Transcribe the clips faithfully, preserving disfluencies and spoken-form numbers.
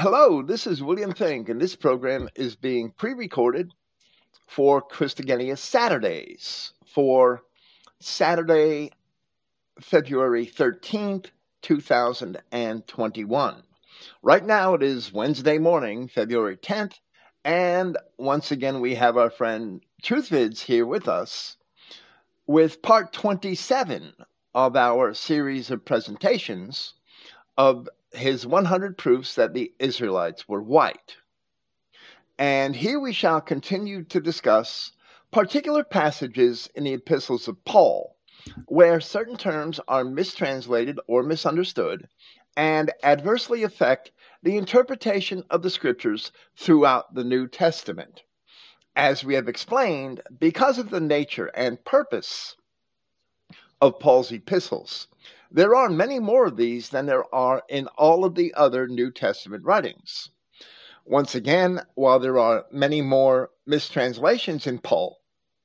Hello, this is William Fink, and this program is being pre-recorded for Christogenea Saturdays for Saturday, February thirteenth, two thousand twenty-one. Right now it is Wednesday morning, February tenth, and once again we have our friend TruthVids here with us with part twenty-seven of our series of presentations of his one hundred proofs that the Israelites were white. And here we shall continue to discuss particular passages in the epistles of Paul, where certain terms are mistranslated or misunderstood and adversely affect the interpretation of the scriptures throughout the New Testament. As we have explained, because of the nature and purpose of Paul's epistles, there are many more of these than there are in all of the other New Testament writings. Once again, while there are many more mistranslations in Paul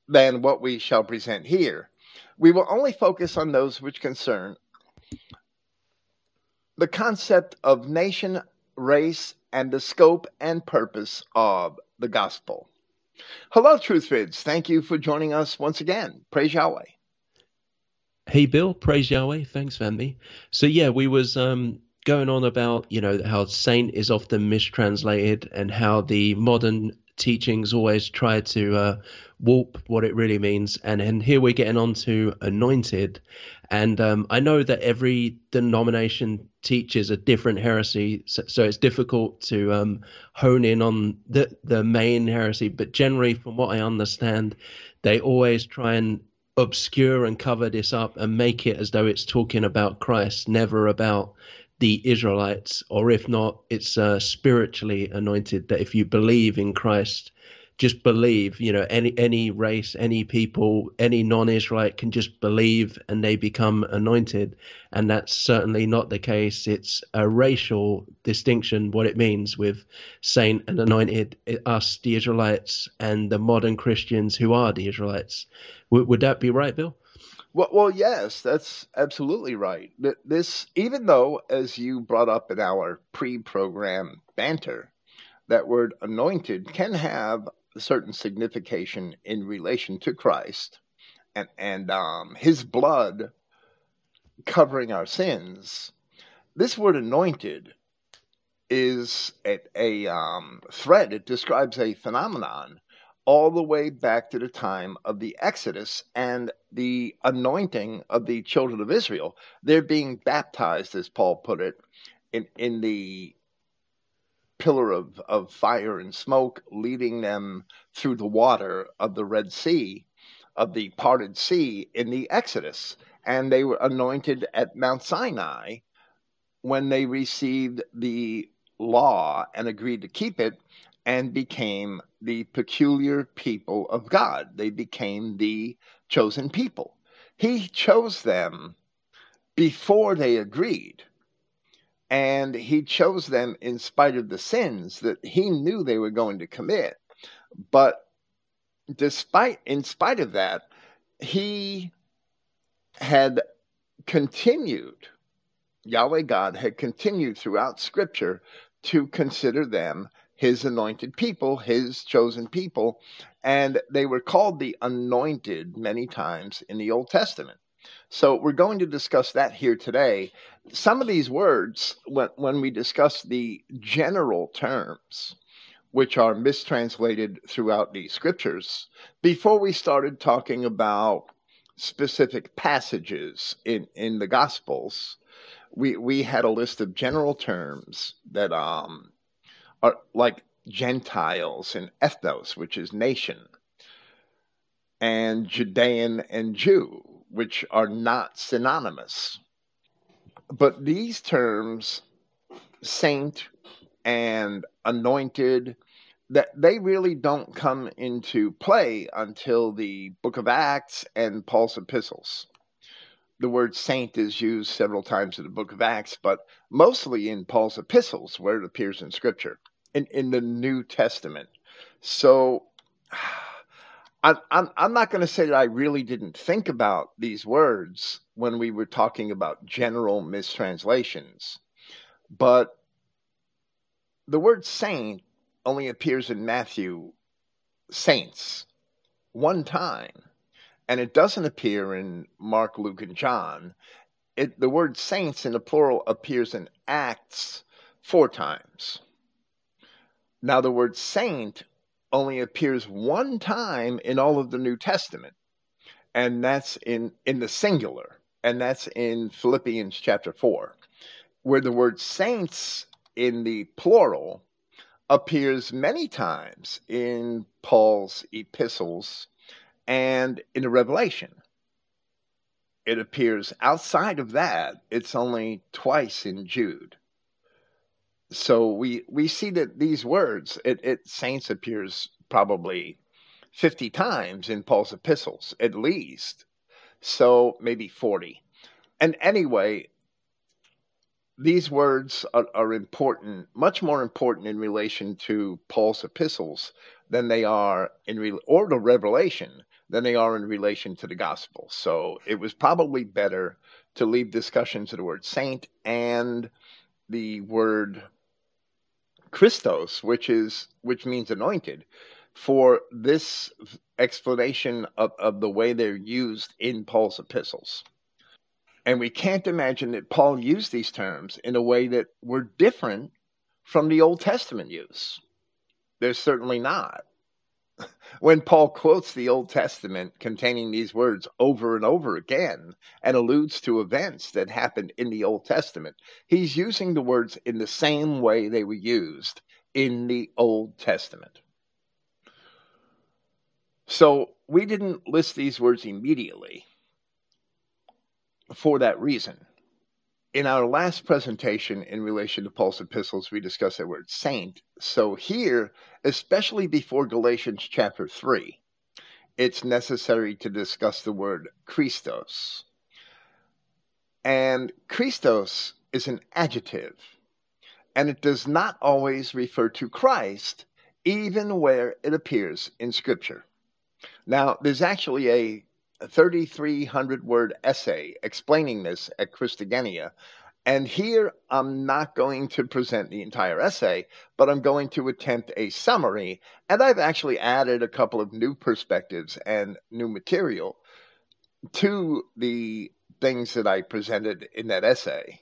than what we shall present here, we will only focus on those which concern the concept of nation, race, and the scope and purpose of the gospel. Hello, TruthVids. Thank you for joining us once again. Praise Yahweh. Hey, Bill. Praise Yahweh. Thanks, Andy. So, yeah, we was um, going on about, you know, how saint is often mistranslated and how the modern teachings always try to uh, warp what it really means. And, and here we're getting on to anointed. And um, I know that every denomination teaches a different heresy, so, so it's difficult to um, hone in on the, the main heresy. But generally, from what I understand, they always try and obscure and cover this up and make it as though it's talking about Christ, never about the Israelites, or if not, it's uh, spiritually anointed, that if you believe in Christ, just believe, you know, any any race, any people, any non-Israelite can just believe and they become anointed. And that's certainly not the case. It's a racial distinction, what it means with saint and anointed, us, the Israelites, and the modern Christians who are the Israelites. W- would that be right, Bill? Well, well, yes, that's absolutely right. This, even though, as you brought up in our pre-program banter, that word anointed can have a certain signification in relation to Christ and, and um, his blood covering our sins. This word anointed is a, a um, thread. It describes a phenomenon all the way back to the time of the Exodus and the anointing of the children of Israel. They're being baptized, as Paul put it, in, in the pillar of, of fire and smoke, leading them through the water of the Red Sea, of the parted sea in the Exodus. And they were anointed at Mount Sinai when they received the law and agreed to keep it and became the peculiar people of God. They became the chosen people. He chose them before they agreed. And he chose them in spite of the sins that he knew they were going to commit. But despite, in spite of that, he had continued, Yahweh God had continued throughout Scripture to consider them his anointed people, his chosen people. And they were called the anointed many times in the Old Testament. So we're going to discuss that here today. Some of these words, when, when we discuss the general terms, which are mistranslated throughout the scriptures, before we started talking about specific passages in, in the Gospels, we, we had a list of general terms that um, are like Gentiles and ethnos, which is nation, and Judean and Jew, which are not synonymous. But these terms, saint and anointed, that they really don't come into play until the book of Acts and Paul's epistles. The word saint is used several times in the book of Acts, but mostly in Paul's epistles, where it appears in Scripture, in, in the New Testament. So I'm, I'm not going to say that I really didn't think about these words when we were talking about general mistranslations, but the word saint only appears in Matthew, saints, one time. And it doesn't appear in Mark, Luke, and John. It, the word saints in the plural appears in Acts four times. Now, the word saint only appears one time in all of the New Testament, and that's in, in the singular, and that's in Philippians chapter four, where the word saints in the plural appears many times in Paul's epistles and in the Revelation. It appears outside of that, it's only twice in Jude. So we we see that these words, it, it saints appears probably fifty times in Paul's epistles, at least. So maybe forty. And anyway, these words are, are important, much more important in relation to Paul's epistles than they are in re- or the Revelation than they are in relation to the gospel. So it was probably better to leave discussion to the word saint and the word Christos, which is which means anointed, for this explanation of, of the way they're used in Paul's epistles. And we can't imagine that Paul used these terms in a way that were different from the Old Testament use. They're certainly not. When Paul quotes the Old Testament containing these words over and over again and alludes to events that happened in the Old Testament, he's using the words in the same way they were used in the Old Testament. So we didn't list these words immediately for that reason. In our last presentation in relation to Paul's epistles, we discussed the word saint. So here, especially before Galatians chapter three, it's necessary to discuss the word Christos. And Christos is an adjective, and it does not always refer to Christ, even where it appears in Scripture. Now, there's actually a A thirty-three hundred word essay explaining this at Christogenea. And here I'm not going to present the entire essay, but I'm going to attempt a summary. And I've actually added a couple of new perspectives and new material to the things that I presented in that essay.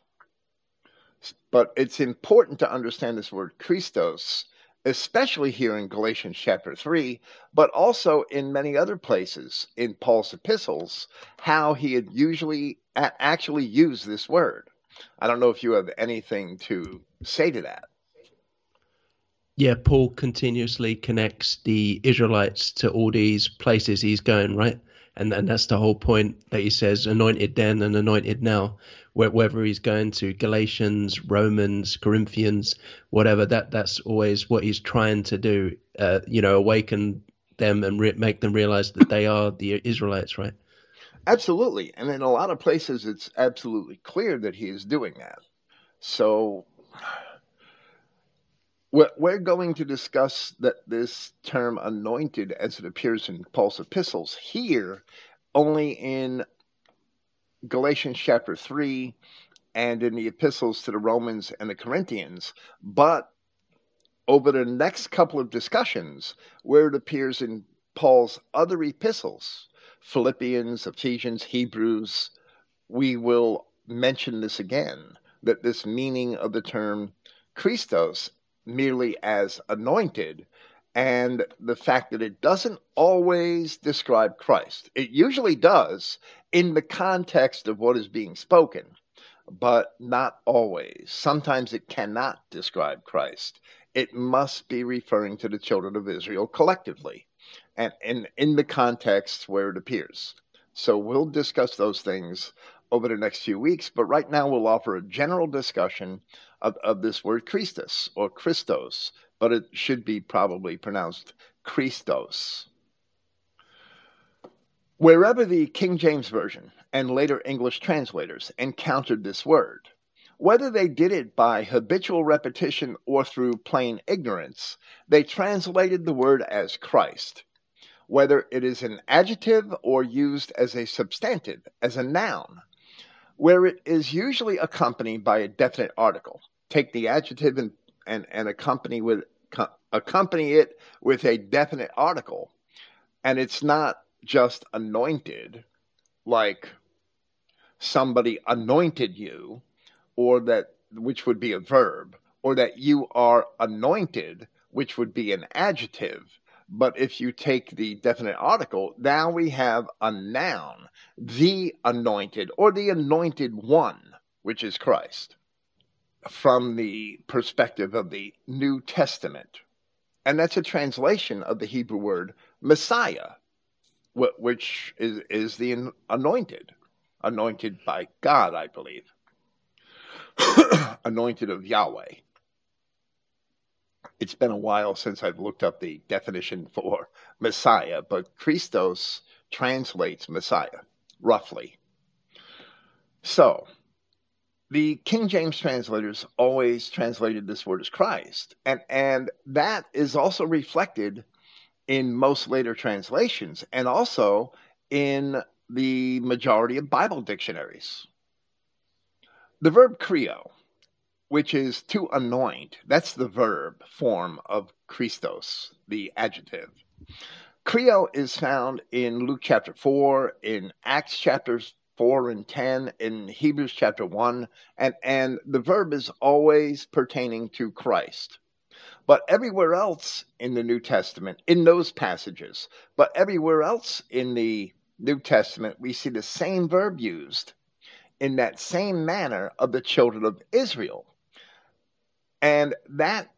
But it's important to understand this word Christos, especially here in Galatians chapter three, but also in many other places in Paul's epistles, how he had usually actually used this word. I don't know if you have anything to say to that. Yeah, Paul continuously connects the Israelites to all these places he's going, right? And, and that's the whole point that he says, anointed then and anointed now. Whether he's going to Galatians, Romans, Corinthians, whatever, that that's always what he's trying to do, uh, you know, awaken them and re- make them realize that they are the Israelites, right? Absolutely. And in a lot of places, it's absolutely clear that he is doing that. So we're going to discuss that this term anointed as it appears in Paul's epistles here only in Galatians chapter three and in the epistles to the Romans and the Corinthians, but over the next couple of discussions where it appears in Paul's other epistles, Philippians, Ephesians, Hebrews, we will mention this again, that this meaning of the term Christos merely as anointed, and the fact that it doesn't always describe Christ. It usually does in the context of what is being spoken, but not always. Sometimes it cannot describe Christ. It must be referring to the children of Israel collectively and in, in the context where it appears. So we'll discuss those things over the next few weeks, but right now we'll offer a general discussion of, of this word Christos or Christos, but it should be probably pronounced Christos. Wherever the King James Version and later English translators encountered this word, whether they did it by habitual repetition or through plain ignorance, they translated the word as Christ. Whether it is an adjective or used as a substantive, as a noun, where it is usually accompanied by a definite article. Take the adjective in and, and accompany with co- accompany it with a definite article. And it's not just anointed, like somebody anointed you, or that, which would be a verb, or that you are anointed, which would be an adjective. But if you take the definite article, now we have a noun, the anointed, or the anointed one, which is Christ, from the perspective of the New Testament. And that's a translation of the Hebrew word Messiah, which is, is the anointed, anointed by God, I believe, anointed of Yahweh. It's been a while since I've looked up the definition for Messiah, but Christos translates Messiah, roughly. So, the King James translators always translated this word as Christ, and, and that is also reflected in most later translations, and also in the majority of Bible dictionaries. The verb kreo, which is to anoint, that's the verb form of Christos, the adjective. Kreo is found in Luke chapter four, in Acts chapters four and ten, in Hebrews chapter one, and, and the verb is always pertaining to Christ. But everywhere else in the New Testament, in those passages, but everywhere else in the New Testament, we see the same verb used in that same manner of the children of Israel. And that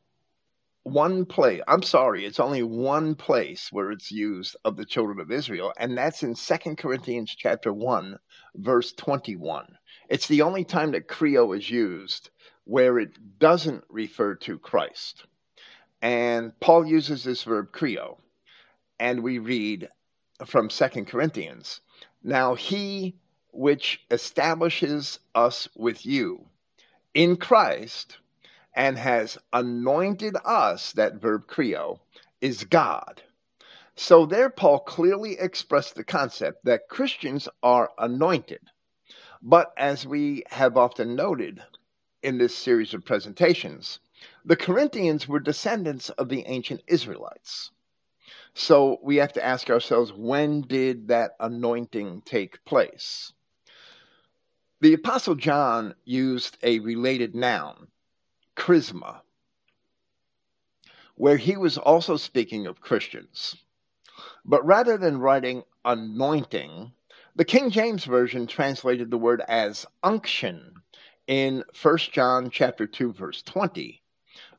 one place, I'm sorry, it's only one place where it's used of the children of Israel, and that's in Second Corinthians chapter one, verse twenty-one. It's the only time that kreo is used where it doesn't refer to Christ. And Paul uses this verb kreo, and we read from Second Corinthians, "Now he which establishes us with you in Christ, and has anointed us," that verb kreo, "is God." So there Paul clearly expressed the concept that Christians are anointed. But as we have often noted in this series of presentations, the Corinthians were descendants of the ancient Israelites. So we have to ask ourselves, when did that anointing take place? The Apostle John used a related noun, chrisma, where he was also speaking of Christians. But rather than writing anointing, the King James Version translated the word as unction in First John chapter two, verse twenty,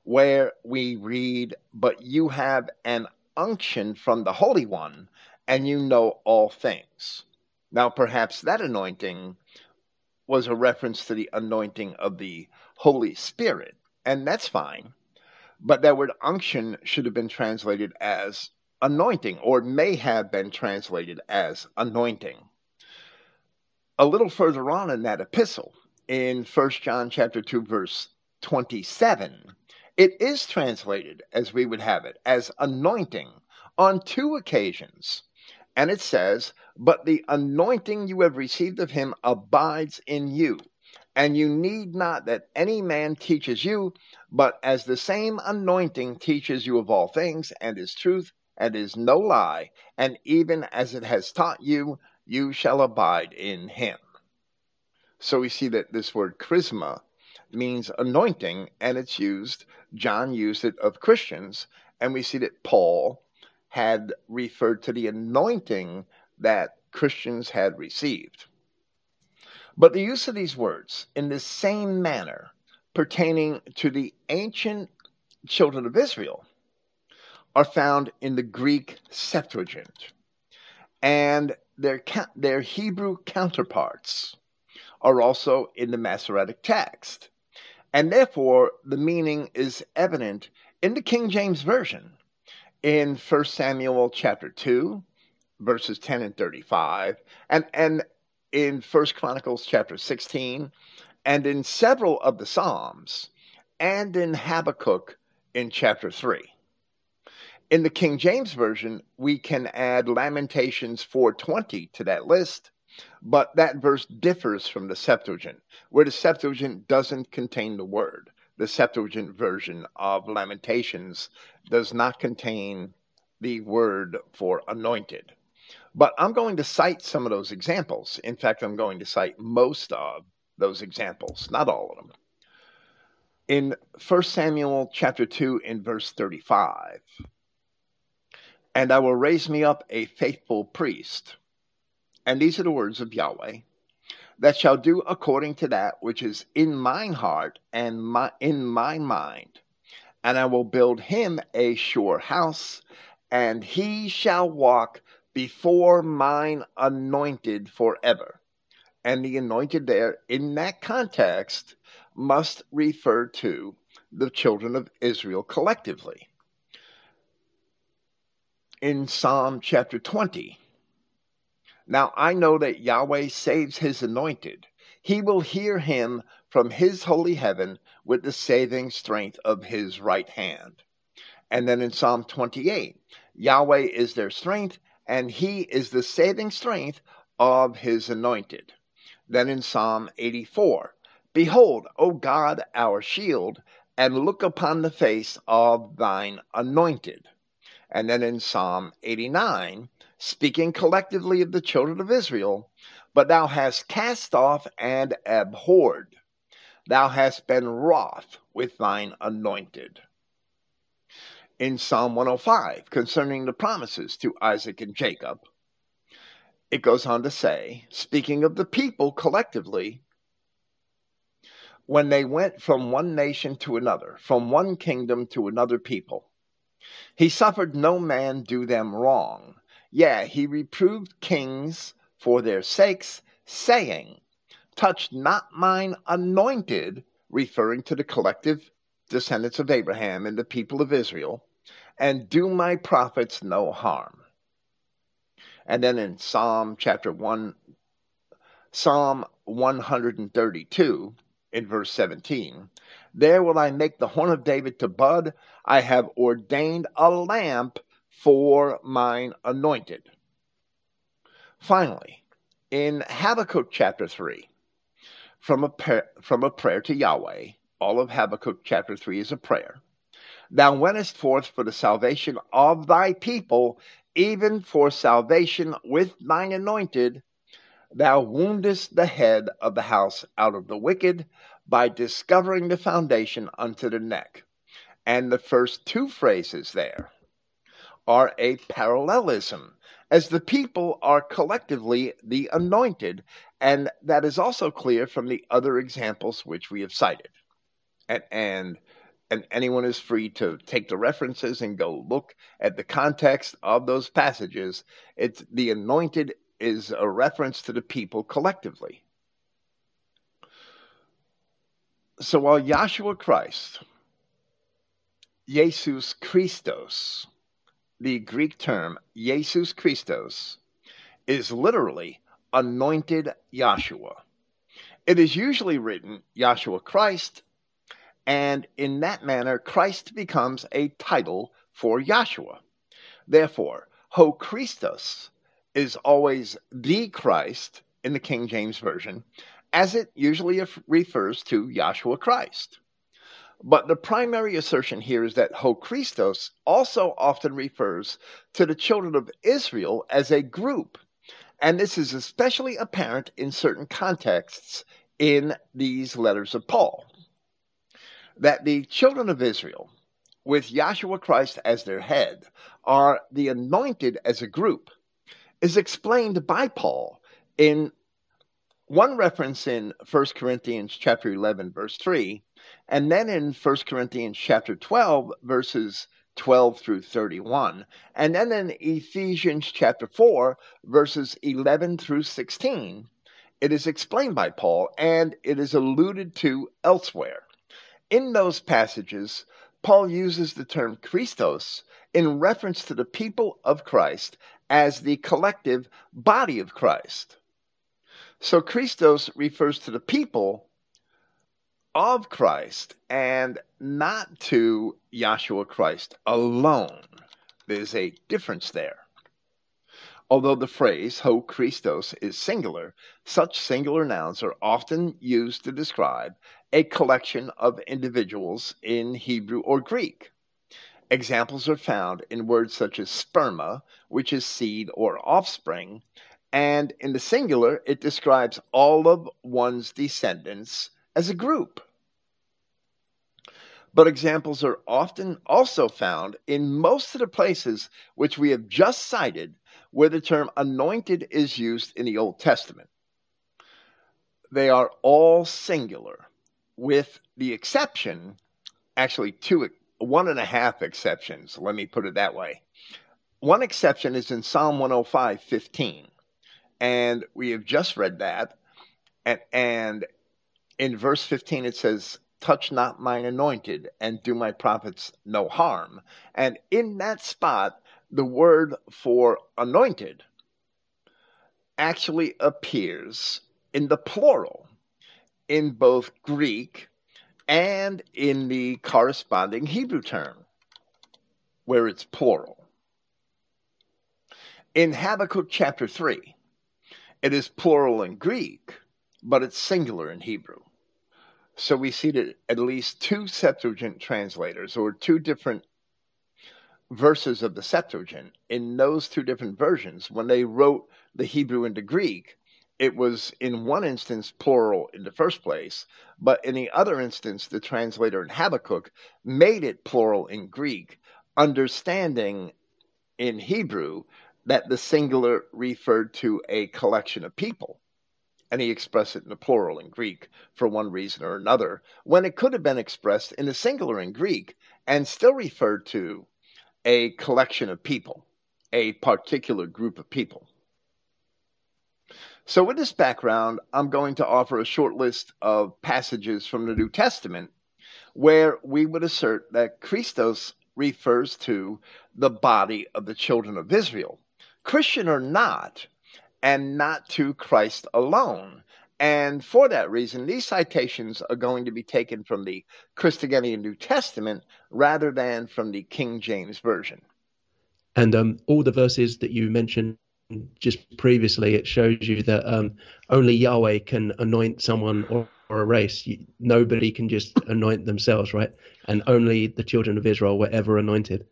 where we read, "But you have an unction from the Holy One, and you know all things." Now, perhaps that anointing was a reference to the anointing of the Holy Spirit, and that's fine. But that word unction should have been translated as anointing, or may have been translated as anointing. A little further on in that epistle, in First John chapter two, verse twenty-seven, it is translated, as we would have it, as anointing on two occasions. And it says, "But the anointing you have received of him abides in you, and you need not that any man teaches you, but as the same anointing teaches you of all things, and is truth, and is no lie, and even as it has taught you, you shall abide in him." So we see that this word chrisma means anointing, and it's used, John used it of Christians, and we see that Paul had referred to the anointing that Christians had received. But the use of these words in the same manner pertaining to the ancient children of Israel are found in the Greek Septuagint, and their, their Hebrew counterparts are also in the Masoretic text. And therefore, the meaning is evident in the King James Version in First Samuel chapter two, verses ten and thirty-five, and, and in First Chronicles chapter sixteen, and in several of the Psalms, and in Habakkuk in chapter three. In the King James Version, we can add Lamentations four twenty to that list, but that verse differs from the Septuagint, where the Septuagint doesn't contain the word. the Septuagint version of Lamentations does not contain the word for anointed. But I'm going to cite some of those examples. In fact, I'm going to cite most of those examples, not all of them. In First Samuel chapter two and verse thirty-five, "And I will raise me up a faithful priest," and these are the words of Yahweh, "that shall do according to that which is in mine heart and my, in my mind. And I will build him a sure house, and he shall walk before mine anointed forever." And the anointed there, in that context, must refer to the children of Israel collectively. In Psalm chapter twenty, "Now I know that Yahweh saves his anointed. He will hear him from his holy heaven with the saving strength of his right hand." And then in Psalm twenty-eight, "Yahweh is their strength, and he is the saving strength of his anointed." Then in Psalm eighty-four, "Behold, O God, our shield, and look upon the face of thine anointed." And then in Psalm eighty-nine, speaking collectively of the children of Israel, "But thou hast cast off and abhorred. Thou hast been wroth with thine anointed." In Psalm one oh five, concerning the promises to Isaac and Jacob, it goes on to say, speaking of the people collectively, "When they went from one nation to another, from one kingdom to another people, he suffered no man do them wrong. Yea, he reproved kings for their sakes, saying, Touch not mine anointed," referring to the collective descendants of Abraham and the people of Israel, "and do my prophets no harm." And then in Psalm chapter one, Psalm one thirty-two, in verse seventeen, "There will I make the horn of David to bud. I have ordained a lamp for mine anointed." Finally, in Habakkuk chapter three, from a, prayer, from a prayer to Yahweh, all of Habakkuk chapter three is a prayer, "Thou wentest forth for the salvation of thy people, even for salvation with thine anointed. Thou woundest the head of the house out of the wicked by discovering the foundation unto the neck." And the first two phrases there are a parallelism, as the people are collectively the anointed, and that is also clear from the other examples which we have cited. And, and, and anyone is free to take the references and go look at the context of those passages. It's the anointed is a reference to the people collectively. So while Yahshua Christ, Jesus Christos, the Greek term Jesus Christos, is literally anointed Yahshua, it is usually written Yahshua Christ, and in that manner Christ becomes a title for Yahshua. Therefore, Ho Christos is always the Christ in the King James Version, as it usually refers to Yahshua Christ. But the primary assertion here is that Ho Christos also often refers to the children of Israel as a group, and this is especially apparent in certain contexts in these letters of Paul. That the children of Israel, with Yahshua Christ as their head, are the anointed as a group, is explained by Paul in one reference in First Corinthians chapter eleven, verse three, and then in First Corinthians chapter twelve, verses twelve through thirty-one, and then in Ephesians chapter four, verses eleven through sixteen, it is explained by Paul, and it is alluded to elsewhere. In those passages, Paul uses the term Christos in reference to the people of Christ as the collective body of Christ. So Christos refers to the people of Christ and not to Yahshua Christ alone. There's a difference there. Although the phrase Ho Christos is singular, such singular nouns are often used to describe a collection of individuals in Hebrew or Greek. Examples are found in words such as sperma, which is seed or offspring, and in the singular, it describes all of one's descendants as a group. But examples are often also found in most of the places which we have just cited where the term anointed is used in the Old Testament. They are all singular, with the exception, actually two, one and a half exceptions, let me put it that way. One exception is in Psalm one oh five fifteen, and we have just read that, and, and in verse fifteen it says, "Touch not mine anointed, and do my prophets no harm." And in that spot, the word for anointed actually appears in the plural in both Greek and in the corresponding Hebrew term, where it's plural. In Habakkuk chapter three, it is plural in Greek, but it's singular in Hebrew. So we see that at least two Septuagint translators, or two different verses of the Septuagint, in those two different versions, when they wrote the Hebrew into Greek, it was in one instance plural in the first place, but in the other instance, the translator in Habakkuk made it plural in Greek, understanding in Hebrew that the singular referred to a collection of people. And he expressed it in the plural in Greek for one reason or another, when it could have been expressed in the singular in Greek and still referred to a collection of people, a particular group of people. So with this background, I'm going to offer a short list of passages from the New Testament where we would assert that Christos refers to the body of the children of Israel, Christian or not, and not to Christ alone. And for that reason, these citations are going to be taken from the Christogenian New Testament rather than from the King James Version. And um, all the verses that you mentioned just previously, it shows you that um, only Yahweh can anoint someone or, or a race. You, nobody can just anoint themselves, right? And only the children of Israel were ever anointed.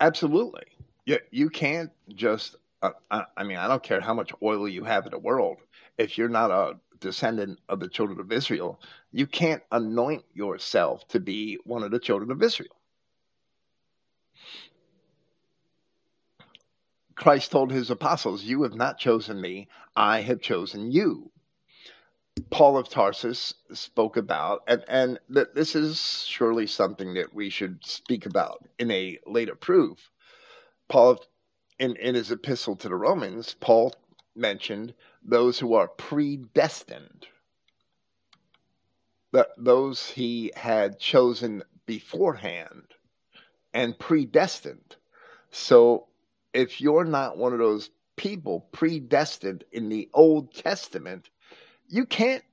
Absolutely. You, you can't just... I mean, I don't care how much oil you have in the world. If you're not a descendant of the children of Israel, you can't anoint yourself to be one of the children of Israel. Christ told his apostles, "You have not chosen me, I have chosen you." Paul of Tarsus spoke about, and, and this is surely something that we should speak about in a later proof. Paul of In, in his epistle to the Romans, Paul mentioned those who are predestined, that those he had chosen beforehand and predestined. So if you're not one of those people predestined in the Old Testament, you can't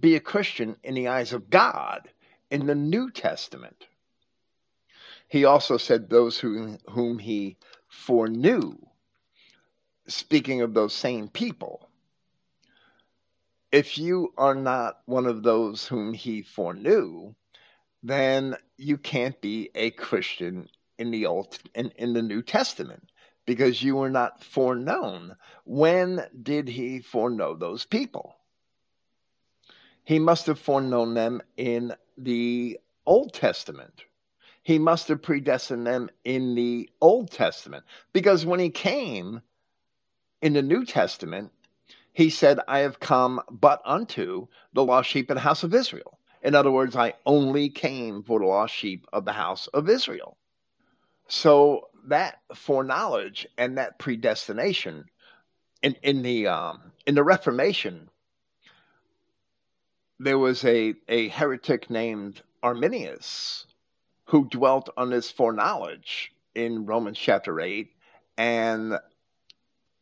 be a Christian in the eyes of God in the New Testament. He also said those who, whom he foreknew, speaking of those same people. If you are not one of those whom he foreknew, then you can't be a Christian in the Old in, in the New Testament, because you were not foreknown. When did he foreknow those people? He must have foreknown them in the Old Testament. He must have predestined them in the Old Testament, because when he came in the New Testament, he said, "I have come but unto the lost sheep of the house of Israel." In other words, I only came for the lost sheep of the house of Israel. So that foreknowledge and that predestination in, in the um, in the Reformation, there was a, a heretic named Arminius who dwelt on this foreknowledge in Romans chapter eight and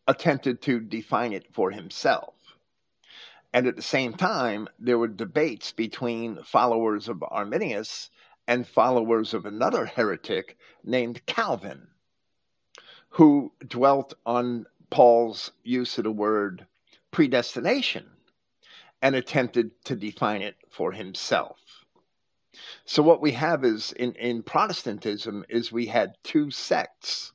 attempted to define it for himself. And at the same time, there were debates between followers of Arminius and followers of another heretic named Calvin, who dwelt on Paul's use of the word predestination and attempted to define it for himself. So what we have is, in, in Protestantism, is we had two sects,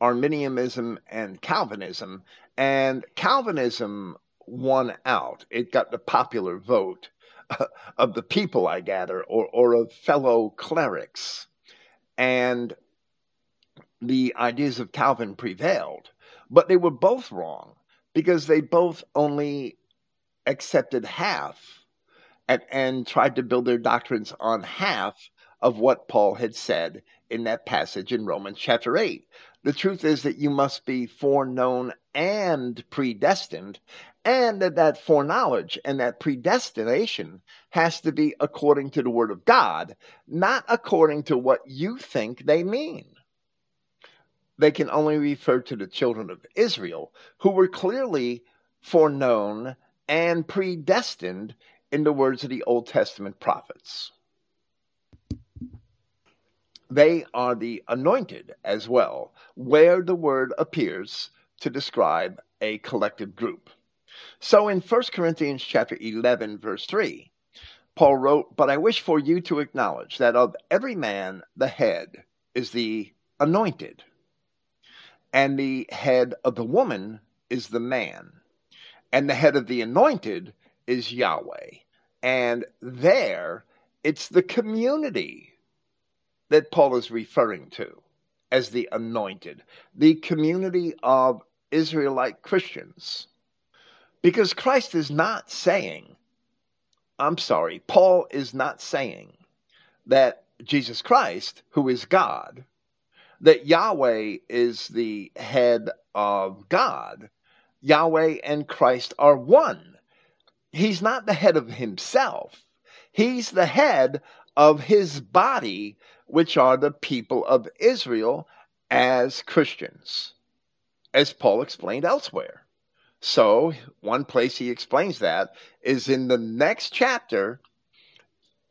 Arminianism and Calvinism, and Calvinism won out. It got the popular vote of the people, I gather, or, or of fellow clerics. And the ideas of Calvin prevailed, but they were both wrong because they both only accepted half and, and tried to build their doctrines on half of what Paul had said in that passage in Romans chapter eight. The truth is that you must be foreknown and predestined, and that that foreknowledge and that predestination has to be according to the word of God, not according to what you think they mean. They can only refer to the children of Israel, who were clearly foreknown and predestined in the words of the Old Testament prophets. They are the anointed as well, where the word appears to describe a collective group. So in First Corinthians chapter eleven, verse three, Paul wrote, "But I wish for you to acknowledge that of every man the head is the anointed, and the head of the woman is the man, and the head of the anointed is Yahweh." And there, it's the community that Paul is referring to as the anointed, the community of Israelite Christians. Because Christ is not saying, I'm sorry, Paul is not saying that Jesus Christ, who is God, that Yahweh is the head of God. Yahweh and Christ are one. He's not the head of himself. He's the head of his body, which are the people of Israel as Christians, as Paul explained elsewhere. So one place he explains that is in the next chapter,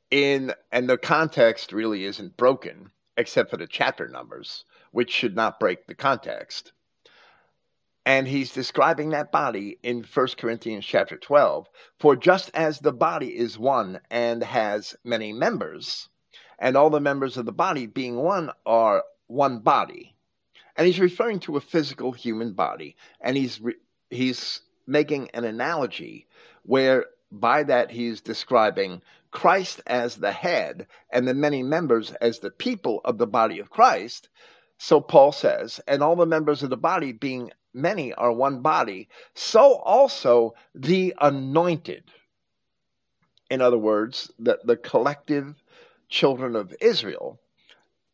in and the context really isn't broken, except for the chapter numbers, which should not break the context. And he's describing that body in First Corinthians chapter twelve. For just as the body is one and has many members, and all the members of the body being one are one body. And he's referring to a physical human body. And he's re- he's making an analogy where by that he's describing Christ as the head and the many members as the people of the body of Christ. So Paul says, and all the members of the body being many are one body, so also the anointed. In other words, the, the collective children of Israel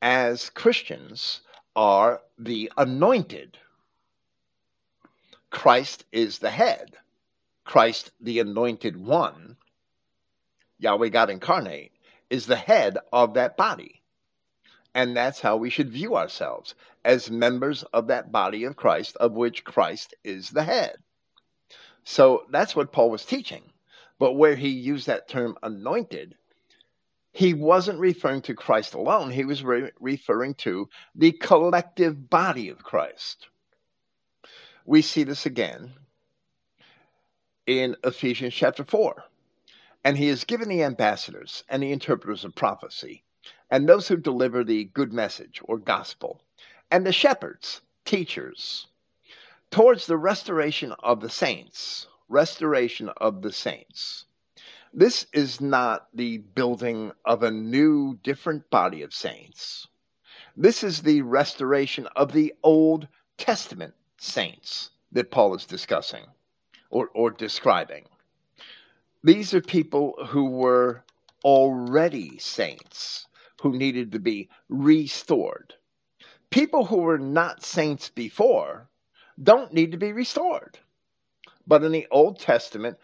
as Christians are the anointed. Christ is the head. Christ, the anointed one, Yahweh God incarnate, is the head of that body. And that's how we should view ourselves, as members of that body of Christ, of which Christ is the head. So that's what Paul was teaching. But where he used that term anointed, he wasn't referring to Christ alone. He was re- referring to the collective body of Christ. We see this again in Ephesians chapter four. And he has given the ambassadors and the interpreters of prophecy, and those who deliver the good message or gospel, and the shepherds, teachers, towards the restoration of the saints, restoration of the saints. This is not the building of a new, different body of saints. This is the restoration of the Old Testament saints that Paul is discussing or, or describing. These are people who were already saints, who needed to be restored. People who were not saints before don't need to be restored. But in the Old Testament,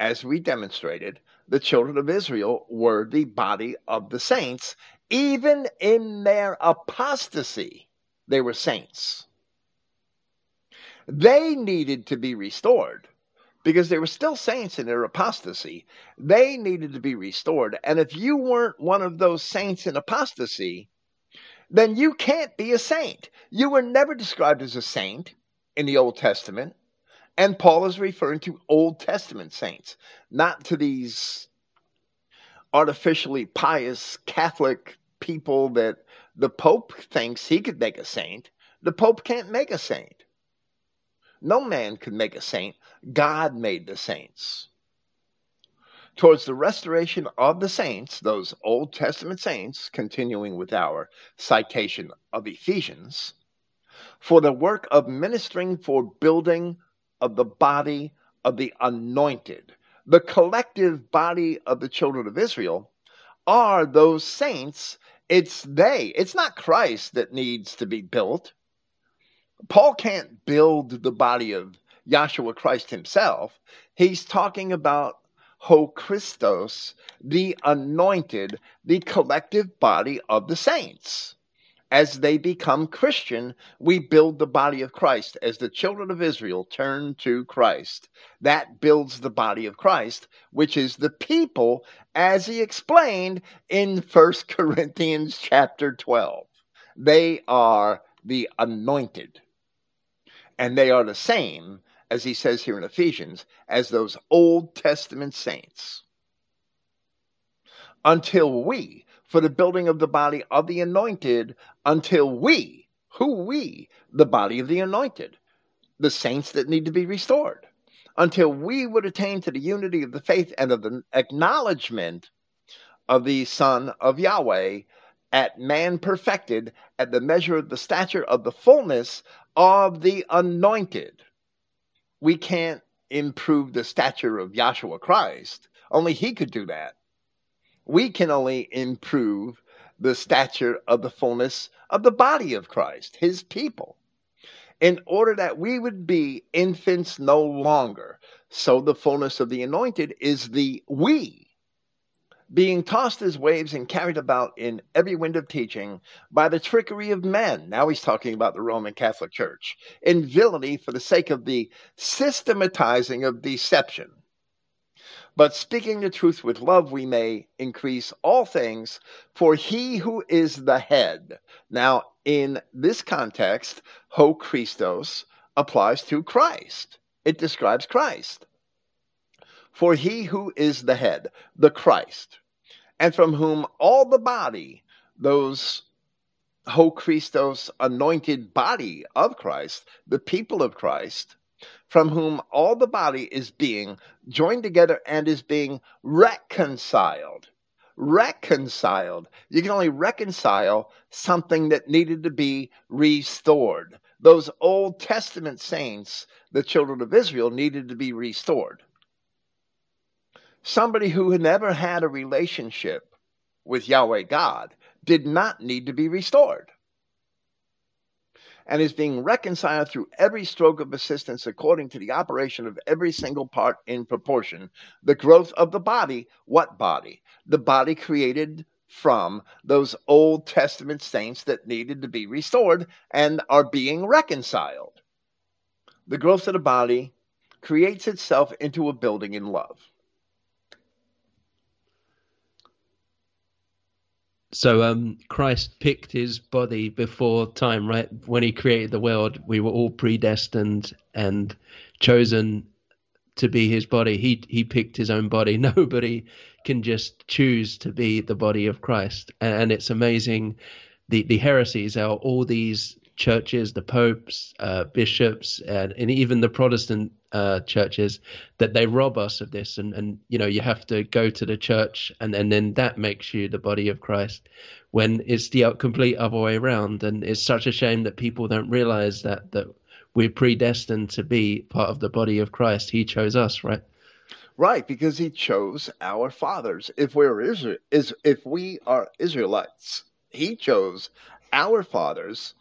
as we demonstrated, the children of Israel were the body of the saints. Even in their apostasy, they were saints. They needed to be restored, because they were still saints in their apostasy. They needed to be restored. And if you weren't one of those saints in apostasy, then you can't be a saint. You were never described as a saint in the Old Testament. And Paul is referring to Old Testament saints, not to these artificially pious Catholic people that the Pope thinks he could make a saint. The Pope can't make a saint. No man could make a saint. God made the saints. Towards the restoration of the saints, those Old Testament saints, continuing with our citation of Ephesians, for the work of ministering for building of the body of the anointed, the collective body of the children of Israel, are those saints. It's they. It's not Christ that needs to be built. Paul can't build the body of Yahshua Christ himself. He's talking about Ho Christos, the anointed, the collective body of the saints. As they become Christian, we build the body of Christ. As the children of Israel turn to Christ, that builds the body of Christ, which is the people, as he explained in First Corinthians chapter twelve. They are the anointed, and they are the same, as he says here in Ephesians, as those Old Testament saints. Until we, for the building of the body of the anointed, until we, who we, the body of the anointed, the saints that need to be restored, until we would attain to the unity of the faith and of the acknowledgement of the Son of Yahweh, at man perfected, at the measure of the stature of the fullness of the anointed. We can't improve the stature of Yahshua Christ. Only he could do that. We can only improve the stature of the fullness of the body of Christ, his people, in order that we would be infants no longer. So the fullness of the anointed is the we, being tossed as waves and carried about in every wind of teaching by the trickery of men. Now he's talking about the Roman Catholic Church. In villainy for the sake of the systematizing of deception. But speaking the truth with love, we may increase all things, for he who is the head. Now, in this context, Ho Christos applies to Christ. It describes Christ. For he who is the head, the Christ, and from whom all the body, those Ho Christos anointed body of Christ, the people of Christ, from whom all the body is being joined together and is being reconciled. Reconciled. You can only reconcile something that needed to be restored. Those Old Testament saints, the children of Israel, needed to be restored. Somebody who had never had a relationship with Yahweh God did not need to be restored, and is being reconciled through every stroke of assistance according to the operation of every single part in proportion. The growth of the body, what body? The body created from those Old Testament saints that needed to be restored and are being reconciled. The growth of the body creates itself into a building in love. So um, Christ picked his body before time, right? When he created the world, we were all predestined and chosen to be his body. He he picked his own body. Nobody can just choose to be the body of Christ. And it's amazing. The, the heresies are all these churches, the popes, uh, bishops, and, and even the Protestant uh, churches, that they rob us of this. And, and, you know, you have to go to the church and, and then that makes you the body of Christ, when it's the complete other way around. And it's such a shame that people don't realize that, that we're predestined to be part of the body of Christ. He chose us, right? Right, because he chose our fathers. If we're Israel, is if we are Israelites, he chose our fathers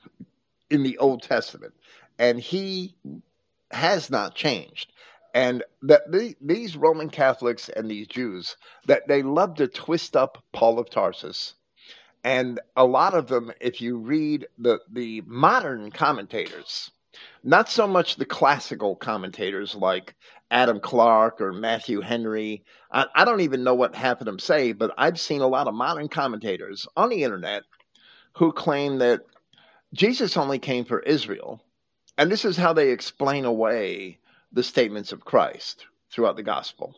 in the Old Testament, and he has not changed. And that the, these Roman Catholics and these Jews, that they love to twist up Paul of Tarsus. And a lot of them, if you read the, the modern commentators, not so much the classical commentators like Adam Clark or Matthew Henry. I, I don't even know what half of them say, but I've seen a lot of modern commentators on the internet who claim that Jesus only came for Israel, and this is how they explain away the statements of Christ throughout the gospel.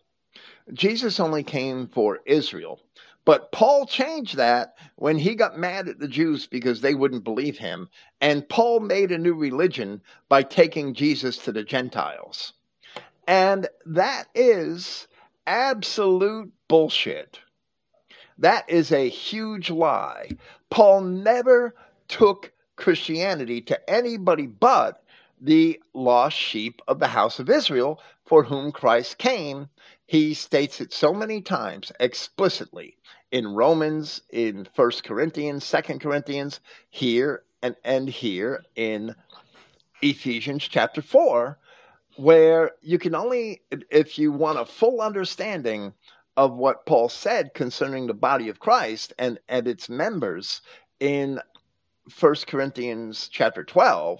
Jesus only came for Israel, but Paul changed that when he got mad at the Jews because they wouldn't believe him, and Paul made a new religion by taking Jesus to the Gentiles. And that is absolute bullshit. That is a huge lie. Paul never took Christianity to anybody but the lost sheep of the house of Israel, for whom Christ came. He states it so many times explicitly in Romans, in First Corinthians, Second Corinthians, here and, and here in Ephesians chapter four, where you can only, if you want a full understanding of what Paul said concerning the body of Christ and, and its members in First Corinthians chapter twelve,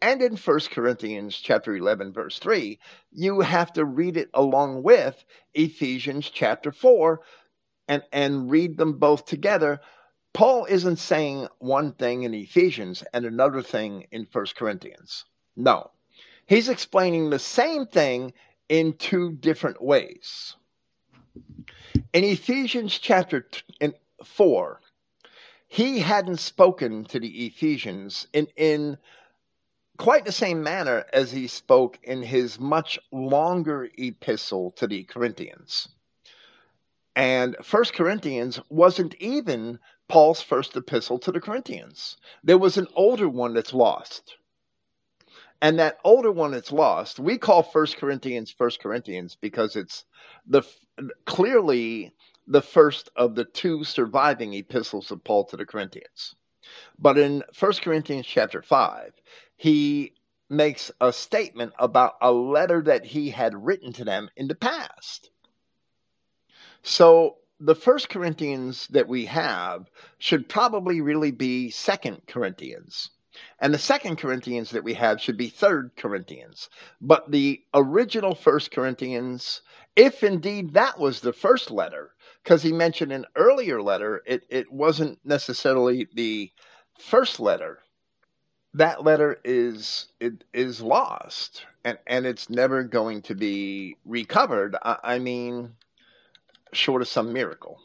and in First Corinthians chapter eleven, verse three, you have to read it along with Ephesians chapter four and, and read them both together. Paul isn't saying one thing in Ephesians and another thing in First Corinthians. No. He's explaining the same thing in two different ways. In Ephesians chapter four, he hadn't spoken to the Ephesians in, in quite the same manner as he spoke in his much longer epistle to the Corinthians. And First Corinthians wasn't even Paul's first epistle to the Corinthians. There was an older one that's lost. And that older one that's lost, we call First Corinthians First Corinthians because it's the clearly the first of the two surviving epistles of Paul to the Corinthians. But in First Corinthians chapter five, he makes a statement about a letter that he had written to them in the past. So the First Corinthians that we have should probably really be Second Corinthians. And the Second Corinthians that we have should be Third Corinthians. But the original First Corinthians, if indeed that was the first letter, because he mentioned an earlier letter, it, it wasn't necessarily the first letter. That letter is it is lost, and, and it's never going to be recovered. I, I mean, short of some miracle,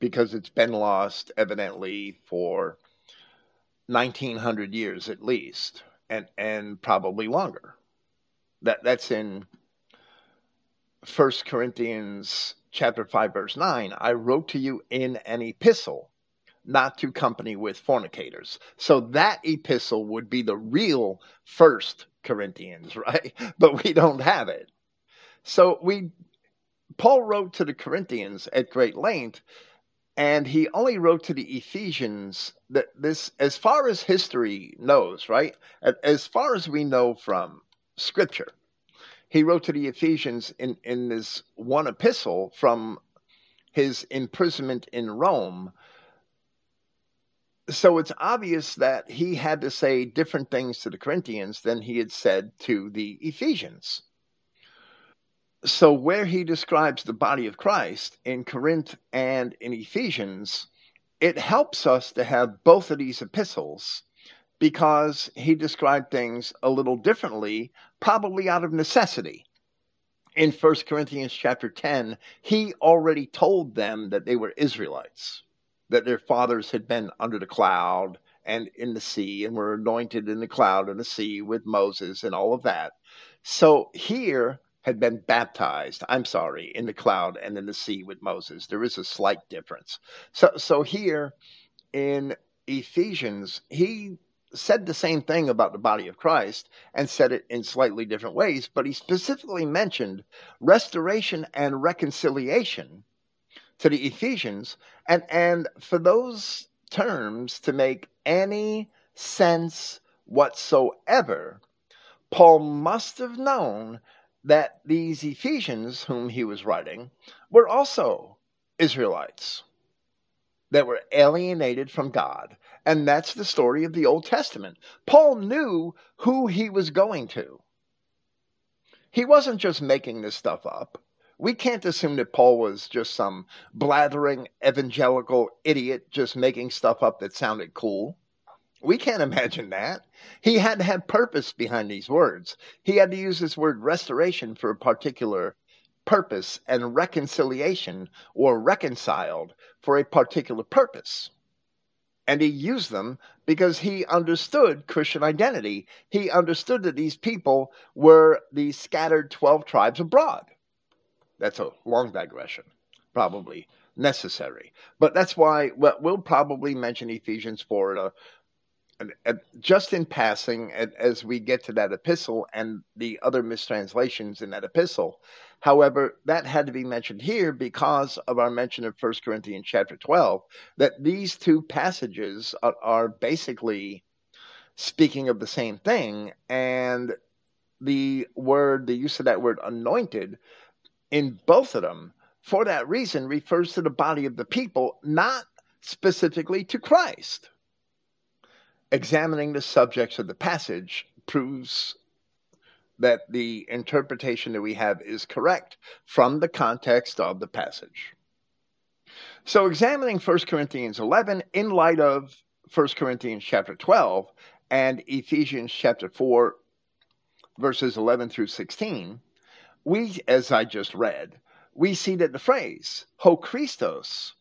because it's been lost evidently for nineteen hundred years at least, and, and probably longer. That that's in First Corinthians chapter five, verse nine. I wrote to you in an epistle, not to company with fornicators. So that epistle would be the real First Corinthians, right? But we don't have it. So we, Paul wrote to the Corinthians at great length, and he only wrote to the Ephesians. That this, as far as history knows, right? As far as we know from Scripture, he wrote to the Ephesians in, in this one epistle from his imprisonment in Rome. So it's obvious that he had to say different things to the Corinthians than he had said to the Ephesians. So where he describes the body of Christ in Corinth and in Ephesians, it helps us to have both of these epistles because he described things a little differently, probably out of necessity. In First Corinthians chapter ten, he already told them that they were Israelites, that their fathers had been under the cloud and in the sea and were anointed in the cloud and the sea with Moses and all of that. So here had been baptized, I'm sorry, in the cloud and in the sea with Moses. There is a slight difference. So, so here in Ephesians, he said the same thing about the body of Christ and said it in slightly different ways, but he specifically mentioned restoration and reconciliation to the Ephesians, and, and for those terms to make any sense whatsoever, Paul must have known that these Ephesians whom he was writing were also Israelites that were alienated from God. And that's the story of the Old Testament. Paul knew who he was going to. He wasn't just making this stuff up. We can't assume that Paul was just some blathering evangelical idiot just making stuff up that sounded cool. We can't imagine that. He had to have purpose behind these words. He had to use this word restoration for a particular purpose and reconciliation or reconciled for a particular purpose. And he used them because he understood Christian identity. He understood that these people were the scattered twelve tribes abroad. That's a long digression, probably necessary. But that's why we'll probably mention Ephesians four at a just in passing, as we get to that epistle and the other mistranslations in that epistle. However, that had to be mentioned here because of our mention of First Corinthians chapter twelve, that these two passages are basically speaking of the same thing. And the word, the use of that word anointed in both of them, for that reason, refers to the body of the people, not specifically to Christ. Examining the subjects of the passage proves that the interpretation that we have is correct from the context of the passage. So examining First Corinthians eleven in light of First Corinthians chapter twelve and Ephesians chapter four, verses eleven through sixteen, we, as I just read, we see that the phrase, ho Christos,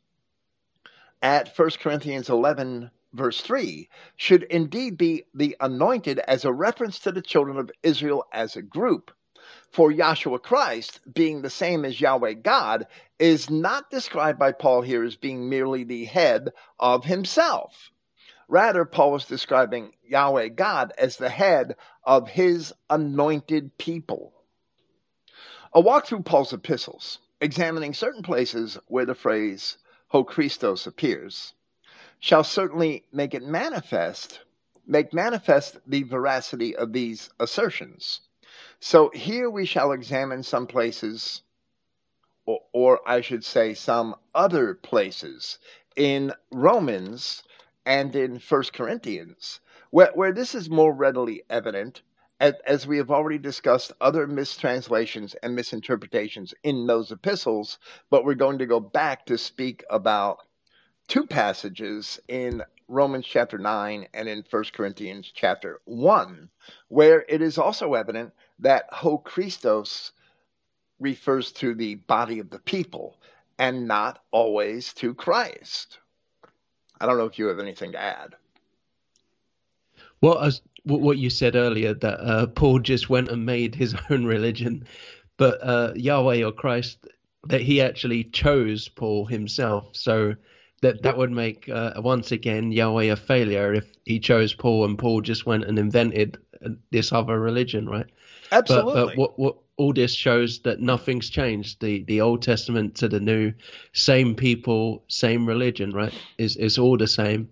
at First Corinthians eleven, verse three should indeed be the anointed as a reference to the children of Israel as a group. For Yahshua Christ, being the same as Yahweh God, is not described by Paul here as being merely the head of himself. Rather, Paul is describing Yahweh God as the head of his anointed people. A walk through Paul's epistles, examining certain places where the phrase ho Christos appears, shall certainly make it manifest, make manifest the veracity of these assertions. So here we shall examine some places, or, or I should say some other places, in Romans and in First Corinthians, where, where this is more readily evident, as, as we have already discussed other mistranslations and misinterpretations in those epistles, but we're going to go back to speak about two passages in Romans chapter nine and in First Corinthians chapter one, where it is also evident that ho Christos refers to the body of the people and not always to Christ. I don't know if you have anything to add. Well, as, what you said earlier, that uh, Paul just went and made his own religion, but uh, Yahweh or Christ, that he actually chose Paul himself. So That that would make, uh, once again, Yahweh a failure if he chose Paul and Paul just went and invented this other religion, right? Absolutely. But, but what, what, all this shows that nothing's changed. The the Old Testament to the New, same people, same religion, right? It's, it's all the same.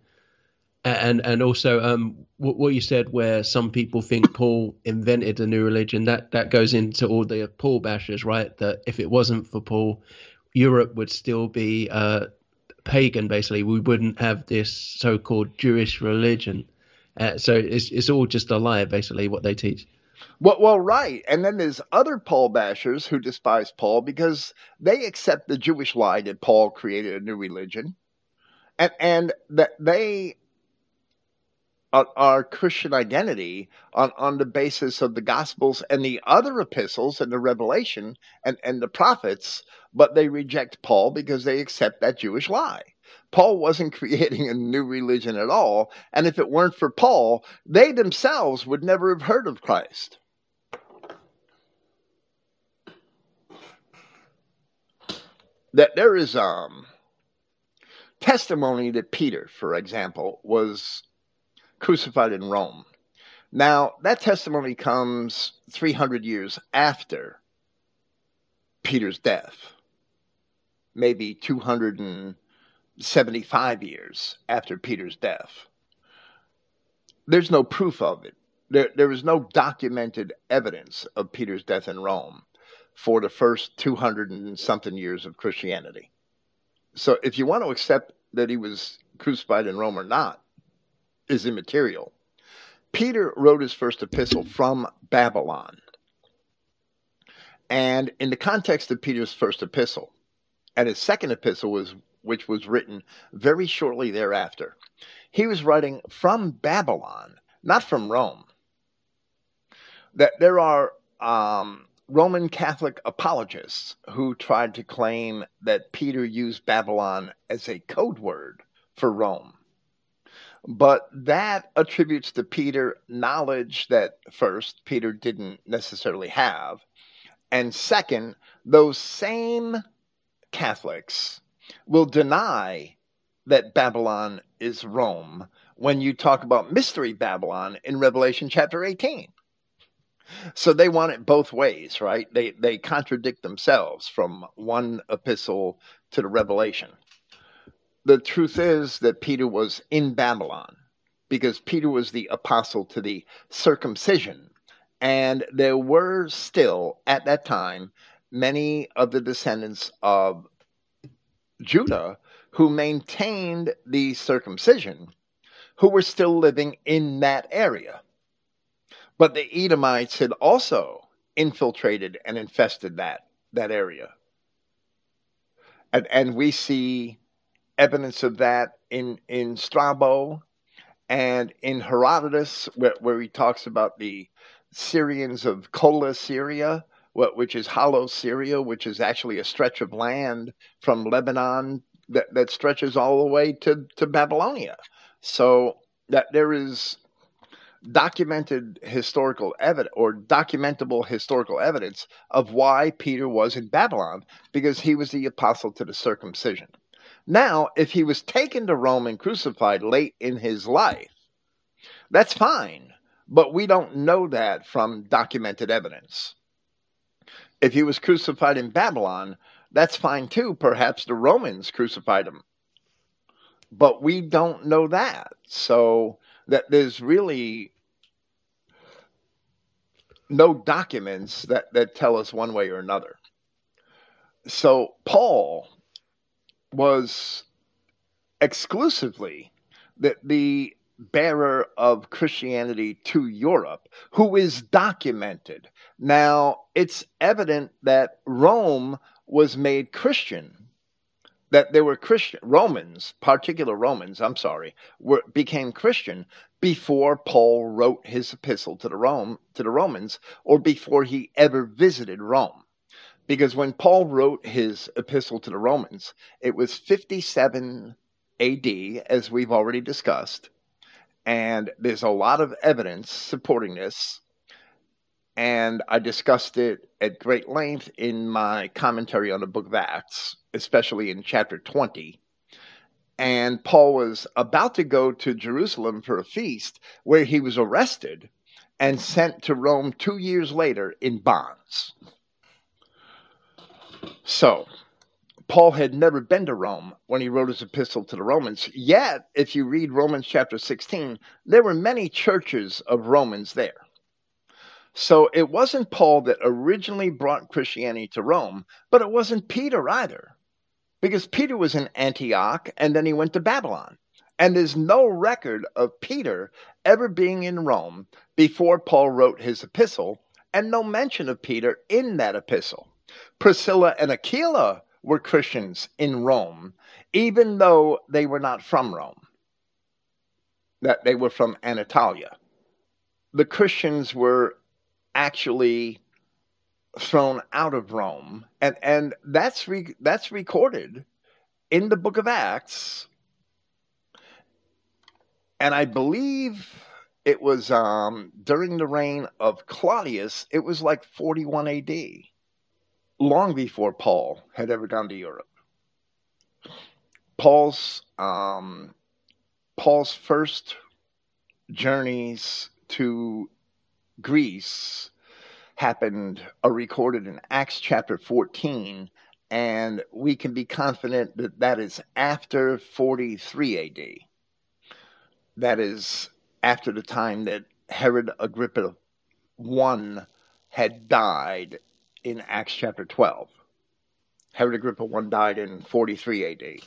And and also um, what, what you said where some people think Paul invented a new religion, that, that goes into all the Paul bashers, right? That if it wasn't for Paul, Europe would still be Uh, pagan, basically. We wouldn't have this so-called Jewish religion. Uh, so it's it's all just a lie, basically, what they teach. Well, well, right. And then there's other Paul bashers who despise Paul because they accept the Jewish lie that Paul created a new religion, and and that they are, are Christian identity on, on the basis of the Gospels and the other epistles and the Revelation and, and the prophets. But they reject Paul because they accept that Jewish lie. Paul wasn't creating a new religion at all. And if it weren't for Paul, they themselves would never have heard of Christ. That there is um, testimony that Peter, for example, was crucified in Rome. Now, that testimony comes three hundred years after Peter's death. Maybe two hundred seventy-five years after Peter's death. There's no proof of it. There, there is no documented evidence of Peter's death in Rome for the first two hundred and something years of Christianity. So if you want to accept that he was crucified in Rome or not is immaterial. Peter wrote his first epistle from Babylon. And in the context of Peter's first epistle, and his second epistle, was, which was written very shortly thereafter, He was writing from Babylon, not from Rome. That there are um, Roman Catholic apologists who tried to claim that Peter used Babylon as a code word for Rome. But that attributes to Peter knowledge that, first, Peter didn't necessarily have, and second, those same Catholics will deny that Babylon is Rome when you talk about mystery Babylon in Revelation chapter eighteen. So they want it both ways, right? They they contradict themselves from one epistle to the Revelation. The truth is that Peter was in Babylon because Peter was the apostle to the circumcision. And there were still, at that time, many of the descendants of Judah who maintained the circumcision, who were still living in that area. But the Edomites had also infiltrated and infested that, that area. And, and we see evidence of that in, in Strabo and in Herodotus, where, where he talks about the Syrians of Cola Syria, which is hollow Syria, which is actually a stretch of land from Lebanon that, that stretches all the way to, to Babylonia. So that there is documented historical evidence or documentable historical evidence of why Peter was in Babylon, because he was the apostle to the circumcision. Now, if he was taken to Rome and crucified late in his life, that's fine. But we don't know that from documented evidence. If he was crucified in Babylon, that's fine too. Perhaps the Romans crucified him. But we don't know that. So that there's really no documents that, that tell us one way or another. So Paul was exclusively the, the bearer of Christianity to Europe, who is documented. Now, it's evident that Rome was made Christian, that there were Christian Romans, particular Romans, I'm sorry, were, became Christian before Paul wrote his epistle to the Rome to the Romans, or before he ever visited Rome. Because when Paul wrote his epistle to the Romans, it was fifty-seven A D, as we've already discussed. And there's a lot of evidence supporting this. And I discussed it at great length in my commentary on the book of Acts, especially in chapter twenty. And Paul was about to go to Jerusalem for a feast where he was arrested and sent to Rome two years later in bonds. So Paul had never been to Rome when he wrote his epistle to the Romans. Yet, if you read Romans chapter sixteen, there were many churches of Romans there. So it wasn't Paul that originally brought Christianity to Rome, but it wasn't Peter either. Because Peter was in Antioch, and then he went to Babylon. And there's no record of Peter ever being in Rome before Paul wrote his epistle, and no mention of Peter in that epistle. Priscilla and Aquila were Christians in Rome, even though they were not from Rome, that they were from Anatolia. The Christians were actually thrown out of Rome, and and that's re, that's recorded in the book of Acts. And I believe it was um, during the reign of Claudius. It was like forty-one A D. Long before Paul had ever gone to Europe. Paul's um, Paul's first journeys to Greece happened, are recorded in Acts chapter fourteen, and we can be confident that that is after forty-three A D. That is after the time that Herod Agrippa the First had died. In Acts chapter twelve, Herod Agrippa the First died in forty-three A D.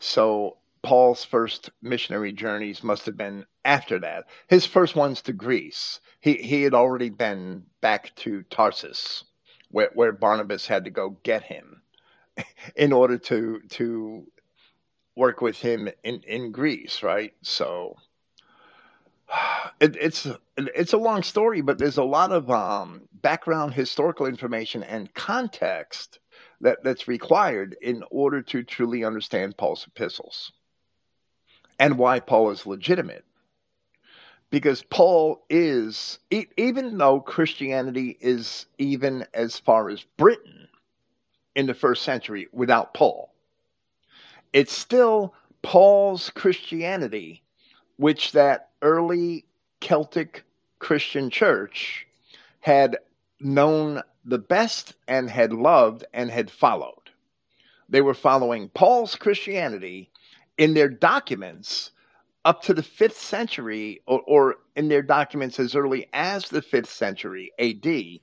So Paul's first missionary journeys must have been after that. His first ones to Greece. He he had already been back to Tarsus, where, where Barnabas had to go get him in order to to work with him in, in Greece, right? So it, it's it's a long story, but there's a lot of um, background historical information and context that, that's required in order to truly understand Paul's epistles and why Paul is legitimate. Because Paul is, even though Christianity is even as far as Britain in the first century without Paul, it's still Paul's Christianity, which that early Celtic Christian church had known the best and had loved and had followed. They were following Paul's Christianity in their documents up to the fifth century, or, or in their documents as early as the fifth century A D.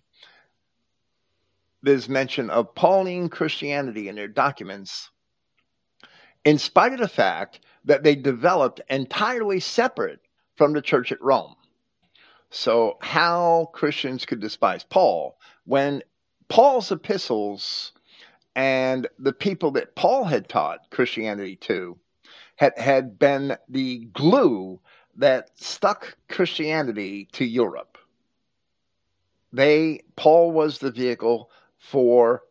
There's mention of Pauline Christianity in their documents, in spite of the fact that they developed entirely separate from the church at Rome. So how Christians could despise Paul when Paul's epistles and the people that Paul had taught Christianity to Had, had been the glue that stuck Christianity to Europe. They, Paul was the vehicle for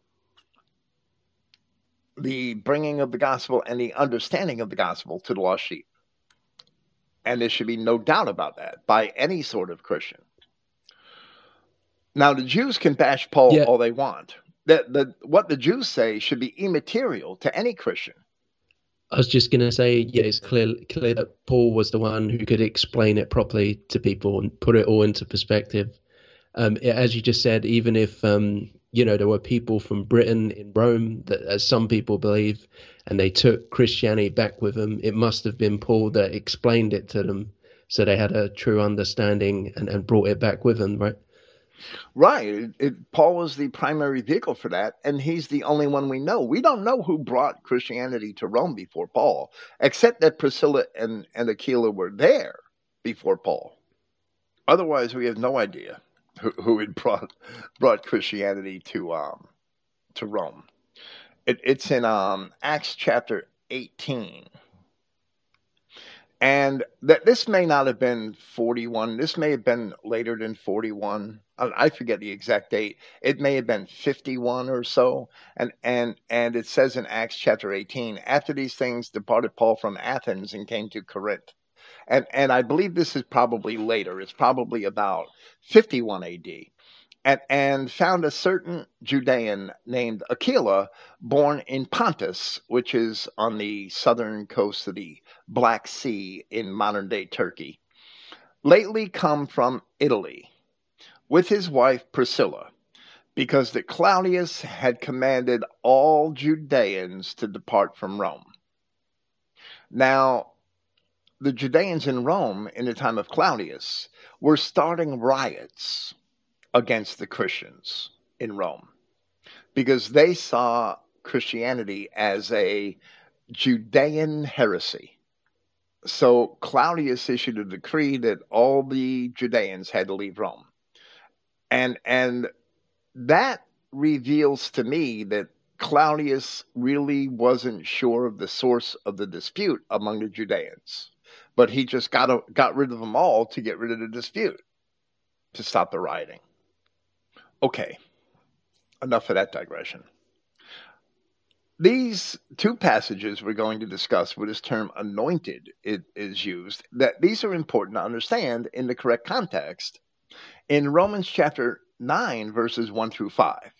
the bringing of the gospel and the understanding of the gospel to the lost sheep. And there should be no doubt about that by any sort of Christian. Now, the Jews can bash Paul yeah. all they want. The, the, what the Jews say should be immaterial to any Christian. I was just going to say, yeah, it's clear, clear that Paul was the one who could explain it properly to people and put it all into perspective. Um, as you just said, even if, um, you know, there were people from Britain in Rome, that, as some people believe, and they took Christianity back with them, it must have been Paul that explained it to them. So they had a true understanding and, and brought it back with them, right? Right. It, it, Paul was the primary vehicle for that, and he's the only one we know. We don't know who brought Christianity to Rome before Paul, except that Priscilla and, and Aquila were there before Paul. Otherwise, we have no idea who, who had brought brought Christianity to um to Rome. It, it's in um Acts chapter eighteen. And that this may not have been forty-one. This may have been later than forty-one. I forget the exact date. It may have been fifty-one or so. And and and it says in Acts chapter eighteen, after these things departed Paul from Athens and came to Corinth. And and I believe this is probably later. It's probably about fifty-one A D. And, and found a certain Judean named Aquila, born in Pontus, which is on the southern coast of the Black Sea in modern-day Turkey, lately come from Italy, with his wife Priscilla, because that Claudius had commanded all Judeans to depart from Rome. Now, the Judeans in Rome in the time of Claudius were starting riots against the Christians in Rome, because they saw Christianity as a Judean heresy. So Claudius issued a decree that all the Judeans had to leave Rome. And, and that reveals to me that Claudius really wasn't sure of the source of the dispute among the Judeans, but he just got, a, got rid of them all to get rid of the dispute, to stop the rioting. Okay, enough of that digression. These two passages we're going to discuss where this term anointed is used, that these are important to understand in the correct context. In Romans chapter nine, verses one through five,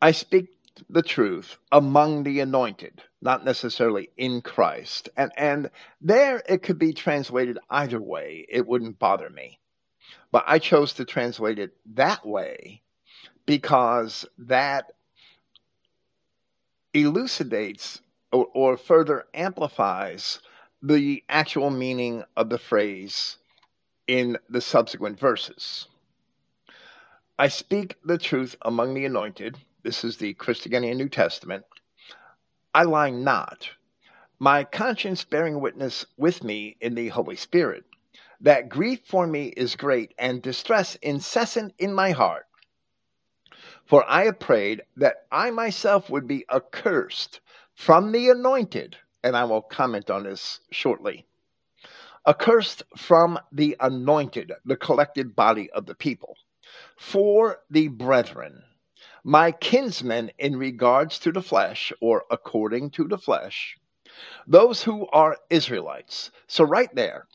I speak the truth among the anointed, not necessarily in Christ. And, and there it could be translated either way. It wouldn't bother me. But I chose to translate it that way because that elucidates or, or further amplifies the actual meaning of the phrase in the subsequent verses. I speak the truth among the anointed. This is the Christogenian New Testament. I lie not. My conscience bearing witness with me in the Holy Spirit, that grief for me is great and distress incessant in my heart. For I have prayed that I myself would be accursed from the anointed, and I will comment on this shortly. Accursed from the anointed, the collected body of the people, for the brethren, my kinsmen in regards to the flesh, or according to the flesh, those who are Israelites. So right there,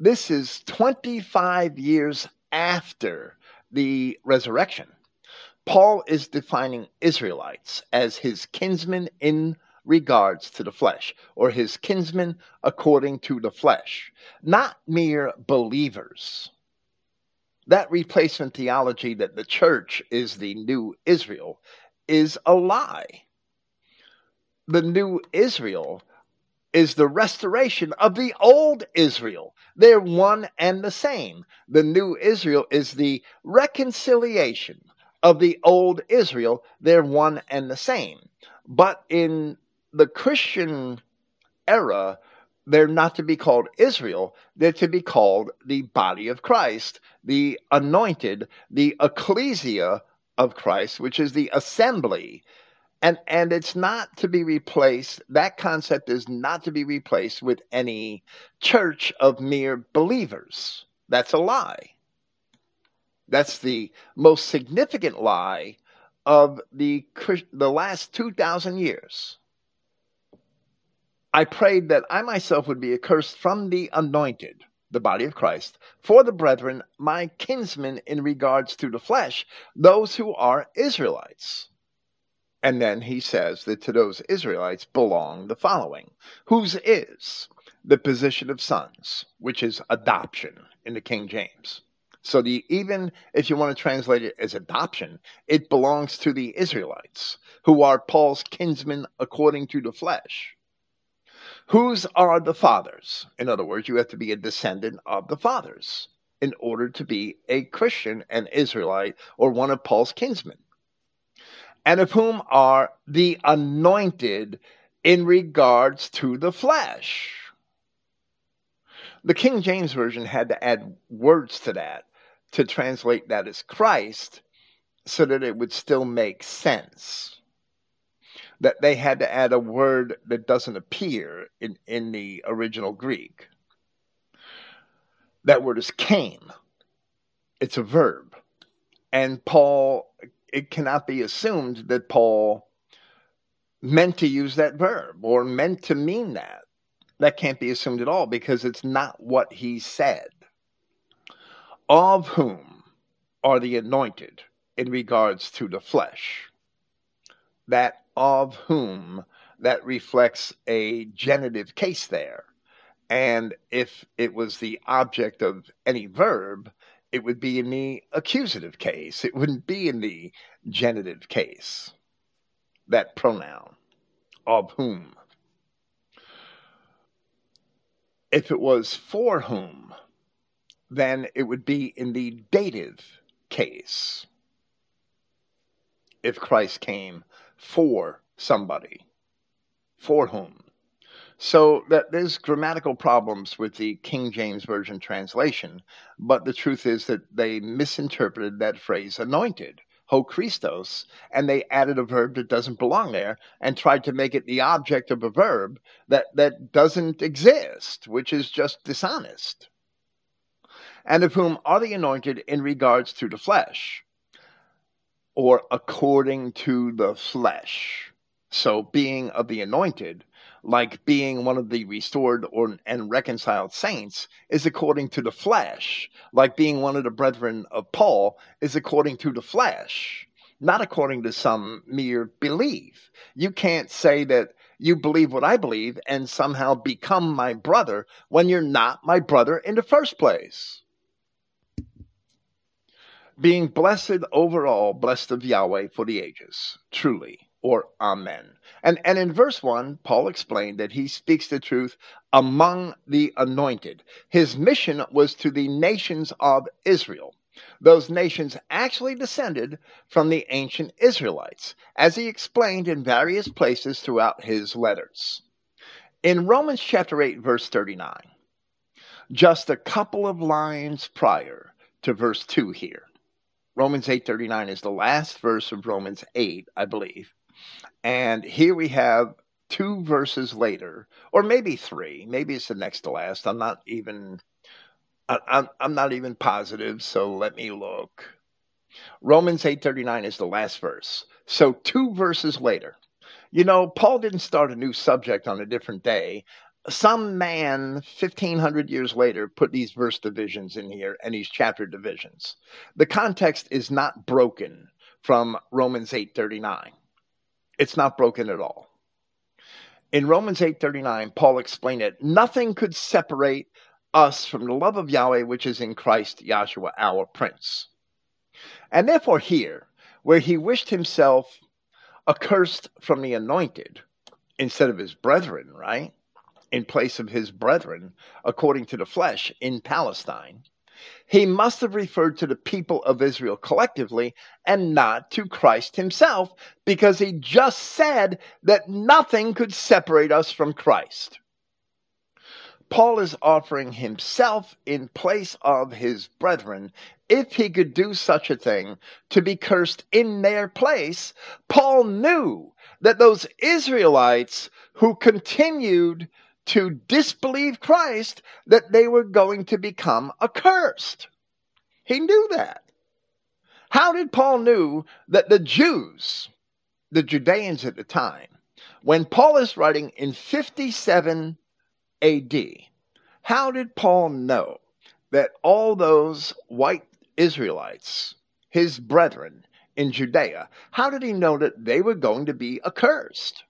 this is twenty-five years after the resurrection. Paul is defining Israelites as his kinsmen in regards to the flesh, or his kinsmen according to the flesh, not mere believers. That replacement theology that the church is the new Israel is a lie. The new Israel is the restoration of the old Israel. They're one and the same. The new Israel is the reconciliation of the old Israel. They're one and the same. But in the Christian era, they're not to be called Israel. They're to be called the body of Christ, the anointed, the ecclesia of Christ, which is the assembly. And and it's not to be replaced, that concept is not to be replaced with any church of mere believers. That's a lie. That's the most significant lie of the, the last two thousand years. I prayed that I myself would be accursed from the anointed, the body of Christ, for the brethren, my kinsmen in regards to the flesh, those who are Israelites. And then he says that to those Israelites belong the following. Whose is the position of sons, which is adoption in the King James. So the, even if you want to translate it as adoption, it belongs to the Israelites, who are Paul's kinsmen according to the flesh. Whose are the fathers? In other words, you have to be a descendant of the fathers in order to be a Christian, an Israelite, or one of Paul's kinsmen. And of whom are the anointed in regards to the flesh. The King James Version had to add words to that to translate that as Christ so that it would still make sense. That they had to add a word that doesn't appear in, in the original Greek. That word is came. It's a verb. And Paul... It cannot be assumed that Paul meant to use that verb or meant to mean that. That can't be assumed at all because it's not what he said. Of whom are the anointed in regards to the flesh? That of whom, that reflects a genitive case there. And if it was the object of any verb, it would be in the accusative case. It wouldn't be in the genitive case. That pronoun, of whom. If it was for whom, then it would be in the dative case. If Christ came for somebody, for whom. So that there's grammatical problems with the King James Version translation, but the truth is that they misinterpreted that phrase anointed, ho Christos, and they added a verb that doesn't belong there and tried to make it the object of a verb that, that doesn't exist, which is just dishonest. And of whom are the anointed in regards to the flesh, or according to the flesh. So being of the anointed, like being one of the restored or and reconciled saints, is according to the flesh. Like being one of the brethren of Paul is according to the flesh, not according to some mere belief. You can't say that you believe what I believe and somehow become my brother when you're not my brother in the first place. Being blessed overall, blessed of Yahweh for the ages, truly. Or amen. And and in verse one, Paul explained that he speaks the truth among the anointed. His mission was to the nations of Israel. Those nations actually descended from the ancient Israelites, as he explained in various places throughout his letters. In Romans chapter eight, verse thirty-nine, just a couple of lines prior to verse two here. Romans eight thirty-nine is the last verse of Romans eight, I believe. And here we have two verses later, or maybe three, maybe it's the next to last. I'm not even, I, I'm, I'm not even positive, so let me look. Romans eight thirty-nine is the last verse. So two verses later, you know, Paul didn't start a new subject on a different day. Some man fifteen hundred years later put these verse divisions in here and these chapter divisions. The context is not broken from Romans eight thirty-nine. It's not broken at all. In Romans eight thirty-nine, Paul explained it. Nothing could separate us from the love of Yahweh, which is in Christ Yahshua, our Prince. And therefore here, where he wished himself accursed from the anointed instead of his brethren, right? In place of his brethren, according to the flesh, in Palestine, he must have referred to the people of Israel collectively and not to Christ himself, because he just said that nothing could separate us from Christ. Paul is offering himself in place of his brethren. If he could do such a thing, to be cursed in their place, Paul knew that those Israelites who continued to disbelieve Christ, that they were going to become accursed. He knew that. How did Paul knew that the Jews, the Judeans at the time, when Paul is writing in fifty-seven A D, how did Paul know that all those white Israelites, his brethren in Judea, how did he know that they were going to be accursed?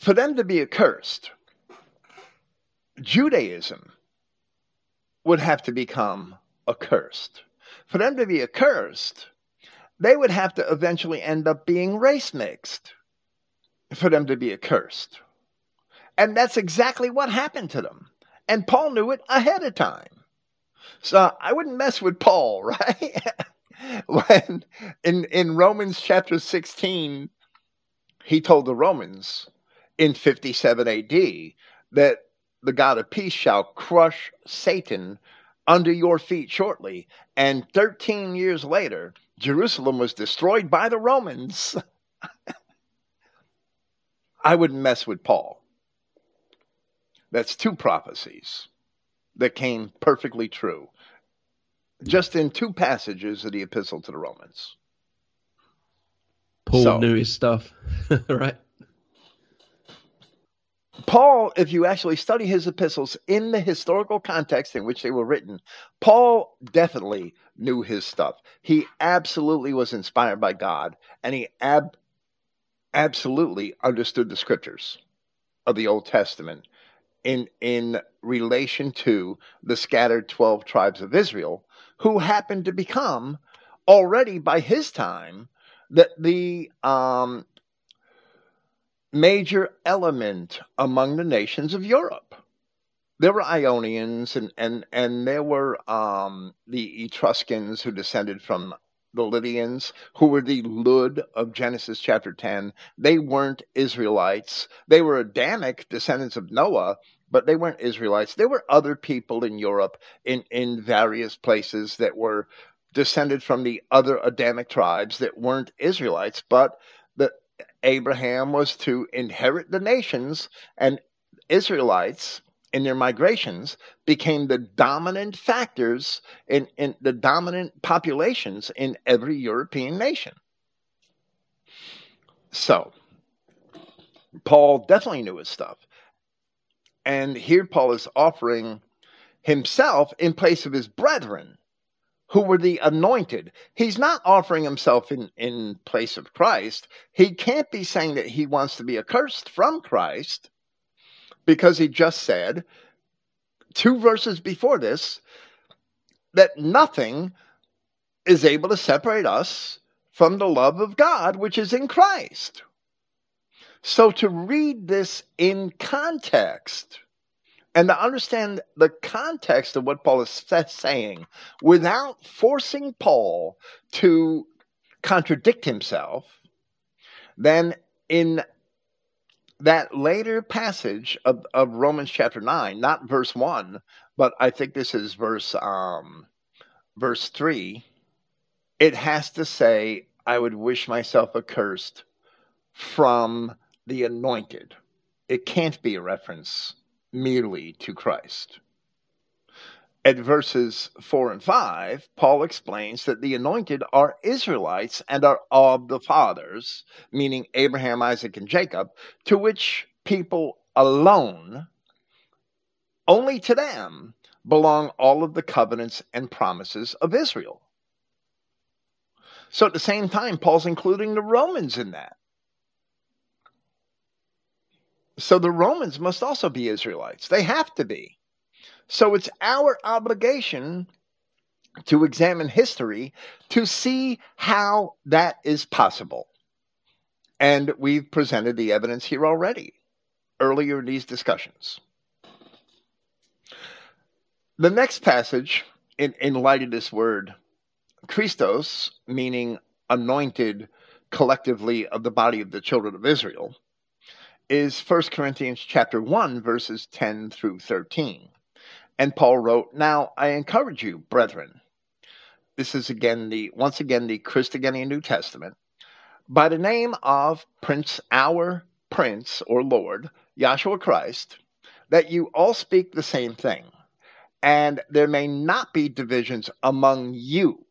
For them to be accursed, Judaism would have to become accursed. For them to be accursed, they would have to eventually end up being race mixed for them to be accursed. And that's exactly what happened to them. And Paul knew it ahead of time. So I wouldn't mess with Paul, right? When in, in Romans chapter sixteen, he told the Romans in fifty-seven A D that the God of peace shall crush Satan under your feet shortly. And thirteen years later, Jerusalem was destroyed by the Romans. I wouldn't mess with Paul. That's two prophecies that came perfectly true, just in two passages of the Epistle to the Romans. Paul so, knew his stuff, right? Paul, if you actually study his epistles in the historical context in which they were written, Paul definitely knew his stuff. He absolutely was inspired by God, and he ab- absolutely understood the scriptures of the Old Testament in, in relation to the scattered twelve tribes of Israel, who happened to become, already by his time, that the um, major element among the nations of Europe. There were Ionians and and, and there were um, the Etruscans who descended from the Lydians, who were the Lud of Genesis chapter ten. They weren't Israelites. They were Adamic descendants of Noah, but they weren't Israelites. There were other people in Europe in, in various places that were descended from the other Adamic tribes that weren't Israelites, but that Abraham was to inherit the nations, and Israelites in their migrations became the dominant factors in, in the dominant populations in every European nation. So Paul definitely knew his stuff. And here Paul is offering himself in place of his brethren, who were the anointed. He's not offering himself in, in place of Christ. He can't be saying that he wants to be accursed from Christ, because he just said, two verses before this, that nothing is able to separate us from the love of God, which is in Christ. So to read this in context, and to understand the context of what Paul is saying without forcing Paul to contradict himself, then in that later passage of, of Romans chapter nine, not verse one, but I think this is verse um, verse three, it has to say, I would wish myself accursed from the anointed. It can't be a reference merely to Christ. At verses four and five, Paul explains that the anointed are Israelites and are of the fathers, meaning Abraham, Isaac, and Jacob, to which people alone, only to them, belong all of the covenants and promises of Israel. So at the same time, Paul's including the Romans in that. So the Romans must also be Israelites. They have to be. So it's our obligation to examine history to see how that is possible. And we've presented the evidence here already, earlier in these discussions. The next passage, in, in light of this word, Christos, meaning anointed collectively of the body of the children of Israel, is First Corinthians chapter one, verses ten through thirteen. And Paul wrote, "Now I encourage you, brethren," this is again the once again the Christogenian New Testament, "by the name of Prince, our Prince or Lord, Yahshua Christ, that you all speak the same thing, and there may not be divisions among you."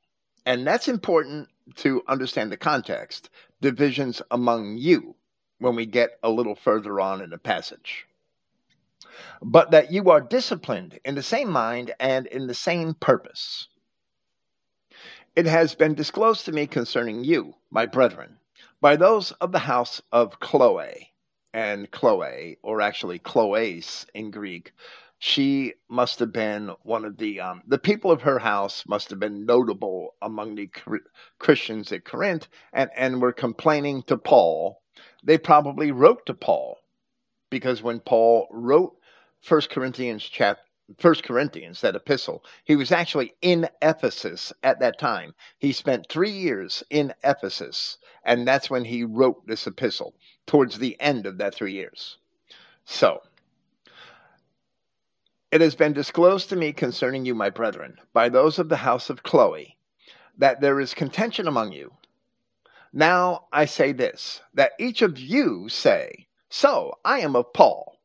And that's important to understand the context, divisions among you, when we get a little further on in the passage. "But that you are disciplined in the same mind and in the same purpose. It has been disclosed to me concerning you, my brethren, by those of the house of Chloe." And Chloe, or actually Chloes in Greek, she must have been one of the, um, the people of her house must have been notable among the Christians at Corinth and, and were complaining to Paul. They probably wrote to Paul, because when Paul wrote First Corinthians, chap- First Corinthians, that epistle, he was actually in Ephesus at that time. He spent three years in Ephesus, and that's when he wrote this epistle, towards the end of that three years. So, "It has been disclosed to me concerning you, my brethren, by those of the house of Chloe, that there is contention among you. Now I say this, that each of you say, 'So I am of Paul,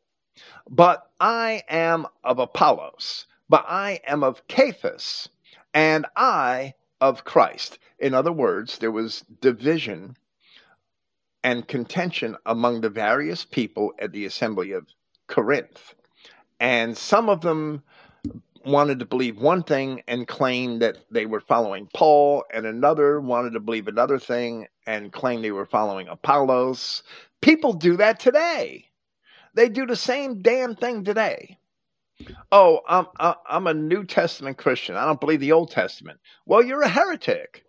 but I am of Apollos, but I am of Cephas, and I of Christ.'" In other words, there was division and contention among the various people at the assembly of Corinth. And some of them wanted to believe one thing and claimed that they were following Paul, and another wanted to believe another thing and claimed they were following Apollos. People do that today. They do the same damn thing today. "Oh, I'm, I'm a New Testament Christian. I don't believe the Old Testament." Well, you're a heretic.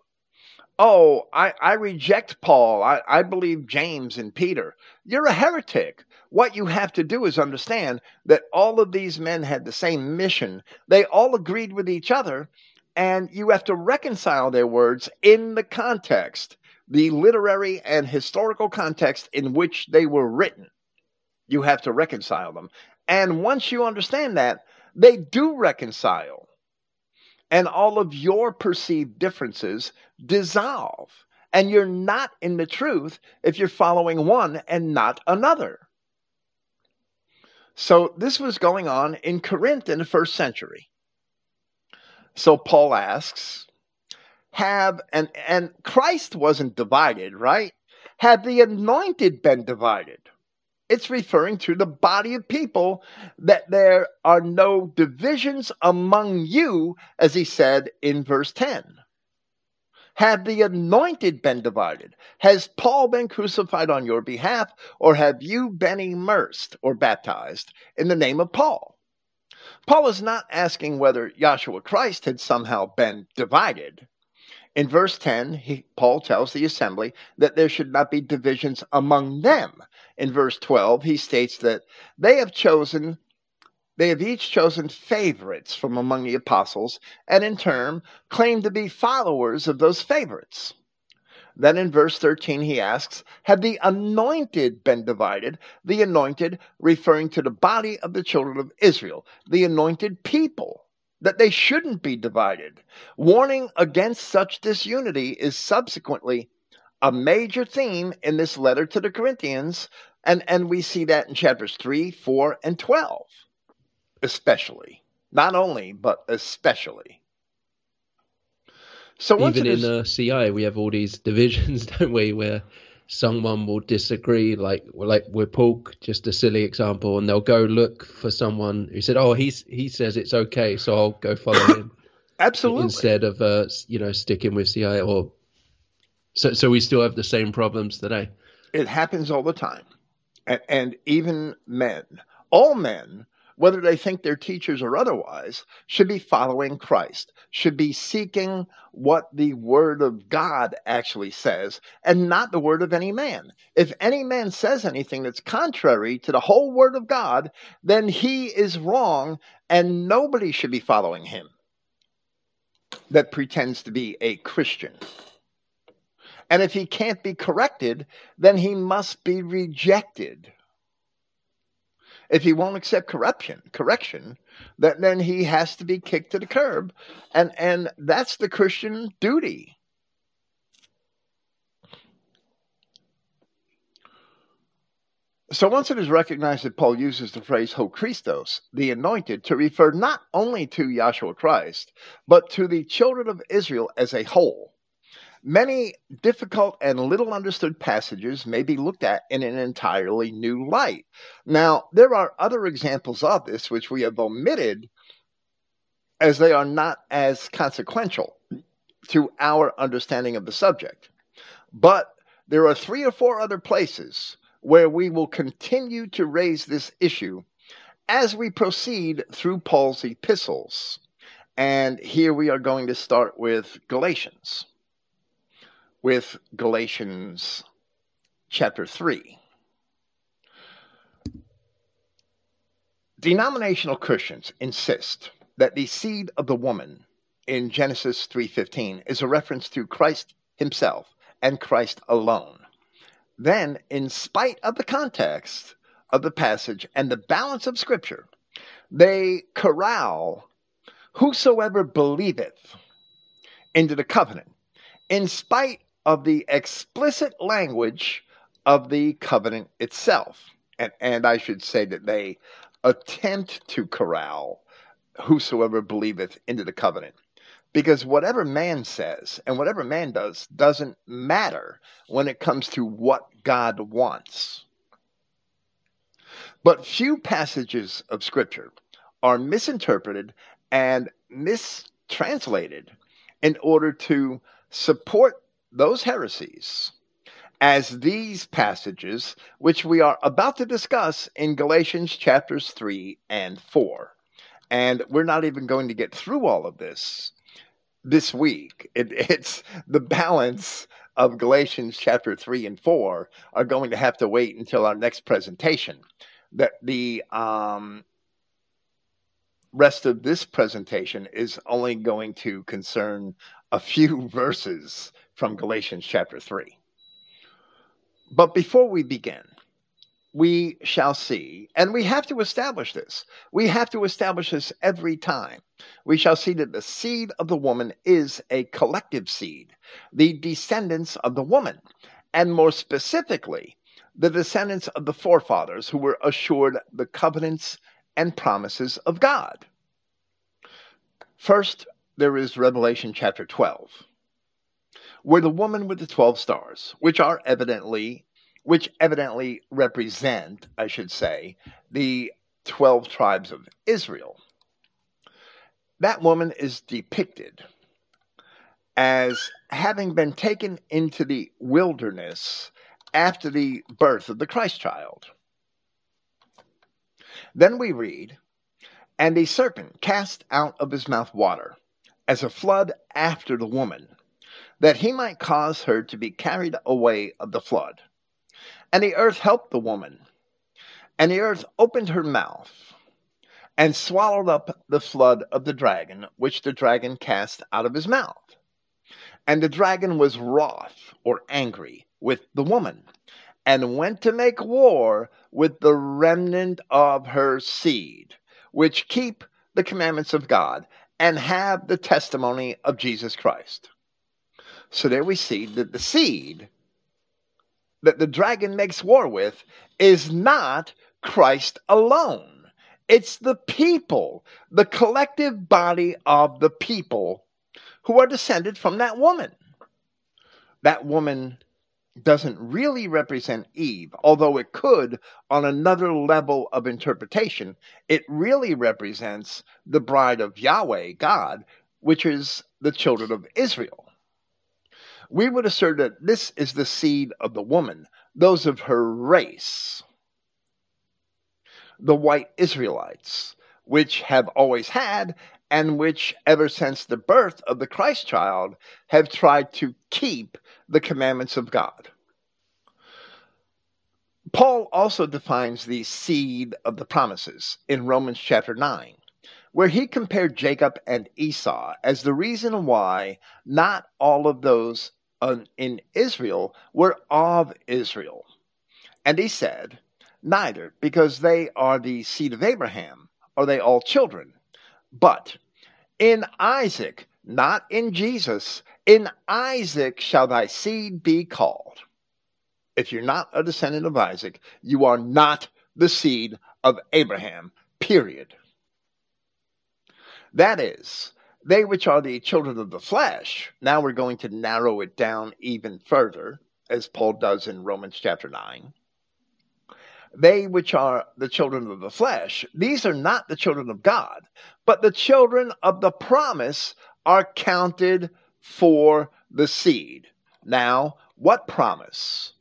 "Oh, I, I reject Paul. I, I believe James and Peter." You're a heretic. What you have to do is understand that all of these men had the same mission. They all agreed with each other, and you have to reconcile their words in the context, the literary and historical context in which they were written. You have to reconcile them. And once you understand that, they do reconcile. And all of your perceived differences dissolve. And you're not in the truth if you're following one and not another. So this was going on in Corinth in the first century. So Paul asks, Have and and Christ wasn't divided, right? Have the anointed been divided? It's referring to the body of people, that there are no divisions among you, as he said in verse ten. Have the anointed been divided? Has Paul been crucified on your behalf, or have you been immersed or baptized in the name of Paul? Paul is not asking whether Yahshua Christ had somehow been divided. In verse ten, he, Paul tells the assembly that there should not be divisions among them. In verse twelve, he states that they have chosen, they have each chosen favorites from among the apostles, and in turn claim to be followers of those favorites. Then in verse thirteen, he asks, Have the anointed been divided? The anointed, referring to the body of the children of Israel, the anointed people, that they shouldn't be divided. Warning against such disunity is subsequently a major theme in this letter to the Corinthians, and, and we see that in chapters three, four, and twelve, especially. Not only, but especially. So once even in the uh, C I, we have all these divisions, don't we, where someone will disagree, like like with Paul, just a silly example, and they'll go look for someone who said, "Oh, he's he says it's okay, so I'll go follow him." Absolutely. Instead of uh, you know sticking with C I, or so so we still have the same problems today. It happens all the time, and and even men, all men, whether they think they're teachers or otherwise, should be following Christ, should be seeking what the word of God actually says and not the word of any man. If any man says anything that's contrary to the whole word of God, then he is wrong and nobody should be following him that pretends to be a Christian. And if he can't be corrected, then he must be rejected. If he won't accept corruption, correction, that then he has to be kicked to the curb. And, and that's the Christian duty. So once it is recognized that Paul uses the phrase ho Christos, the anointed, to refer not only to Yahshua Christ, but to the children of Israel as a whole. Many difficult and little understood passages may be looked at in an entirely new light. Now, there are other examples of this which we have omitted as they are not as consequential to our understanding of the subject. But there are three or four other places where we will continue to raise this issue as we proceed through Paul's epistles. And here we are going to start with Galatians. With Galatians chapter three. Denominational Christians insist that the seed of the woman in Genesis three fifteen is a reference to Christ himself and Christ alone. Then, in spite of the context of the passage and the balance of Scripture, they corral whosoever believeth into the covenant, in spite of the explicit language of the covenant itself. And, and I should say that they attempt to corral whosoever believeth into the covenant, because whatever man says and whatever man does doesn't matter when it comes to what God wants. But few passages of Scripture are misinterpreted and mistranslated in order to support those heresies as these passages which we are about to discuss in Galatians chapters three and four. And we're not even going to get through all of this this week. It, it's the balance of Galatians chapter three and four are going to have to wait until our next presentation. That the um, rest of this presentation is only going to concern a few verses from Galatians chapter three. But before we begin, we shall see, and we have to establish this. We have to establish this every time. We shall see that the seed of the woman is a collective seed, the descendants of the woman, and more specifically, the descendants of the forefathers who were assured the covenants and promises of God. First, there is Revelation chapter twelve, where the woman with the twelve stars, which are evidently, which evidently represent, I should say, the twelve tribes of Israel. That woman is depicted as having been taken into the wilderness after the birth of the Christ child. Then we read, "And a serpent cast out of his mouth water, as a flood after the woman, that he might cause her to be carried away of the flood. And the earth helped the woman, and the earth opened her mouth, and swallowed up the flood of the dragon, which the dragon cast out of his mouth. And the dragon was wroth, or angry, with the woman, and went to make war with the remnant of her seed, which keep the commandments of God, and have the testimony of Jesus Christ." So there we see that the seed that the dragon makes war with is not Christ alone. It's the people, the collective body of the people who are descended from that woman. That woman doesn't really represent Eve, although it could on another level of interpretation. It really represents the bride of Yahweh, God, which is the children of Israel. We would assert that this is the seed of the woman, those of her race, the white Israelites, which have always had and which ever since the birth of the Christ child have tried to keep the commandments of God. Paul also defines the seed of the promises in Romans chapter nine, where he compared Jacob and Esau as the reason why not all of those in Israel were of Israel. And he said, neither, because they are the seed of Abraham, are they all children. But in Isaac, not in Jesus, in Isaac shall thy seed be called. If you're not a descendant of Isaac, you are not the seed of Abraham, period. That is, they which are the children of the flesh, now we're going to narrow it down even further, as Paul does in Romans chapter nine. They which are the children of the flesh, these are not the children of God, but the children of the promise are counted for the seed. Now, what promise?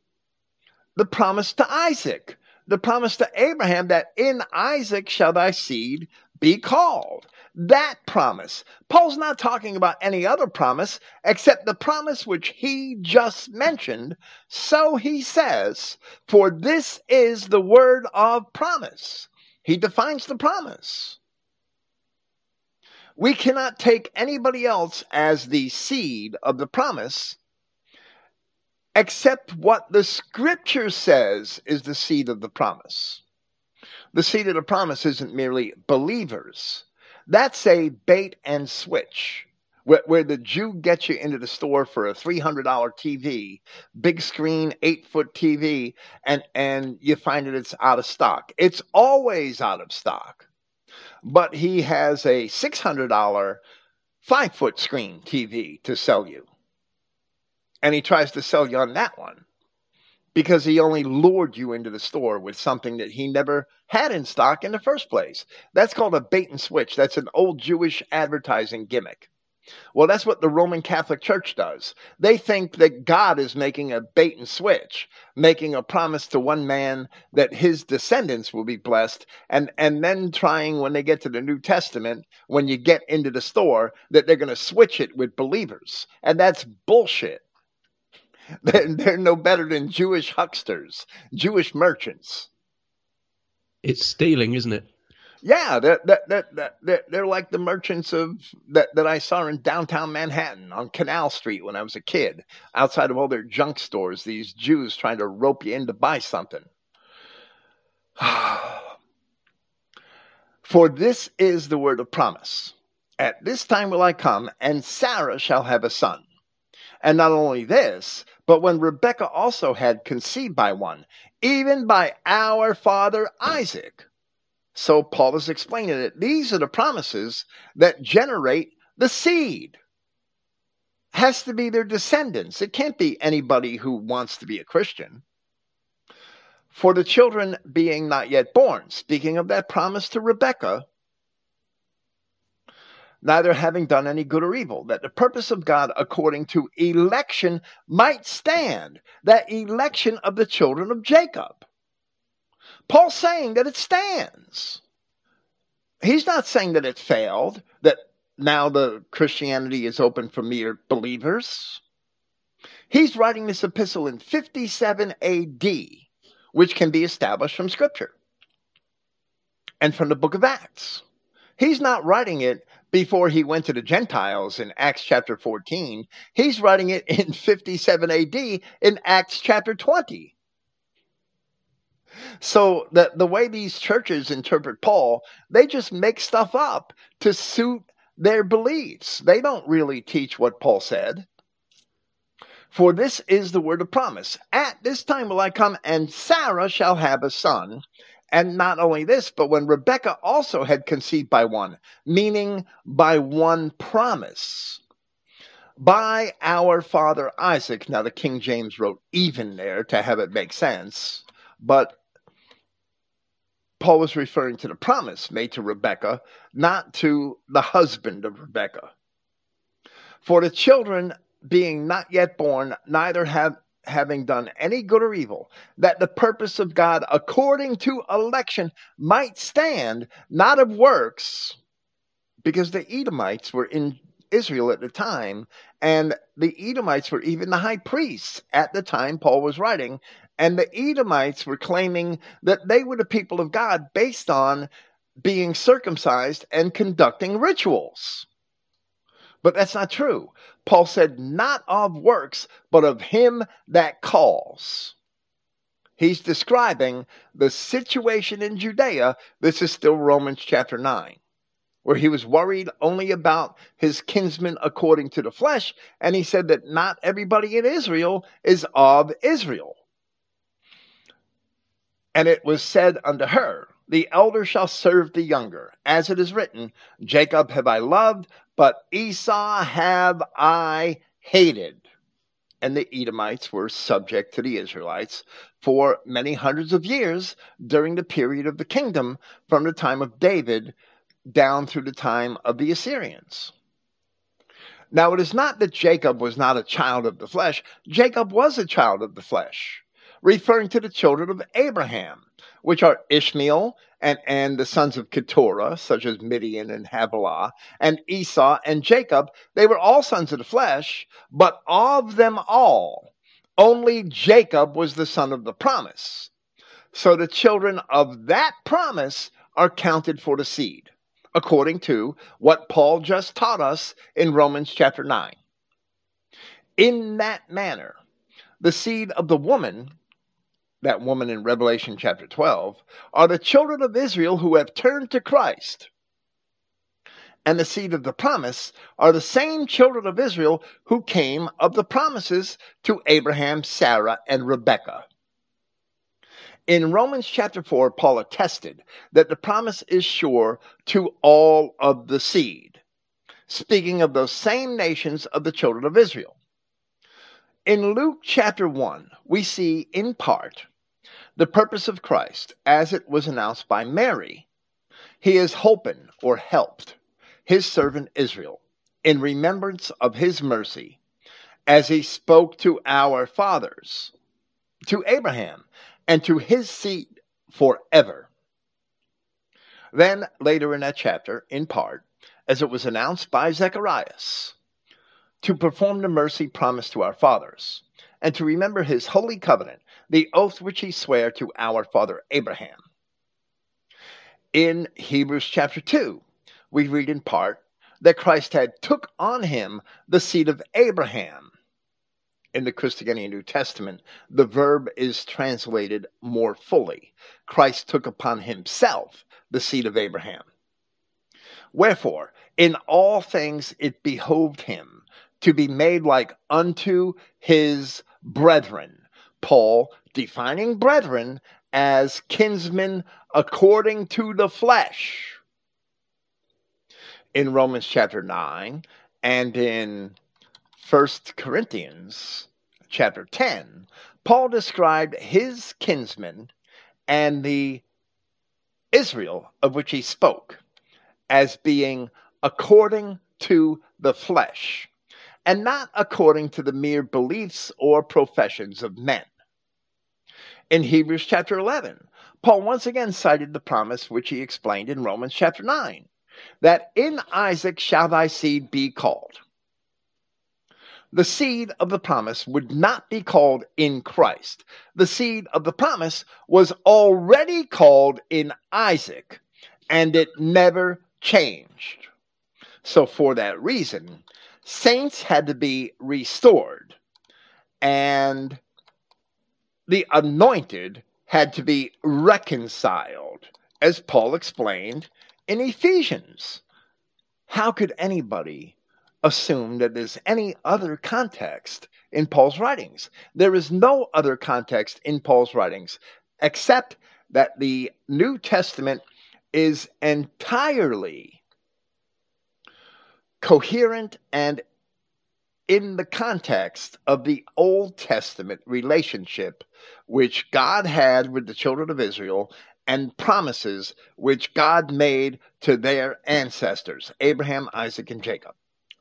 The promise to Isaac, the promise to Abraham that in Isaac shall thy seed be called. That promise. Paul's not talking about any other promise except the promise which he just mentioned. So he says, for this is the word of promise. He defines the promise. We cannot take anybody else as the seed of the promise except what the scripture says is the seed of the promise. The seed of the promise isn't merely believers. That's a bait and switch, where, where the Jew gets you into the store for a three hundred dollars T V, big screen, eight-foot T V, and, and you find that it's out of stock. It's always out of stock. But he has a six hundred dollars five-foot screen T V to sell you. And he tries to sell you on that one because he only lured you into the store with something that he never had in stock in the first place. That's called a bait and switch. That's an old Jewish advertising gimmick. Well, that's what the Roman Catholic Church does. They think that God is making a bait and switch, making a promise to one man that his descendants will be blessed, and, and then trying when they get to the New Testament, when you get into the store, that they're going to switch it with believers. And that's bullshit. They're, they're no better than Jewish hucksters, Jewish merchants. It's stealing, isn't it? Yeah, they're, they're, they're, they're like the merchants of that, that I saw in downtown Manhattan on Canal Street when I was a kid. Outside of all their junk stores, these Jews trying to rope you in to buy something. For this is the word of promise. At this time will I come, and Sarah shall have a son. And not only this, but when Rebecca also had conceived by one, even by our father Isaac. So Paul is explaining it. These are the promises that generate the seed. Has to be their descendants. It can't be anybody who wants to be a Christian. For the children being not yet born, speaking of that promise to Rebecca, neither having done any good or evil, that the purpose of God according to election might stand, that election of the children of Jacob. Paul's saying that it stands. He's not saying that it failed, that now the Christianity is open for mere believers. He's writing this epistle in fifty-seven A D, which can be established from Scripture and from the book of Acts. He's not writing it before he went to the Gentiles in Acts chapter fourteen. He's writing it in fifty-seven A D in Acts chapter twenty. So the, the way these churches interpret Paul, they just make stuff up to suit their beliefs. They don't really teach what Paul said. For this is the word of promise. At this time will I come, and Sarah shall have a son. And not only this, but when Rebecca also had conceived by one, meaning by one promise, by our father Isaac. Now the King James wrote even there to have it make sense, but Paul was referring to the promise made to Rebecca, not to the husband of Rebecca. For the children being not yet born, neither have having done any good or evil, that the purpose of God according to election might stand, not of works, because the Edomites were in Israel at the time, and the Edomites were even the high priests at the time Paul was writing, and the Edomites were claiming that they were the people of God based on being circumcised and conducting rituals. But that's not true. Paul said, not of works, but of him that calls. He's describing the situation in Judea. This is still Romans chapter nine, where he was worried only about his kinsmen according to the flesh. And he said that not everybody in Israel is of Israel. And it was said unto her, the elder shall serve the younger. As it is written, Jacob have I loved, but Esau have I hated. And the Edomites were subject to the Israelites for many hundreds of years during the period of the kingdom, from the time of David down through the time of the Assyrians. Now it is not that Jacob was not a child of the flesh. Jacob was a child of the flesh, referring to the children of Abraham, which are Ishmael and, and the sons of Keturah, such as Midian and Havilah, and Esau and Jacob. They were all sons of the flesh, but of them all, only Jacob was the son of the promise. So the children of that promise are counted for the seed, according to what Paul just taught us in Romans chapter nine. In that manner, the seed of the woman, that woman in Revelation chapter twelve, are the children of Israel who have turned to Christ. And the seed of the promise are the same children of Israel who came of the promises to Abraham, Sarah, and Rebekah. In Romans chapter four, Paul attested that the promise is sure to all of the seed, speaking of those same nations of the children of Israel. In Luke chapter one, we see in part the purpose of Christ as it was announced by Mary. He has holpen or helped his servant Israel in remembrance of his mercy, as he spoke to our fathers, to Abraham, and to his seed forever. Then later in that chapter, in part, as it was announced by Zacharias, to perform the mercy promised to our fathers, and to remember his holy covenant, the oath which he sware to our father Abraham. In Hebrews chapter two, we read in part that Christ had took on him the seed of Abraham. In the Christogenian New Testament, the verb is translated more fully. Christ took upon himself the seed of Abraham. Wherefore, in all things it behoved him to be made like unto his brethren. Paul defining brethren as kinsmen according to the flesh. In Romans chapter nine and in First Corinthians chapter ten, Paul described his kinsmen and the Israel of which he spoke as being according to the flesh, and not according to the mere beliefs or professions of men. In Hebrews chapter eleven, Paul once again cited the promise which he explained in Romans chapter nine, that in Isaac shall thy seed be called. The seed of the promise would not be called in Christ. The seed of the promise was already called in Isaac, and it never changed. So for that reason, saints had to be restored, and the anointed had to be reconciled, as Paul explained in Ephesians. How could anybody assume that there's any other context in Paul's writings. There is no other context in Paul's writings except that the New Testament is entirely coherent and in the context of the Old Testament relationship which God had with the children of Israel and promises which God made to their ancestors, Abraham, Isaac, and Jacob.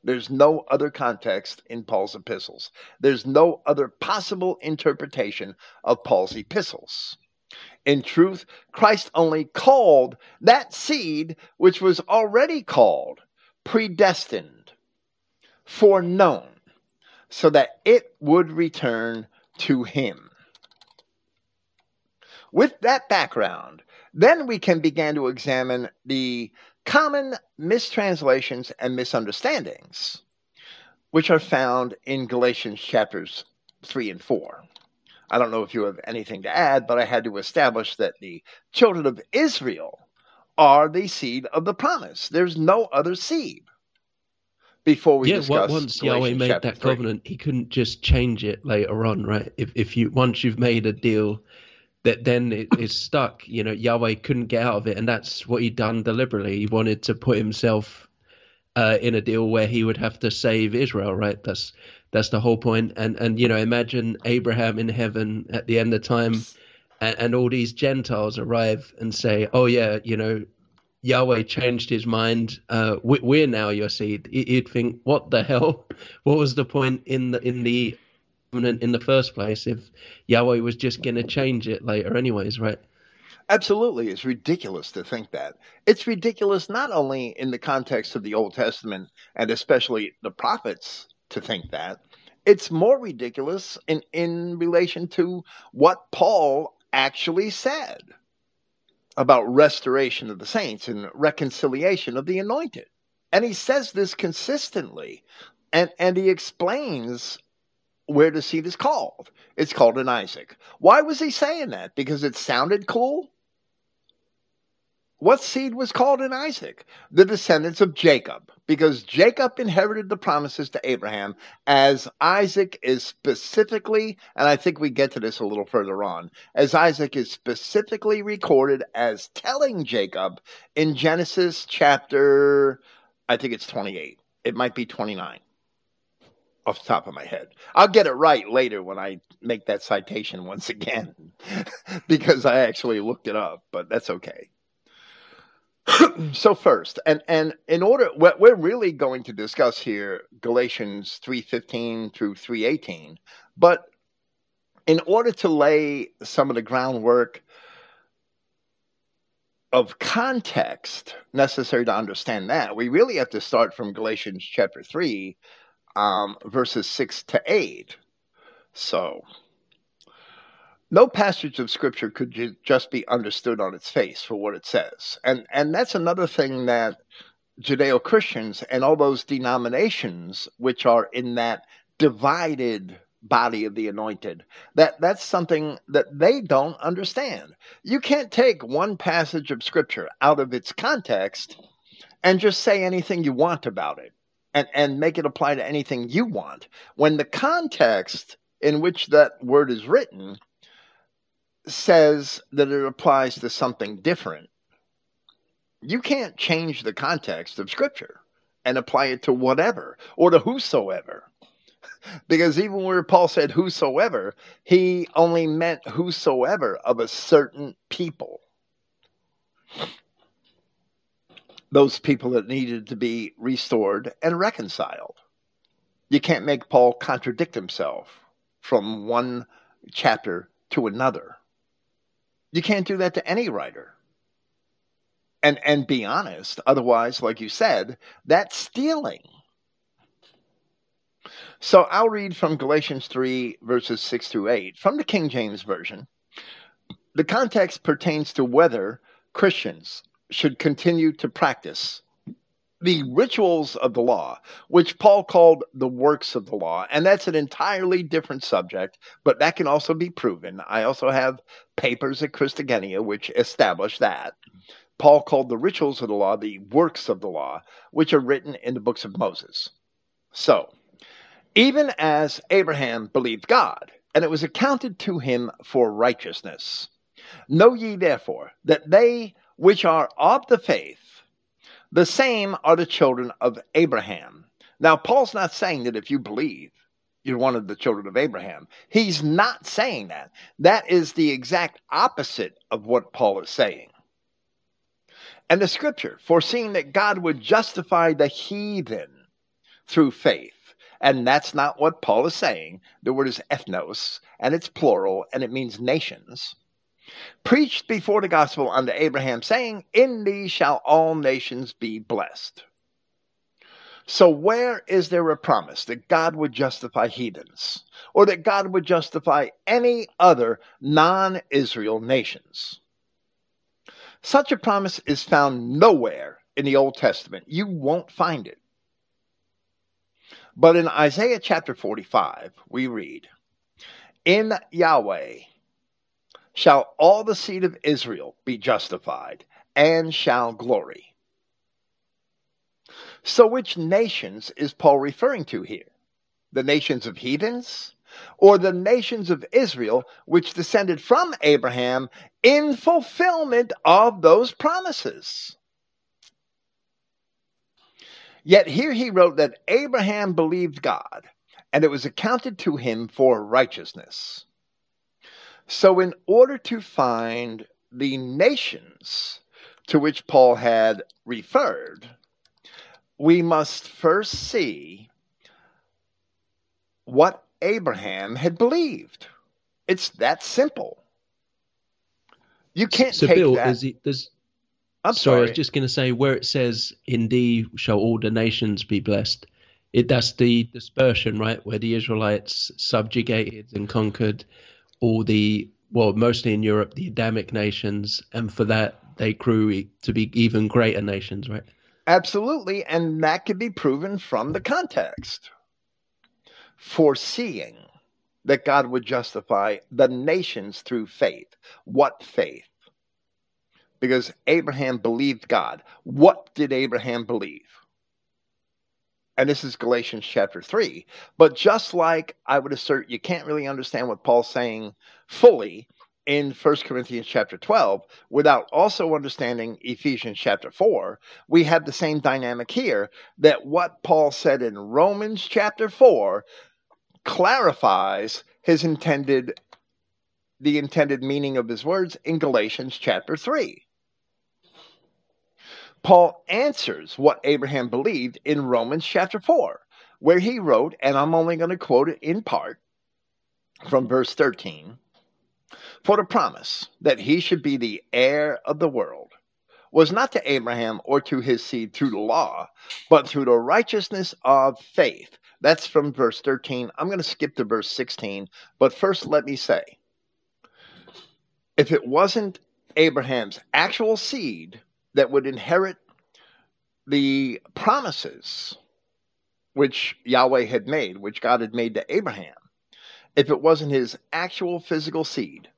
There's no other context in Paul's epistles. There's no other possible interpretation of Paul's epistles. In truth, Christ only called that seed which was already called, predestined, foreknown, so that it would return to him. With that background, then we can begin to examine the common mistranslations and misunderstandings which are found in Galatians chapters three and four. I don't know if you have anything to add, but I had to establish that the children of Israel are the seed of the promise. There's no other seed. Before we yeah, discuss once Yahweh made that covenant, three. He couldn't just change it later on, right? If if you once you've made a deal, that then it is stuck. You know, Yahweh couldn't get out of it, and that's what he done deliberately. He wanted to put himself uh, in a deal where he would have to save Israel, right? That's that's the whole point. And and you know, imagine Abraham in heaven at the end of time, and, and all these Gentiles arrive and say, "Oh yeah, you know, Yahweh changed his mind. Uh, we, we're now your seed." You'd think, what the hell? What was the point in the in the in the first place if Yahweh was just going to change it later, anyways, right? Absolutely, it's ridiculous to think that. It's ridiculous not only in the context of the Old Testament and especially the prophets to think that. It's more ridiculous in in relation to what Paul actually said about restoration of the saints and reconciliation of the anointed. And he says this consistently, and, and he explains where the seed is called. It's called in Isaac. Why was he saying that? Because it sounded cool? What seed was called in Isaac? The descendants of Jacob, because Jacob inherited the promises to Abraham, as Isaac is specifically, and I think we get to this a little further on, as Isaac is specifically recorded as telling Jacob in Genesis chapter, I think it's twenty-eight. It might be twenty-nine off the top of my head. I'll get it right later when I make that citation once again, because I actually looked it up, but that's okay. So first, and, and in order, what we're really going to discuss here, Galatians three fifteen through three eighteen, but in order to lay some of the groundwork of context necessary to understand that, we really have to start from Galatians chapter three, um, verses six to eight. So, no passage of Scripture could ju- just be understood on its face for what it says. And and that's another thing that Judeo-Christians and all those denominations which are in that divided body of the anointed, that, that's something that they don't understand. You can't take one passage of Scripture out of its context and just say anything you want about it and, and make it apply to anything you want, when the context in which that word is written says that it applies to something different. You can't change the context of Scripture and apply it to whatever or to whosoever. Because even where Paul said whosoever, he only meant whosoever of a certain people. Those people that needed to be restored and reconciled. You can't make Paul contradict himself from one chapter to another. You can't do that to any writer. And and be honest. Otherwise, like you said, that's stealing. So I'll read from Galatians three, verses six through eight. From the King James Version, the context pertains to whether Christians should continue to practice the rituals of the law, which Paul called the works of the law. And that's an entirely different subject, but that can also be proven. I also have papers at Christogenea which establish that. Paul called the rituals of the law the works of the law, which are written in the books of Moses. So, even as Abraham believed God, and it was accounted to him for righteousness. Know ye therefore that they which are of the faith, the same are the children of Abraham. Now, Paul's not saying that if you believe, you're one of the children of Abraham. He's not saying that. That is the exact opposite of what Paul is saying. And the scripture, foreseeing that God would justify the heathen through faith. And that's not what Paul is saying. The word is ethnos, and it's plural, and it means nations. Preached before the gospel unto Abraham, saying, in thee shall all nations be blessed. So where is there a promise that God would justify heathens, or that God would justify any other non-Israel nations? Such a promise is found nowhere in the Old Testament. You won't find it. But in Isaiah chapter forty-five, we read, in Yahweh shall all the seed of Israel be justified, and shall glory. So which nations is Paul referring to here? The nations of heathens, or the nations of Israel, which descended from Abraham in fulfillment of those promises? Yet here he wrote that Abraham believed God, and it was accounted to him for righteousness. So in order to find the nations to which Paul had referred, we must first see what Abraham had believed. It's that simple. You can't so take Bill, that... Is he, there's... I'm sorry, sorry, I was just going to say where it says, in thee shall all the nations be blessed. It, that's the dispersion, right? Where the Israelites subjugated and conquered all the, well, mostly in Europe, the Adamic nations. And for that, they grew to be even greater nations, right? Absolutely. And that can be proven from the context. Foreseeing that God would justify the nations through faith. What faith? Because Abraham believed God. What did Abraham believe? And this is Galatians chapter three. But just like I would assert you can't really understand what Paul's saying fully in First Corinthians chapter twelve without also understanding Ephesians chapter four, we have the same dynamic here, that what Paul said in Romans chapter four clarifies his intended the intended meaning of his words in Galatians chapter three. Paul answers what Abraham believed in Romans chapter four, where he wrote, and I'm only going to quote it in part, from verse thirteen, for the promise that he should be the heir of the world was not to Abraham or to his seed through the law, but through the righteousness of faith. That's from verse thirteen. I'm going to skip to verse sixteen, but first let me say, if it wasn't Abraham's actual seed that would inherit the promises which Yahweh had made, which God had made to Abraham, if it wasn't his actual physical seed,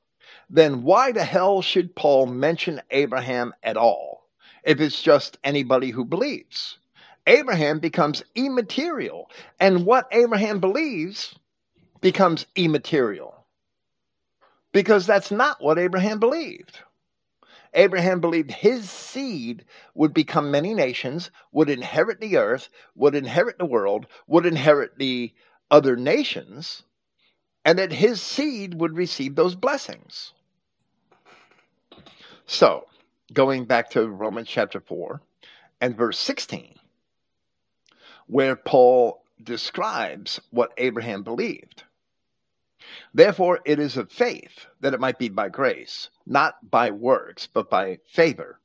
then why the hell should Paul mention Abraham at all if it's just anybody who believes? Abraham becomes immaterial, and what Abraham believes becomes immaterial. Because that's not what Abraham believed. Abraham believed his seed would become many nations, would inherit the earth, would inherit the world, would inherit the other nations, and that his seed would receive those blessings. So, going back to Romans chapter four and verse sixteen, where Paul describes what Abraham believed. Therefore, it is of faith that it might be by grace, not by works, but by favor.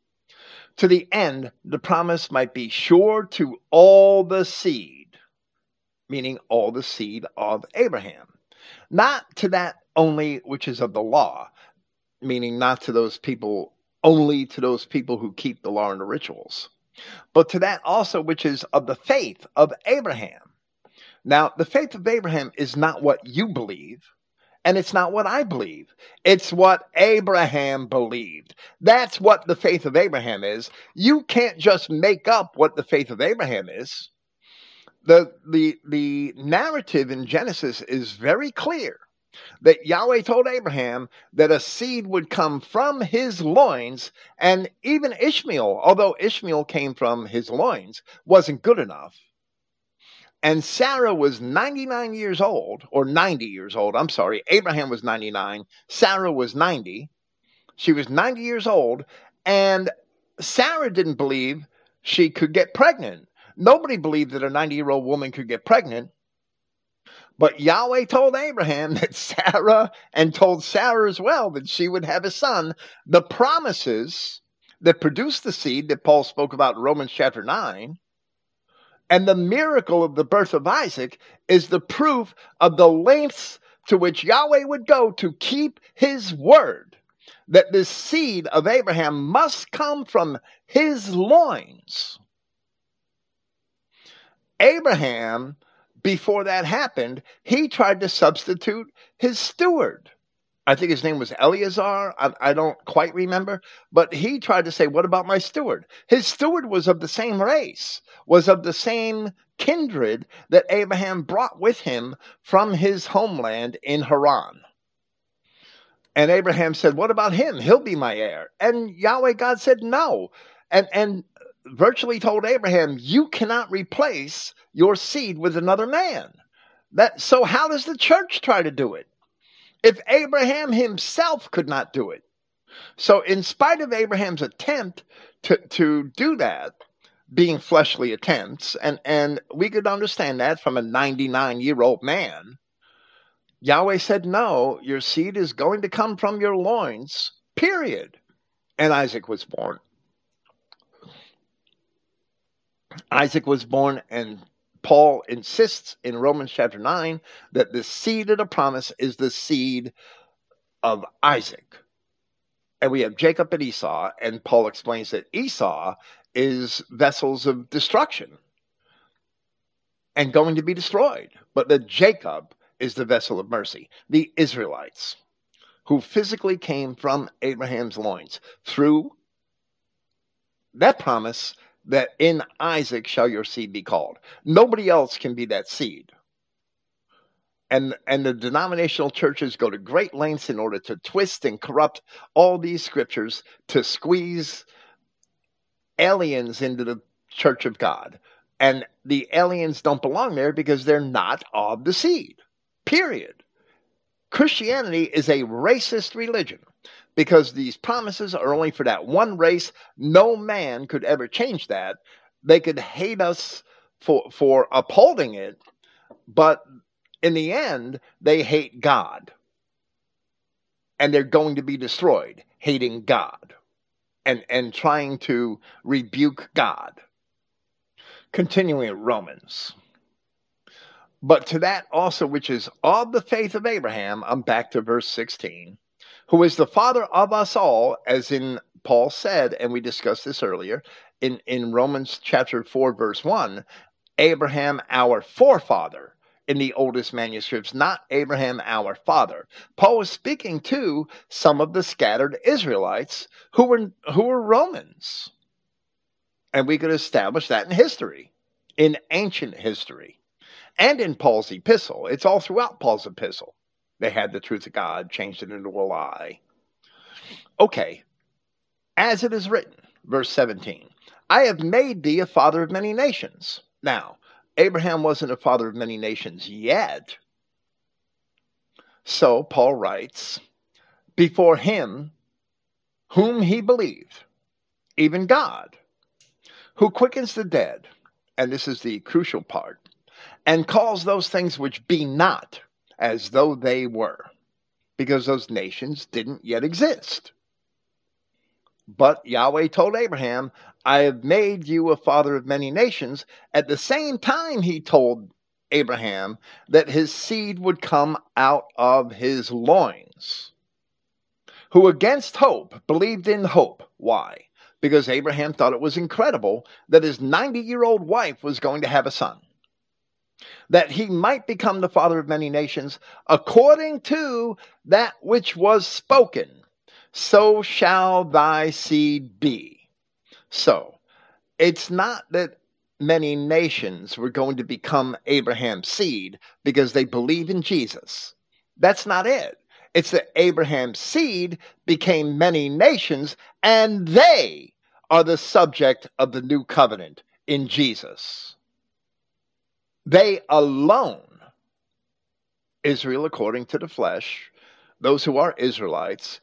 To the end, the promise might be sure to all the seed, meaning all the seed of Abraham, not to that only which is of the law, meaning not to those people, only to those people who keep the law and the rituals, but to that also which is of the faith of Abraham. Now, the faith of Abraham is not what you believe, and it's not what I believe. It's what Abraham believed. That's what the faith of Abraham is. You can't just make up what the faith of Abraham is. the, the, the narrative in Genesis is very clear that Yahweh told Abraham that a seed would come from his loins, and even Ishmael, although Ishmael came from his loins, wasn't good enough. And Sarah was ninety-nine years old, or ninety years old, I'm sorry. Abraham was ninety-nine, Sarah was ninety. She was ninety years old, and Sarah didn't believe she could get pregnant. Nobody believed that a ninety-year-old woman could get pregnant. But Yahweh told Abraham that Sarah, and told Sarah as well, that she would have a son. The promises that produced the seed that Paul spoke about in Romans chapter nine, and the miracle of the birth of Isaac is the proof of the lengths to which Yahweh would go to keep his word, that this seed of Abraham must come from his loins. Abraham, before that happened, he tried to substitute his steward. I think his name was Eleazar. I, I don't quite remember. But he tried to say, what about my steward? His steward was of the same race, was of the same kindred that Abraham brought with him from his homeland in Haran. And Abraham said, what about him? He'll be my heir. And Yahweh God said, no. And, and virtually told Abraham, you cannot replace your seed with another man. That, so how does the church try to do it? If Abraham himself could not do it. So in spite of Abraham's attempt to, to do that, being fleshly attempts, and, and we could understand that from a ninety-nine-year-old man, Yahweh said, no, your seed is going to come from your loins, period. And Isaac was born. Isaac was born, and Paul insists in Romans chapter nine that the seed of the promise is the seed of Isaac. And we have Jacob and Esau, and Paul explains that Esau is vessels of destruction and going to be destroyed, but that Jacob is the vessel of mercy, the Israelites, who physically came from Abraham's loins through that promise that in Isaac shall your seed be called. Nobody else can be that seed. And, and the denominational churches go to great lengths in order to twist and corrupt all these scriptures to squeeze aliens into the church of God. And the aliens don't belong there because they're not of the seed. Period. Christianity is a racist religion, because these promises are only for that one race. No man could ever change that. They could hate us for, for upholding it, but in the end, they hate God. And they're going to be destroyed, hating God, and, and trying to rebuke God. Continuing in Romans. But to that also which is of the faith of Abraham, I'm back to verse sixteen, who is the father of us all, as in Paul said, and we discussed this earlier, in, in Romans chapter four, verse one, Abraham, our forefather, in the oldest manuscripts, not Abraham, our father. Paul was speaking to some of the scattered Israelites who were, who were Romans. And we could establish that in history, in ancient history, and in Paul's epistle. It's all throughout Paul's epistle. They had the truth of God, changed it into a lie. Okay, as it is written, verse seventeen, I have made thee a father of many nations. Now, Abraham wasn't a father of many nations yet. So Paul writes, before him whom he believed, even God, who quickens the dead, and this is the crucial part, and calls those things which be not as though they were, because those nations didn't yet exist. But Yahweh told Abraham, I have made you a father of many nations. At the same time, he told Abraham that his seed would come out of his loins, who against hope believed in hope. Why? Because Abraham thought it was incredible that his ninety-year-old wife was going to have a son, that he might become the father of many nations, according to that which was spoken, so shall thy seed be. So, it's not that many nations were going to become Abraham's seed because they believe in Jesus. That's not it. It's that Abraham's seed became many nations, and they are the subject of the new covenant in Jesus. They alone, Israel according to the flesh, those who are Israelites,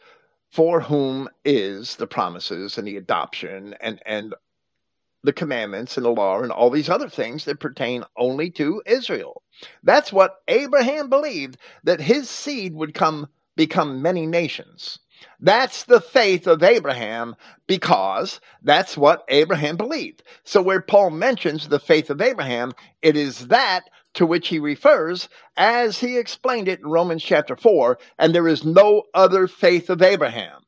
for whom is the promises and the adoption and, and the commandments and the law and all these other things that pertain only to Israel. That's what Abraham believed, that his seed would come become many nations. That's the faith of Abraham, because that's what Abraham believed. So where Paul mentions the faith of Abraham, it is that to which he refers as he explained it in Romans chapter four, and there is no other faith of Abraham.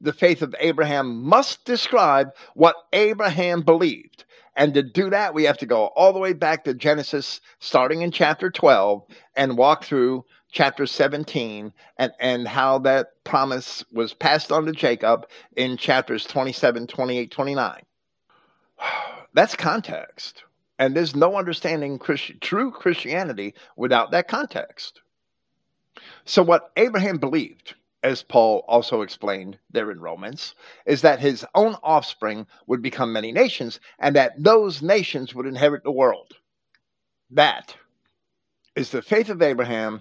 The faith of Abraham must describe what Abraham believed. And to do that, we have to go all the way back to Genesis, starting in chapter twelve, and walk through chapter seventeen, and, and how that promise was passed on to Jacob in chapters twenty-seven, twenty-eight, twenty-nine. That's context. And there's no understanding Christi- true Christianity without that context. So what Abraham believed, as Paul also explained there in Romans, is that his own offspring would become many nations, and that those nations would inherit the world. That is the faith of Abraham,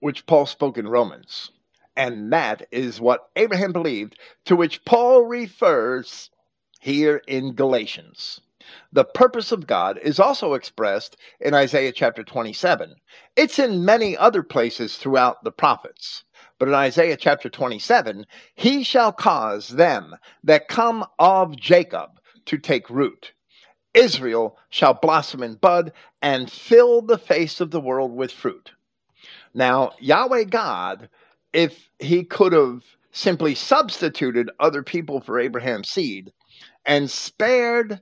which Paul spoke in Romans. And that is what Abraham believed, to which Paul refers here in Galatians. The purpose of God is also expressed in Isaiah chapter twenty-seven. It's in many other places throughout the prophets. But in Isaiah chapter twenty-seven, he shall cause them that come of Jacob to take root. Israel shall blossom and bud and fill the face of the world with fruit. Now, Yahweh God, if he could have simply substituted other people for Abraham's seed and spared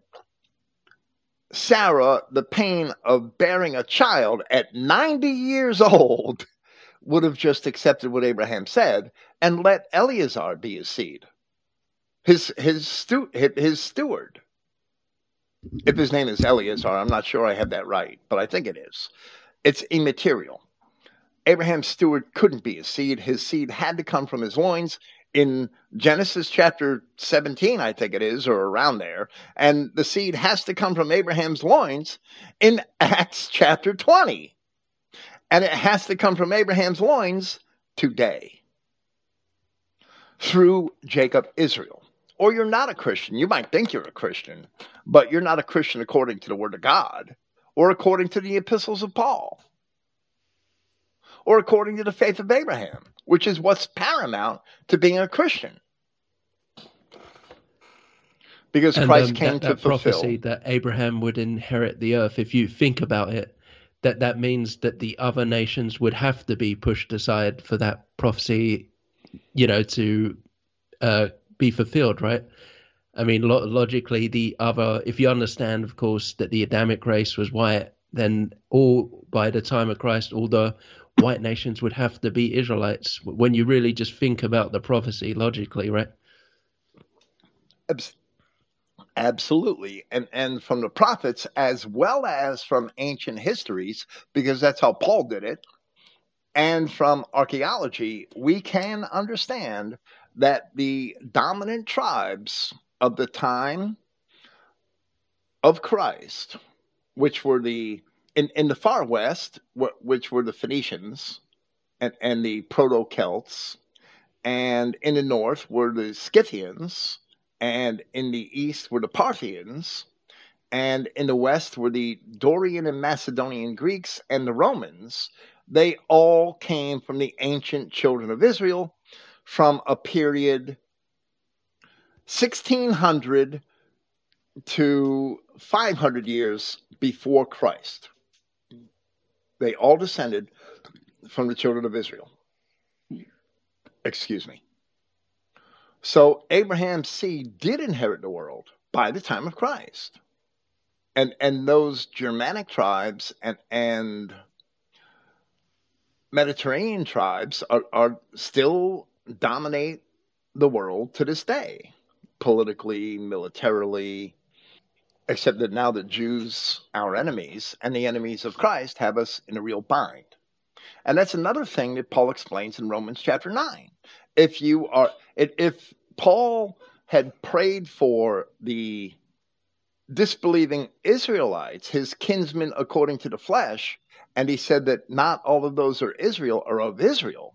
Sarah the pain of bearing a child at ninety years old, would have just accepted what Abraham said and let Eleazar be his seed, his, his, stu- his steward. If his name is Eleazar, I'm not sure I have that right, but I think it is. It's immaterial. Abraham's steward couldn't be his seed. His seed had to come from his loins in Genesis chapter seventeen, I think it is, or around there. And the seed has to come from Abraham's loins in Acts chapter twenty. And it has to come from Abraham's loins today through Jacob, Israel. Or you're not a Christian. You might think you're a Christian, but you're not a Christian according to the Word of God or according to the epistles of Paul, or according to the faith of Abraham, which is what's paramount to being a Christian. Because and, Christ um, came that, to that fulfill. Prophecy that Abraham would inherit the earth, if you think about it, that that means that the other nations would have to be pushed aside for that prophecy, you know, to uh, be fulfilled, right? I mean, lo- logically, the other, if you understand, of course, that the Adamic race was white, then all by the time of Christ, all the white nations would have to be Israelites when you really just think about the prophecy logically, right? Absolutely. And and from the prophets as well as from ancient histories, because that's how Paul did it, and from archaeology, we can understand that the dominant tribes of the time of Christ, which were the In, in the far west, which were the Phoenicians and, and the Proto-Celts, and in the north were the Scythians, and in the east were the Parthians, and in the west were the Dorian and Macedonian Greeks and the Romans. They all came from the ancient children of Israel from a period sixteen hundred to five hundred years before Christ. They all descended from the children of Israel. Excuse me. So Abraham's seed did inherit the world by the time of Christ. And and those Germanic tribes and, and Mediterranean tribes are, are still dominate the world to this day, politically, militarily, Except that now the Jews, our enemies, and the enemies of Christ have us in a real bind. And that's another thing that Paul explains in Romans chapter nine. If you are, if Paul had prayed for the disbelieving Israelites, his kinsmen according to the flesh, and he said that not all of those are Israel are of Israel,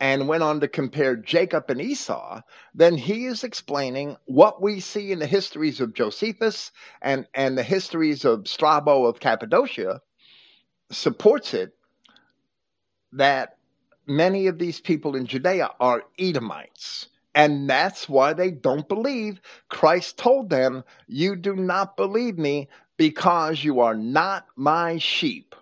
and went on to compare Jacob and Esau, then he is explaining what we see in the histories of Josephus and, and the histories of Strabo of Cappadocia supports it, that many of these people in Judea are Edomites. And that's why they don't believe. Christ told them, you do not believe me because you are not my sheep.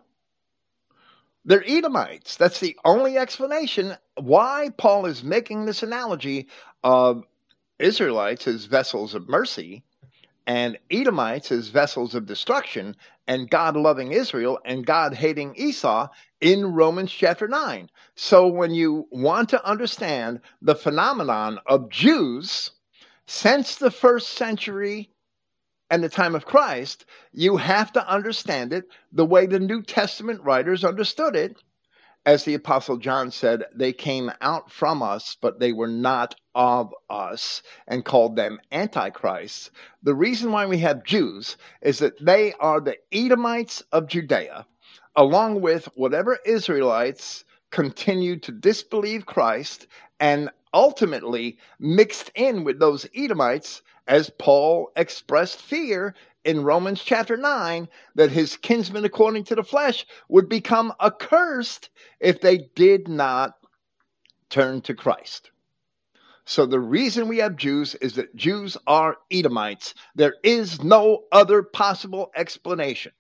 They're Edomites. That's the only explanation why Paul is making this analogy of Israelites as vessels of mercy and Edomites as vessels of destruction and God-loving Israel and God-hating Esau in Romans chapter nine. So when you want to understand the phenomenon of Jews since the first century and the time of Christ, you have to understand it the way the New Testament writers understood it. As the Apostle John said, they came out from us, but they were not of us, and called them antichrists. The reason why we have Jews is that they are the Edomites of Judea, along with whatever Israelites continued to disbelieve Christ and ultimately mixed in with those Edomites, as Paul expressed fear in Romans chapter nine, that his kinsmen according to the flesh would become accursed if they did not turn to Christ. So the reason we have Jews is that Jews are Edomites. There is no other possible explanation.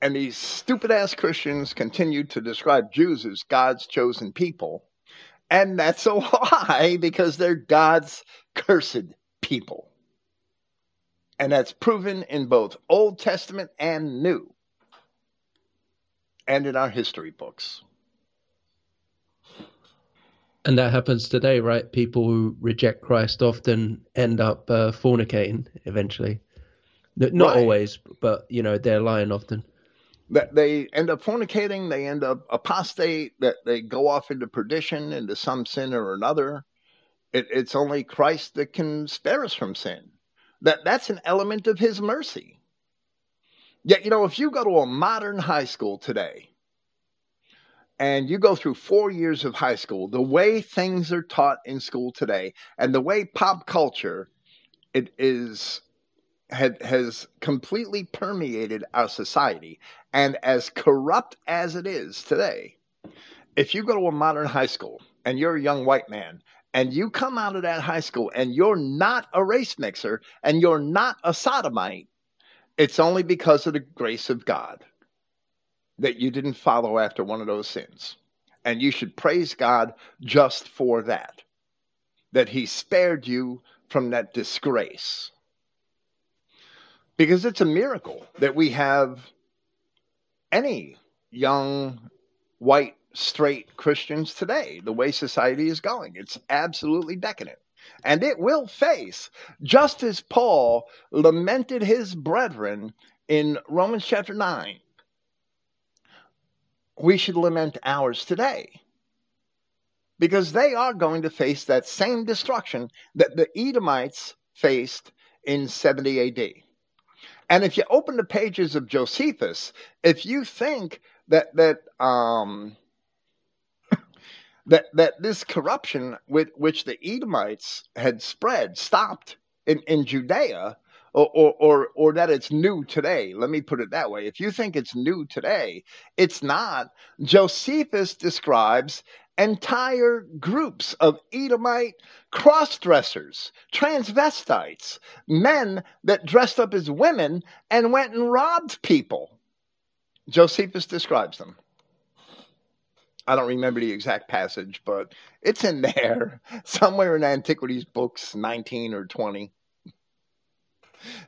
And these stupid-ass Christians continue to describe Jews as God's chosen people. And that's a lie, because they're God's cursed people. And that's proven in both Old Testament and New, and in our history books. And that happens today, right? People who reject Christ often end up uh, fornicating eventually. Not right. Always, but you know, they're lying often. That they end up fornicating, they end up apostate, that they go off into perdition, into some sin or another. It, it's only Christ that can spare us from sin. That That's an element of his mercy. Yet, you know, if you go to a modern high school today, and you go through four years of high school, the way things are taught in school today, and the way pop culture it is... Had, has completely permeated our society. And as corrupt as it is today, if you go to a modern high school and you're a young white man and you come out of that high school and you're not a race mixer and you're not a sodomite, it's only because of the grace of God that you didn't follow after one of those sins. And you should praise God just for that, that he spared you from that disgrace. Because it's a miracle that we have any young, white, straight Christians today, the way society is going. It's absolutely decadent. And it will face, just as Paul lamented his brethren in Romans chapter nine, we should lament ours today. Because they are going to face that same destruction that the Edomites faced in seventy A D. And if you open the pages of Josephus, if you think that that um, that that this corruption with which the Edomites had spread stopped in, in Judea, or, or or or that it's new today, let me put it that way. If you think it's new today, it's not. Josephus describes entire groups of Edomite cross-dressers, transvestites, men that dressed up as women and went and robbed people. Josephus describes them. I don't remember the exact passage, but it's in there, somewhere in Antiquities books, nineteen or twenty.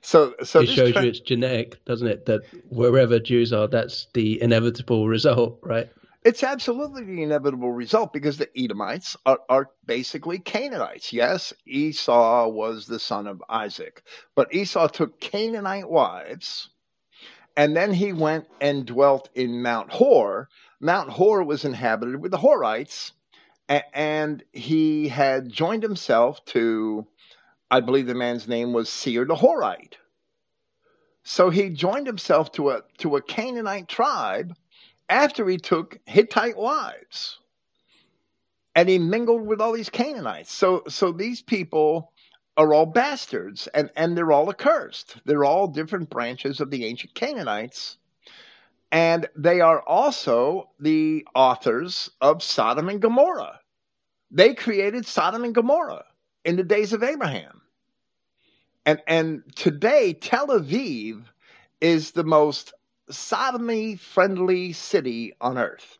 So, so it shows tra- you it's genetic, doesn't it? That wherever Jews are, that's the inevitable result, right? It's absolutely the inevitable result, because the Edomites are, are basically Canaanites. Yes, Esau was the son of Isaac, but Esau took Canaanite wives, and then he went and dwelt in Mount Hor. Mount Hor was inhabited with the Horites, and he had joined himself to, I believe the man's name was Seir the Horite. So he joined himself to a to a Canaanite tribe after he took Hittite wives. And he mingled with all these Canaanites. So so these people are all bastards, and, and they're all accursed. They're all different branches of the ancient Canaanites. And they are also the authors of Sodom and Gomorrah. They created Sodom and Gomorrah in the days of Abraham. And and today, Tel Aviv is the most sodomy-friendly city on earth.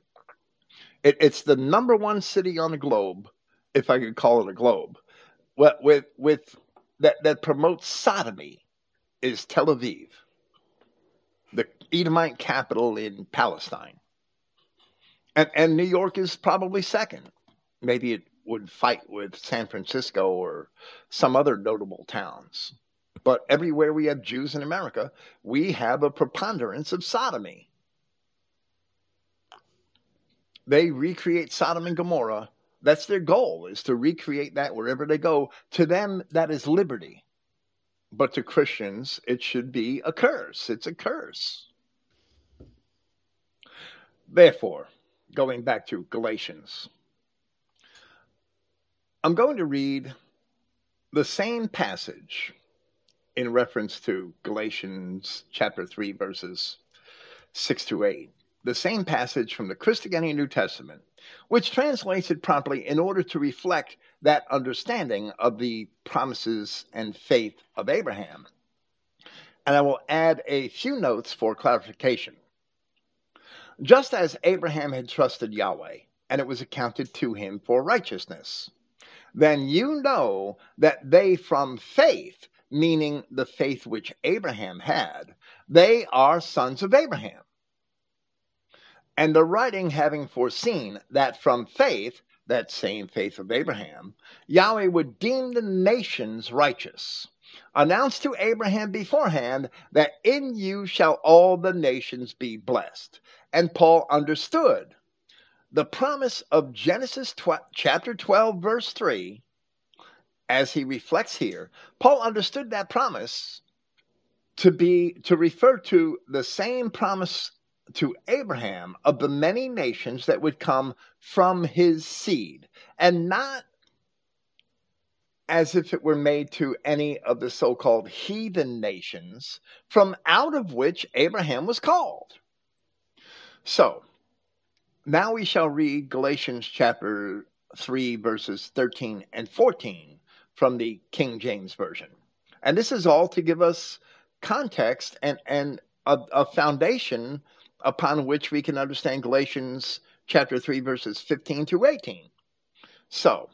It, it's the number one city on the globe, if I could call it a globe, with, with, with that, that promotes sodomy is Tel Aviv, the Edomite capital in Palestine. And, and New York is probably second. Maybe it would fight with San Francisco or some other notable towns. But everywhere we have Jews in America, we have a preponderance of sodomy. They recreate Sodom and Gomorrah. That's their goal, is to recreate that wherever they go. To them, that is liberty. But to Christians, it should be a curse. It's a curse. Therefore, going back to Galatians, I'm going to read the same passage in reference to Galatians chapter three, verses six to eight. The same passage from the Christogenian New Testament, which translates it properly in order to reflect that understanding of the promises and faith of Abraham. And I will add a few notes for clarification. Just as Abraham had trusted Yahweh, and it was accounted to him for righteousness, then you know that they from faith, meaning the faith which Abraham had, they are sons of Abraham. And the writing having foreseen that from faith, that same faith of Abraham, Yahweh would deem the nations righteous, announced to Abraham beforehand that in you shall all the nations be blessed. And Paul understood the promise of Genesis twelve, chapter twelve, verse three, as he reflects here. Paul understood that promise to be to refer to the same promise to Abraham of the many nations that would come from his seed, and not as if it were made to any of the so-called heathen nations from out of which Abraham was called. So, now we shall read Galatians chapter three, verses thirteen and fourteen from the King James Version. And this is all to give us context and, and a, a foundation upon which we can understand Galatians chapter three, verses fifteen to eighteen. So,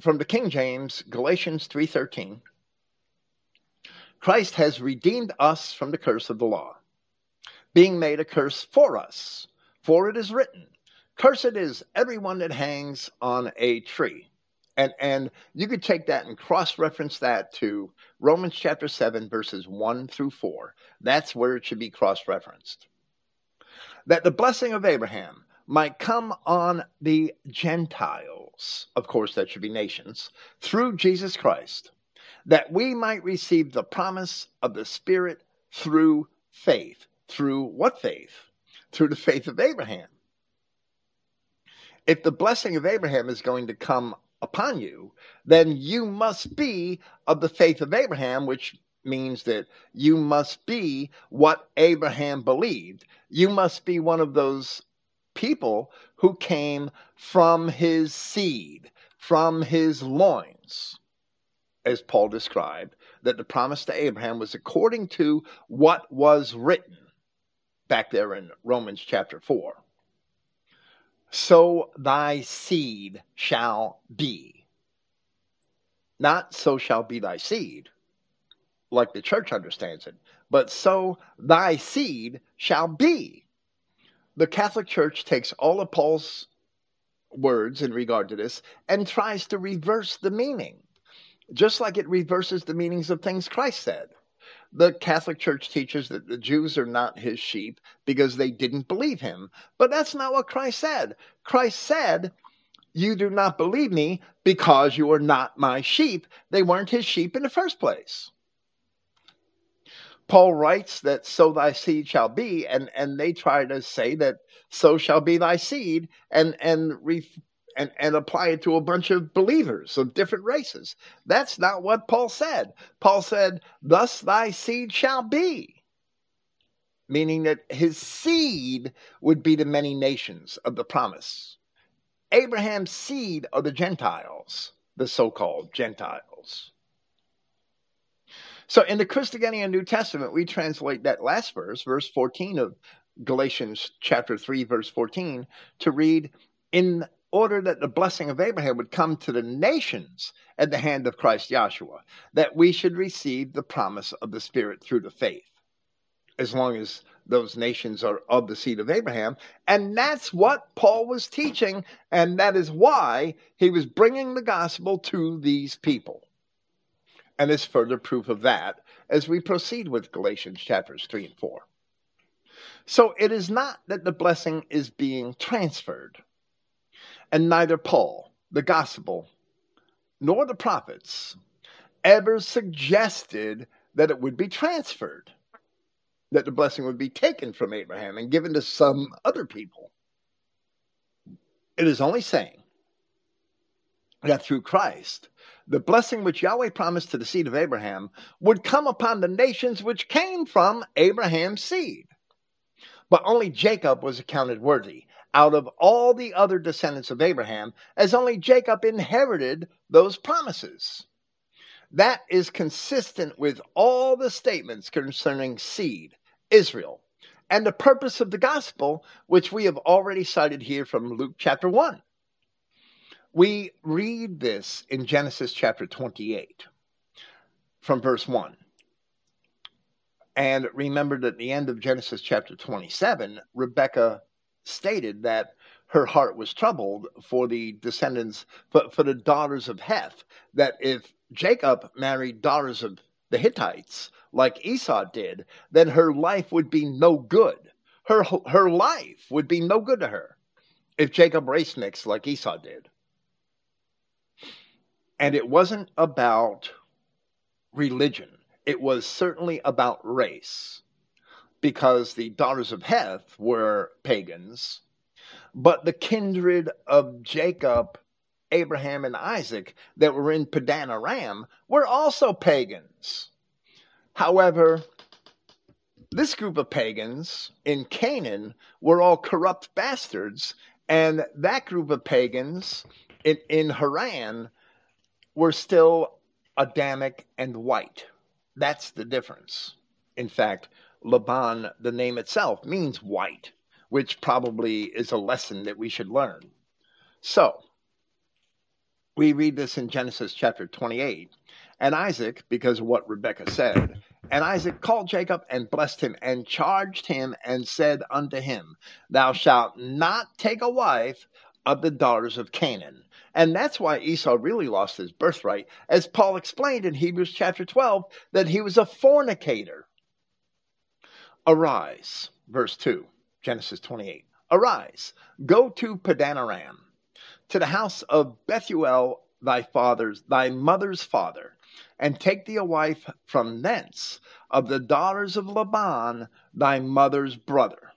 from the King James, Galatians three thirteen, Christ has redeemed us from the curse of the law, being made a curse for us. For it is written, cursed is everyone that hangs on a tree. And, and you could take that and cross-reference that to Romans chapter seven, verses one through four. That's where it should be cross-referenced. That the blessing of Abraham might come on the Gentiles, of course that should be nations, through Jesus Christ, that we might receive the promise of the Spirit through faith. Through what faith? Through the faith of Abraham. If the blessing of Abraham is going to come upon you, then you must be of the faith of Abraham, which means that you must be what Abraham believed. You must be one of those people who came from his seed, from his loins, as Paul described, that the promise to Abraham was according to what was written back there in Romans chapter four. So thy seed shall be. Not so shall be thy seed, like the church understands it, but so thy seed shall be. the Catholic Church takes all of Paul's words in regard to this and tries to reverse the meaning, just like it reverses the meanings of things Christ said. The Catholic Church teaches that the Jews are not his sheep because they didn't believe him. But that's not what Christ said. Christ said, you do not believe me because you are not my sheep. They weren't his sheep in the first place. Paul writes that so thy seed shall be, and, and they try to say that so shall be thy seed, and and, re, and and apply it to a bunch of believers of different races. That's not what Paul said. Paul said, thus thy seed shall be, meaning that his seed would be the many nations of the promise. Abraham's seed are the Gentiles, the so-called Gentiles. So in the Christogenian New Testament, we translate that last verse, verse fourteen of Galatians chapter three, verse fourteen, to read, in order that the blessing of Abraham would come to the nations at the hand of Christ Yahshua, that we should receive the promise of the Spirit through the faith, as long as those nations are of the seed of Abraham. And that's what Paul was teaching, and that is why he was bringing the gospel to these people. And as further proof of that, as we proceed with Galatians chapters three and four. So it is not that the blessing is being transferred, and neither Paul, the gospel, nor the prophets ever suggested that it would be transferred, that the blessing would be taken from Abraham and given to some other people. It is only saying that through Christ, the blessing which Yahweh promised to the seed of Abraham would come upon the nations which came from Abraham's seed. But only Jacob was accounted worthy out of all the other descendants of Abraham, as only Jacob inherited those promises. That is consistent with all the statements concerning seed, Israel, and the purpose of the gospel, which we have already cited here from Luke chapter one. We read this in Genesis chapter twenty-eight from verse one. And remember that at the end of Genesis chapter twenty-seven, Rebecca stated that her heart was troubled for the descendants, but for the daughters of Heth, that if Jacob married daughters of the Hittites like Esau did, then her life would be no good. Her, her life would be no good to her if Jacob race mixed like Esau did. And it wasn't about religion. It was certainly about race, because the daughters of Heth were pagans, but the kindred of Jacob, Abraham, and Isaac that were in Padan Aram were also pagans. However, this group of pagans in Canaan were all corrupt bastards, and that group of pagans in, in Haran were still Adamic and white. That's the difference. In fact, Laban, the name itself, means white, which probably is a lesson that we should learn. So, we read this in Genesis chapter twenty-eight. And Isaac, because of what Rebekah said, and Isaac called Jacob and blessed him and charged him and said unto him, thou shalt not take a wife of the daughters of Canaan. And that's why Esau really lost his birthright, as Paul explained in Hebrews chapter twelve, that he was a fornicator. Arise, verse two, Genesis twenty-eight. Arise, go to Padan Aram, to the house of Bethuel, thy father's, thy mother's father, and take thee a wife from thence of the daughters of Laban, thy mother's brother.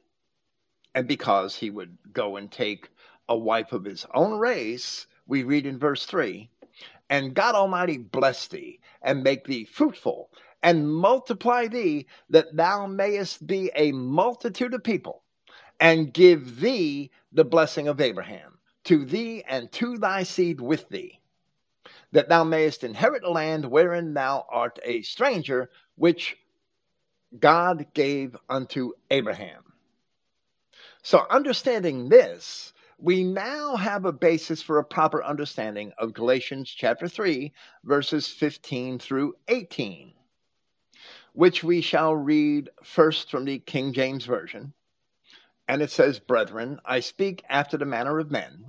And because he would go and take a wife of his own race, we read in verse three, and God Almighty bless thee, and make thee fruitful, and multiply thee, that thou mayest be a multitude of people, and give thee the blessing of Abraham, to thee and to thy seed with thee, that thou mayest inherit the land wherein thou art a stranger, which God gave unto Abraham. So understanding this, we now have a basis for a proper understanding of Galatians chapter three, verses fifteen through eighteen, which we shall read first from the King James Version, And it says, Brethren, I speak after the manner of men,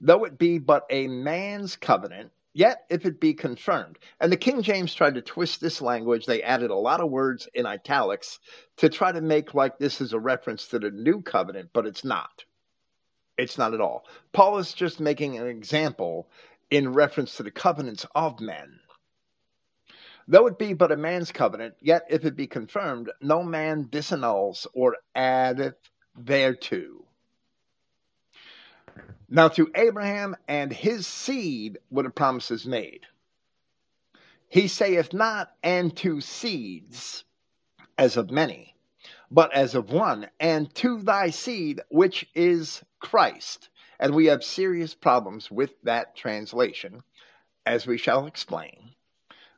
though it be but a man's covenant, yet if it be confirmed. And the King James tried to twist this language. They added a lot of words in italics to try to make like this is a reference to the new covenant, but it's not. It's not at all. Paul is just making an example in reference to the covenants of men. Though it be but a man's covenant, yet if it be confirmed, no man disannuls or addeth thereto. Now to Abraham and his seed were the promises made. He saith not, and to seeds, as of many, but as of one, and to thy seed, which is Christ. And we have serious problems with that translation, as we shall explain.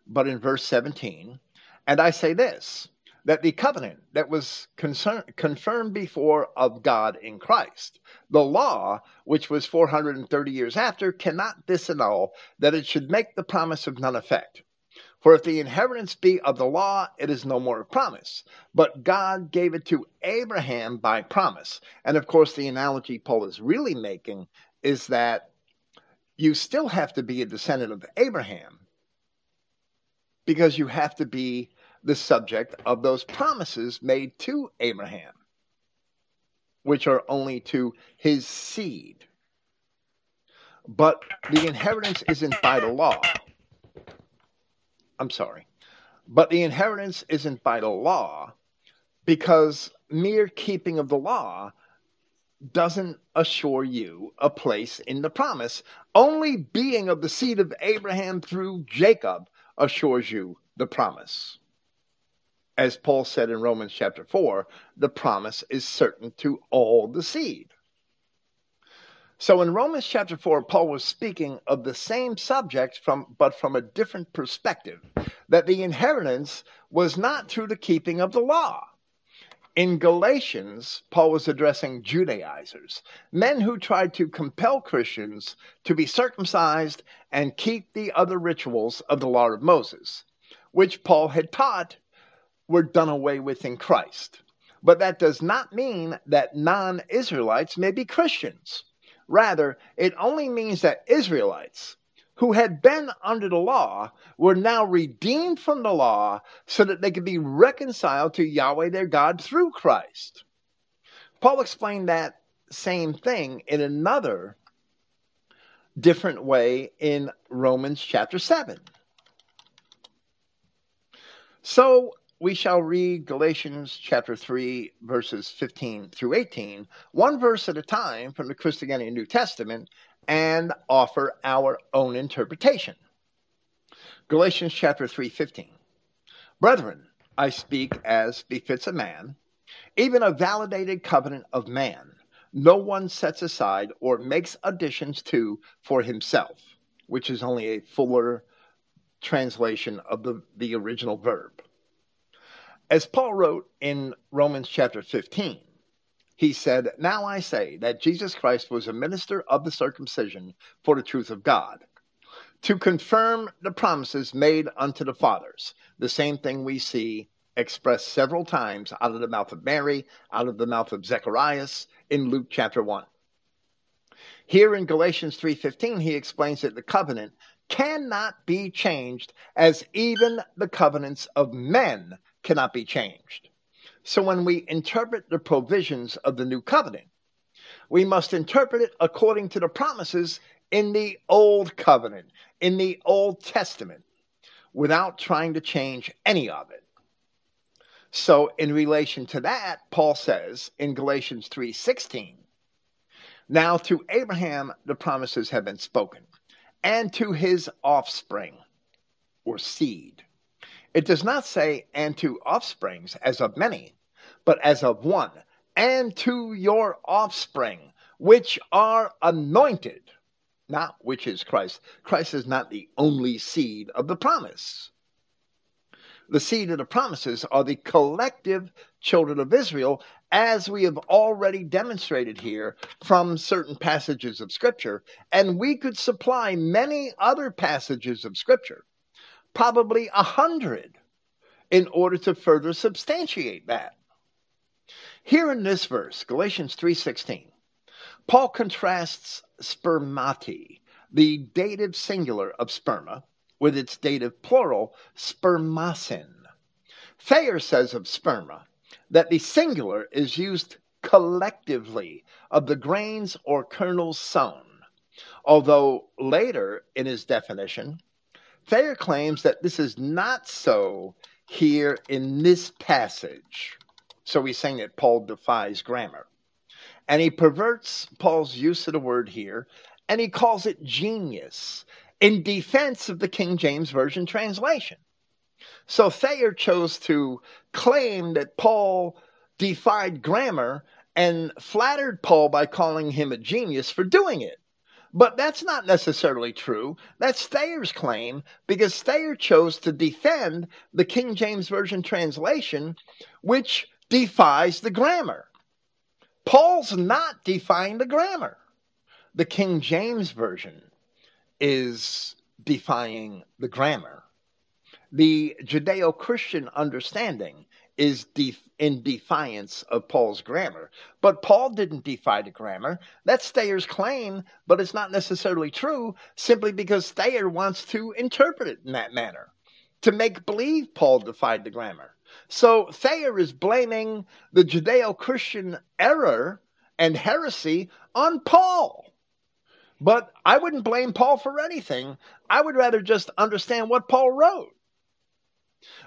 But in verse seventeen, and I say this, that the covenant that was concern, confirmed before of God in Christ, the law, which was four hundred thirty years after, cannot disannul, that it should make the promise of none effect. For if the inheritance be of the law, it is no more a promise. But God gave it to Abraham by promise. And of course, the analogy Paul is really making is that you still have to be a descendant of Abraham, because you have to be the subject of those promises made to Abraham, which are only to his seed. But the inheritance isn't by the law. I'm sorry. But the inheritance isn't by the law, because mere keeping of the law doesn't assure you a place in the promise. Only being of the seed of Abraham through Jacob assures you the promise. As Paul said in Romans chapter four, the promise is certain to all the seed. So in Romans chapter four, Paul was speaking of the same subject, from, but from a different perspective, that the inheritance was not through the keeping of the law. In Galatians, Paul was addressing Judaizers, men who tried to compel Christians to be circumcised and keep the other rituals of the law of Moses, which Paul had taught were done away with in Christ. But that does not mean that non-Israelites may be Christians. Rather, it only means that Israelites who had been under the law were now redeemed from the law so that they could be reconciled to Yahweh their God through Christ. Paul explained that same thing in another different way in Romans chapter seven. So we shall read Galatians chapter three, verses fifteen through eighteen, one verse at a time from the Christogenian New Testament, and offer our own interpretation. Galatians chapter three fifteen. Brethren, I speak as befits a man, even a validated covenant of man. No one sets aside or makes additions to for himself, which is only a fuller translation of the, the original verb. As Paul wrote in Romans chapter fifteen, he said, Now I say that Jesus Christ was a minister of the circumcision for the truth of God, to confirm the promises made unto the fathers. The same thing we see expressed several times out of the mouth of Mary, out of the mouth of Zacharias, in Luke chapter one. Here in Galatians three fifteen, he explains that the covenant cannot be changed, as even the covenants of men cannot be changed. So when we interpret the provisions of the new covenant, we must interpret it according to the promises in the old covenant, in the Old Testament, without trying to change any of it. So in relation to that, Paul says in Galatians three sixteen, Now to Abraham the promises have been spoken, and to his offspring, or seed. It does not say, and to offsprings, as of many, but as of one, and to your offspring, which are anointed, not which is Christ. Christ is not the only seed of the promise. The seed of the promises are the collective children of Israel, as we have already demonstrated here from certain passages of Scripture, and we could supply many other passages of Scripture, probably a hundred, in order to further substantiate that. Here in this verse, Galatians three sixteen, Paul contrasts spermati, the dative singular of sperma, with its dative plural, spermasin. Thayer says of sperma that the singular is used collectively of the grains or kernels sown, although later in his definition, Thayer claims that this is not so here in this passage. So he's saying that Paul defies grammar. And he perverts Paul's use of the word here, and he calls it genius in defense of the King James Version translation. So Thayer chose to claim that Paul defied grammar and flattered Paul by calling him a genius for doing it. But that's not necessarily true. That's Thayer's claim, because Thayer chose to defend the King James Version translation, which defies the grammar. Paul's not defying the grammar. The King James Version is defying the grammar. The Judeo-Christian understanding is def- in defiance of Paul's grammar. But Paul didn't defy the grammar. That's Thayer's claim, but it's not necessarily true, simply because Thayer wants to interpret it in that manner, to make believe Paul defied the grammar. So Thayer is blaming the Judeo-Christian error and heresy on Paul. But I wouldn't blame Paul for anything. I would rather just understand what Paul wrote.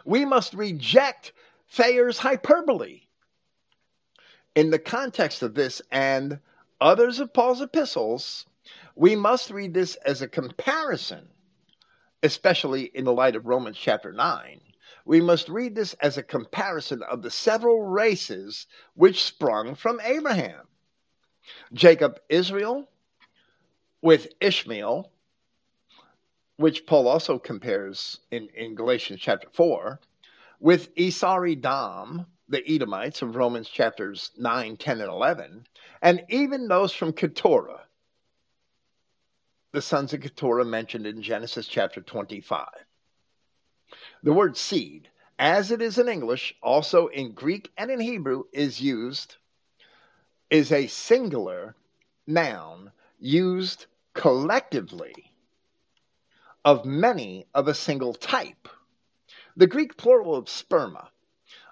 We must reject Thayer's hyperbole. In the context of this and others of Paul's epistles, we must read this as a comparison, especially in the light of Romans chapter nine. We must read this as a comparison of the several races which sprung from Abraham. Jacob, Israel, with Ishmael, which Paul also compares in, in Galatians chapter four, with Esau, Edom, the Edomites of Romans chapters nine, ten, and eleven, and even those from Keturah, the sons of Keturah mentioned in Genesis chapter twenty-five. The word seed, as it is in English, also in Greek and in Hebrew, is used, is a singular noun used collectively of many of a single type. The Greek plural of sperma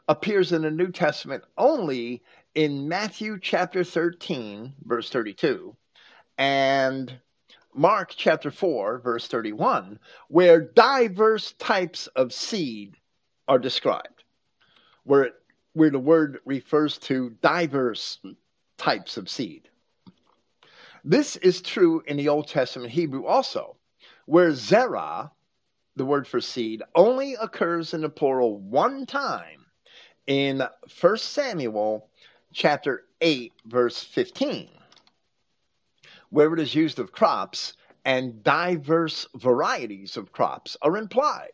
appears in the New Testament only in Matthew chapter thirteen, verse thirty-two, and Mark chapter four, verse thirty-one, where diverse types of seed are described, where, it, where the word refers to diverse types of seed. This is true in the Old Testament Hebrew also, where zerah, the word for seed, only occurs in the plural one time in First Samuel chapter eight, verse fifteen, where it is used of crops and diverse varieties of crops are implied.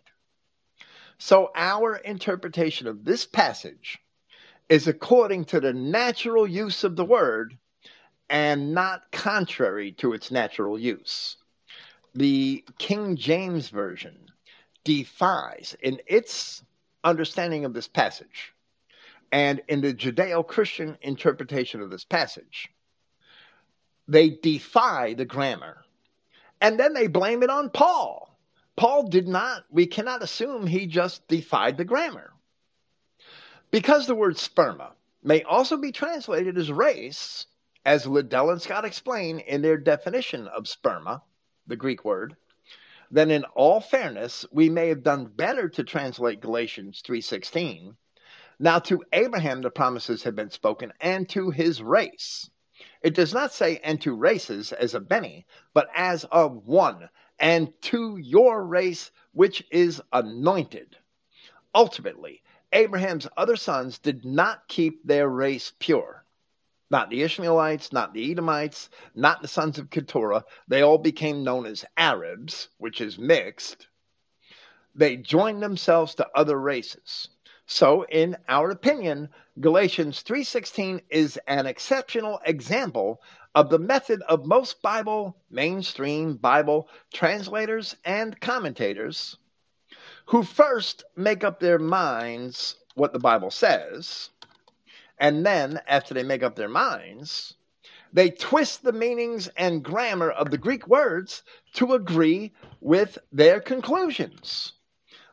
So our interpretation of this passage is according to the natural use of the word and not contrary to its natural use. The King James Version defies in its understanding of this passage and in the Judeo-Christian interpretation of this passage. They defy the grammar and then they blame it on Paul. Paul did not, we cannot assume he just defied the grammar. Because the word sperma may also be translated as race, as Liddell and Scott explain in their definition of sperma, the Greek word, then in all fairness, we may have done better to translate Galatians three sixteen. Now to Abraham the promises have been spoken, and to his race. It does not say, and to races, as of many, but as of one, and to your race, which is anointed. Ultimately, Abraham's other sons did not keep their race pure. Not the Ishmaelites, not the Edomites, not the sons of Keturah. They all became known as Arabs, which is mixed. They joined themselves to other races. So, in our opinion, Galatians three sixteen is an exceptional example of the method of most Bible, mainstream Bible translators and commentators who first make up their minds what the Bible says, And then, after they make up their minds, they twist the meanings and grammar of the Greek words to agree with their conclusions.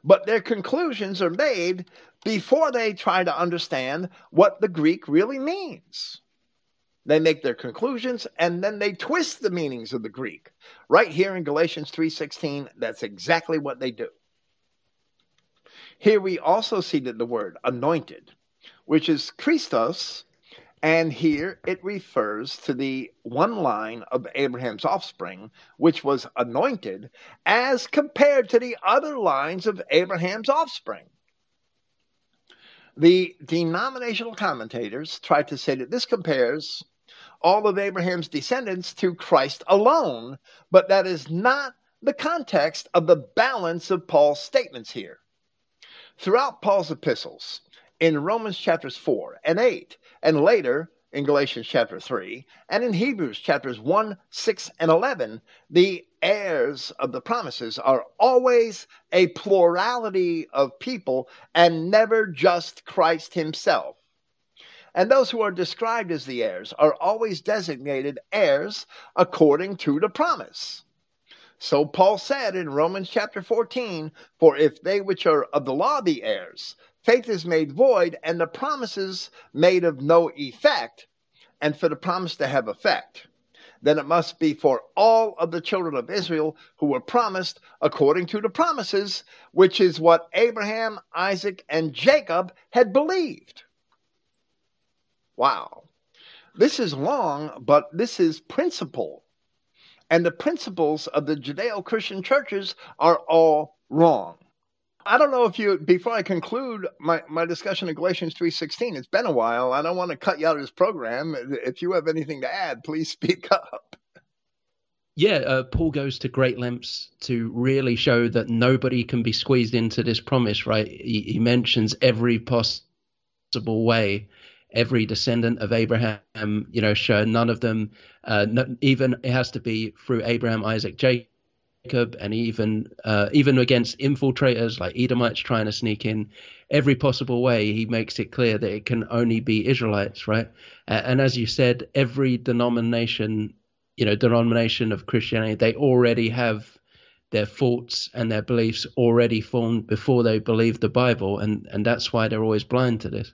But their conclusions are made before they try to understand what the Greek really means. They make their conclusions, and then they twist the meanings of the Greek. Right here in Galatians three sixteen, that's exactly what they do. Here we also see that the word anointed, which is Christos, and here it refers to the one line of Abraham's offspring, which was anointed, as compared to the other lines of Abraham's offspring. The denominational commentators try to say that this compares all of Abraham's descendants to Christ alone, but that is not the context of the balance of Paul's statements here. Throughout Paul's epistles, in Romans chapters four and eight, and later in Galatians chapter three, and in Hebrews chapters one, six, and eleven, the heirs of the promises are always a plurality of people and never just Christ himself. And those who are described as the heirs are always designated heirs according to the promise. So Paul said in Romans chapter fourteen, "For if they which are of the law be heirs, faith is made void, and the promises made of no effect." And for the promise to have effect, then it must be for all of the children of Israel who were promised according to the promises, which is what Abraham, Isaac, and Jacob had believed. Wow. This is long, but this is principle. And the principles of the Judeo-Christian churches are all wrong. I don't know if you, before I conclude my, my discussion of Galatians three sixteen, it's been a while. I don't want to cut you out of this program. If you have anything to add, please speak up. Yeah, uh, Paul goes to great lengths to really show that nobody can be squeezed into this promise, right? He, he mentions every possible way, every descendant of Abraham, you know, sure, none of them, uh, not, even it has to be through Abraham, Isaac, Jacob. Jacob, and even uh, even against infiltrators like Edomites trying to sneak in every possible way, he makes it clear that it can only be Israelites, right? Uh, and as you said, every denomination, you know, denomination of Christianity, they already have their thoughts and their beliefs already formed before they believe the Bible, and and that's why they're always blind to this.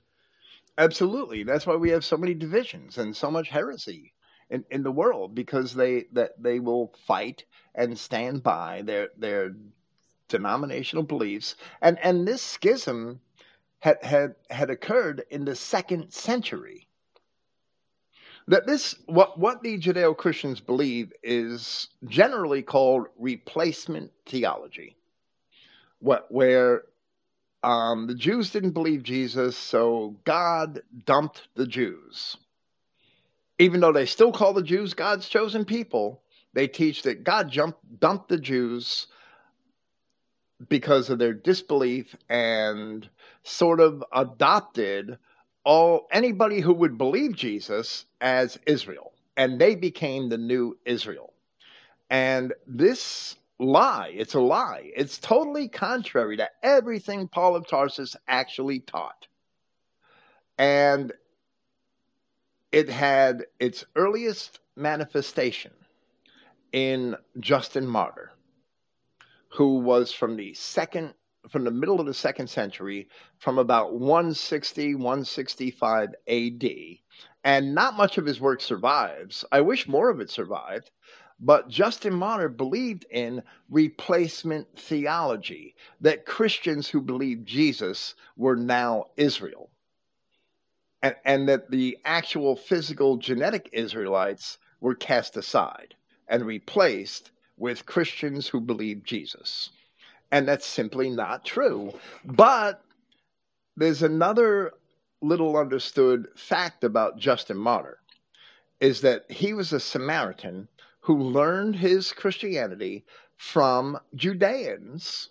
Absolutely, that's why we have so many divisions and so much heresy in, in the world, because they that they will fight and stand by their their denominational beliefs. And and this schism had had, had occurred in the second century. That this what, what the Judeo-Christians believe is generally called replacement theology. What where um, the Jews didn't believe Jesus, so God dumped the Jews. Even though they still call the Jews God's chosen people, they teach that God jumped, dumped the Jews because of their disbelief and sort of adopted all anybody who would believe Jesus as Israel. And they became the new Israel. And this lie, it's a lie. It's totally contrary to everything Paul of Tarsus actually taught. And it had its earliest manifestation in Justin Martyr, who was from the second, from the middle of the second century, from about one sixty, one sixty-five A D, and not much of his work survives. I wish more of it survived, but Justin Martyr believed in replacement theology, that Christians who believed Jesus were now Israel, and, and that the actual physical genetic Israelites were cast aside and replaced with Christians who believe Jesus. And that's simply not true. But there's another little understood fact about Justin Martyr, is that he was a Samaritan who learned his Christianity from Judeans,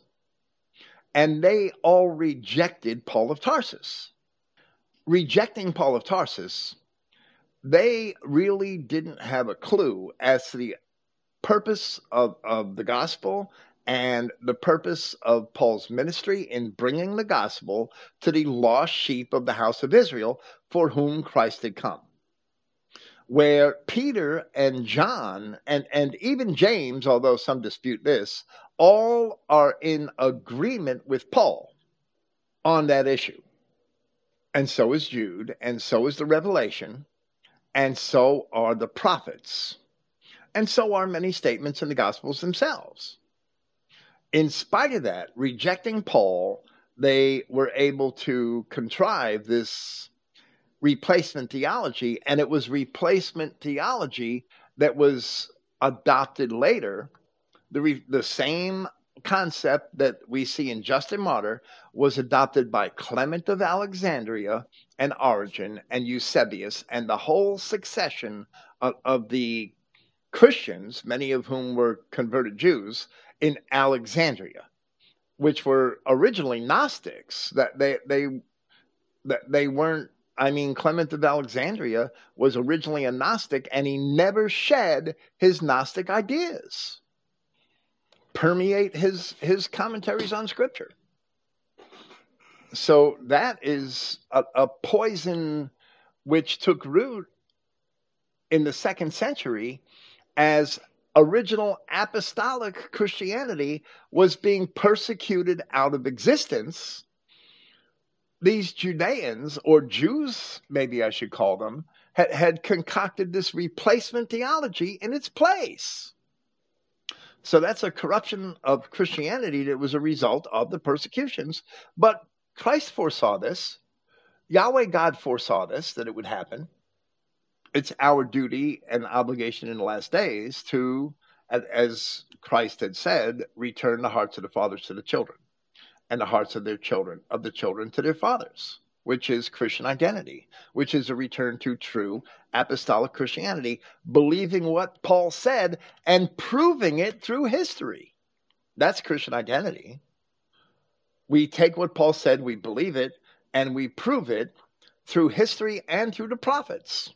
and they all rejected Paul of Tarsus. Rejecting Paul of Tarsus, they really didn't have a clue as to the purpose of, of the gospel and the purpose of Paul's ministry in bringing the gospel to the lost sheep of the house of Israel, for whom Christ had come. Where Peter and John and, and even James, although some dispute this, all are in agreement with Paul on that issue. And so is Jude, and so is the Revelation, and so are the prophets, and so are many statements in the Gospels themselves. In spite of that, rejecting Paul, they were able to contrive this replacement theology, and it was replacement theology that was adopted later. The, re- the same concept that we see in Justin Martyr was adopted by Clement of Alexandria and Origen and Eusebius and the whole succession of, of the Christians, many of whom were converted Jews, in Alexandria, which were originally Gnostics. That they they that they weren't. I mean, Clement of Alexandria was originally a Gnostic, and he never shed his Gnostic ideas permeate his his commentaries on Scripture. So that is a, a poison which took root in the second century as original apostolic Christianity was being persecuted out of existence. These Judeans, or Jews, maybe I should call them, had, had concocted this replacement theology in its place. So that's a corruption of Christianity that was a result of the persecutions. But Christ foresaw this. Yahweh God foresaw this, that it would happen. It's our duty and obligation in the last days to, as Christ had said, return the hearts of the fathers to the children and the hearts of their children, of the children to their fathers, which is Christian identity, which is a return to true apostolic Christianity, believing what Paul said and proving it through history. That's Christian identity. We take what Paul said, we believe it, and we prove it through history and through the prophets.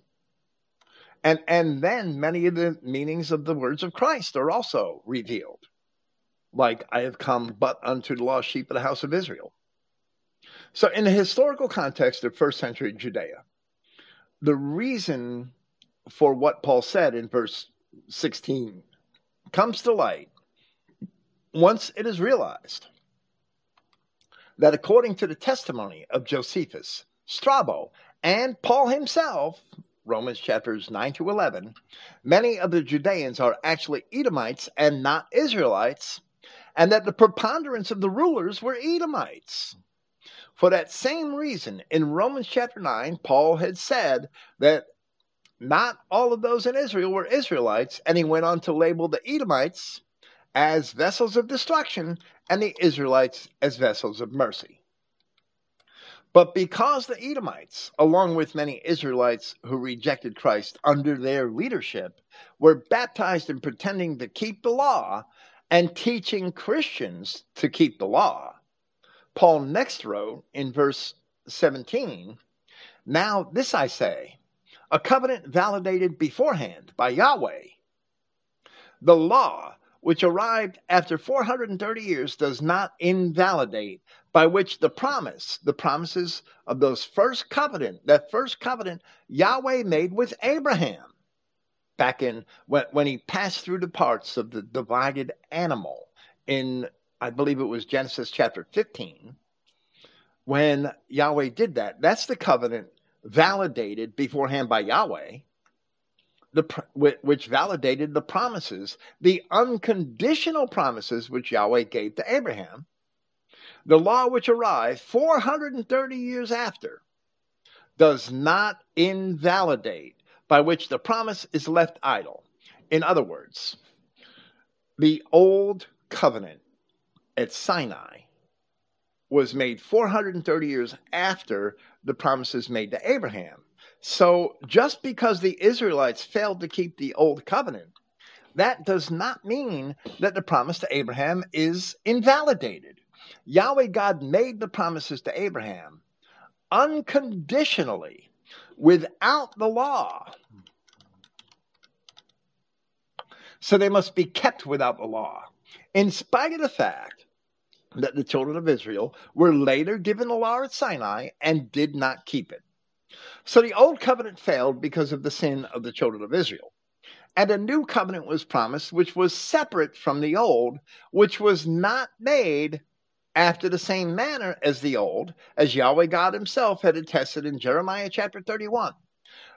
And and then many of the meanings of the words of Christ are also revealed. Like, I have come but unto the lost sheep of the house of Israel. So in the historical context of first century Judea, the reason for what Paul said in verse sixteen comes to light once it is realized that according to the testimony of Josephus, Strabo, and Paul himself, Romans chapters nine to eleven, many of the Judeans are actually Edomites and not Israelites, and that the preponderance of the rulers were Edomites. For that same reason, in Romans chapter nine, Paul had said that not all of those in Israel were Israelites, and he went on to label the Edomites as vessels of destruction and the Israelites as vessels of mercy. But because the Edomites, along with many Israelites who rejected Christ under their leadership, were baptized in pretending to keep the law and teaching Christians to keep the law, Paul next wrote in verse seventeen, "Now this I say, a covenant validated beforehand by Yahweh. The law, which arrived after four hundred thirty years, does not invalidate, by which the promise, the promises of those first covenant, that first covenant Yahweh made with Abraham, back in when, when he passed through the parts of the divided animal in, I believe it was Genesis chapter fifteen, when Yahweh did that. That's the covenant validated beforehand by Yahweh, the, which validated the promises, the unconditional promises which Yahweh gave to Abraham. The law which arrived four hundred thirty years after does not invalidate, by which the promise is left idle." In other words, the old covenant at Sinai was made four hundred thirty years after the promises made to Abraham. So just because the Israelites failed to keep the old covenant, that does not mean that the promise to Abraham is invalidated. Yahweh God made the promises to Abraham unconditionally, without the law. So they must be kept without the law. in spite of the fact that the children of Israel were later given the law at Sinai and did not keep it. So the old covenant failed because of the sin of the children of Israel. And a new covenant was promised, which was separate from the old, which was not made after the same manner as the old, as Yahweh God himself had attested in Jeremiah chapter thirty-one.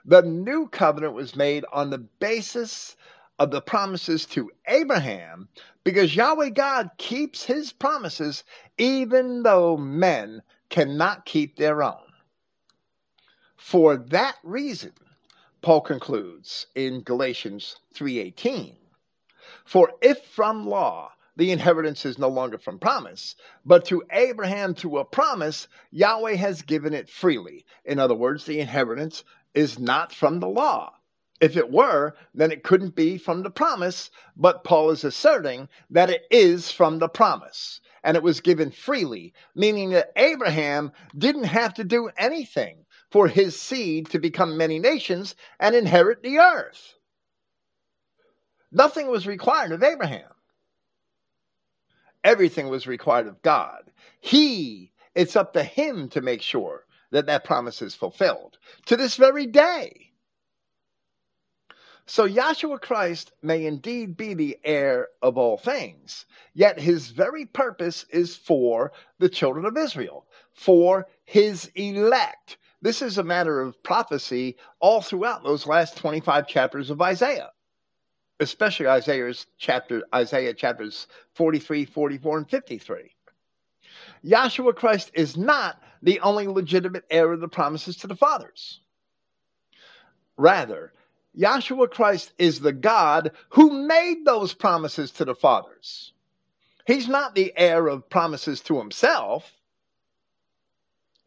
The new covenant was made on the basis of the promises to Abraham, because Yahweh God keeps his promises even though men cannot keep their own. For that reason, Paul concludes in Galatians three eighteen, for if from law the inheritance is no longer from promise, but to Abraham through a promise, Yahweh has given it freely. In other words, the inheritance is not from the law. If it were, then it couldn't be from the promise, but Paul is asserting that it is from the promise, and it was given freely, meaning that Abraham didn't have to do anything for his seed to become many nations and inherit the earth. Nothing was required of Abraham. Everything was required of God. He, it's up to him to make sure that that promise is fulfilled to this very day. So Yahshua Christ may indeed be the heir of all things, yet his very purpose is for the children of Israel, for his elect. This is a matter of prophecy all throughout those last twenty-five chapters of Isaiah, especially Isaiah's chapter, Isaiah chapters forty-three, forty-four, and fifty-three. Yahshua Christ is not the only legitimate heir of the promises to the fathers. Rather, Yahshua Christ is the God who made those promises to the fathers. He's not the heir of promises to himself.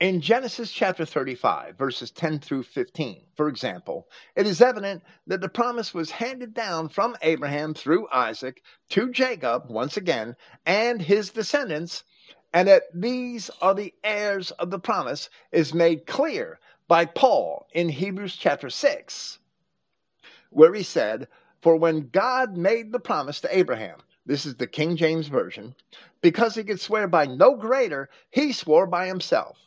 In Genesis chapter thirty-five, verses ten through fifteen, for example, it is evident that the promise was handed down from Abraham through Isaac to Jacob, once again, and his descendants, and that these are the heirs of the promise is made clear by Paul in Hebrews chapter six. Where he said, for when God made the promise to Abraham, this is the King James Version, because he could swear by no greater, he swore by himself,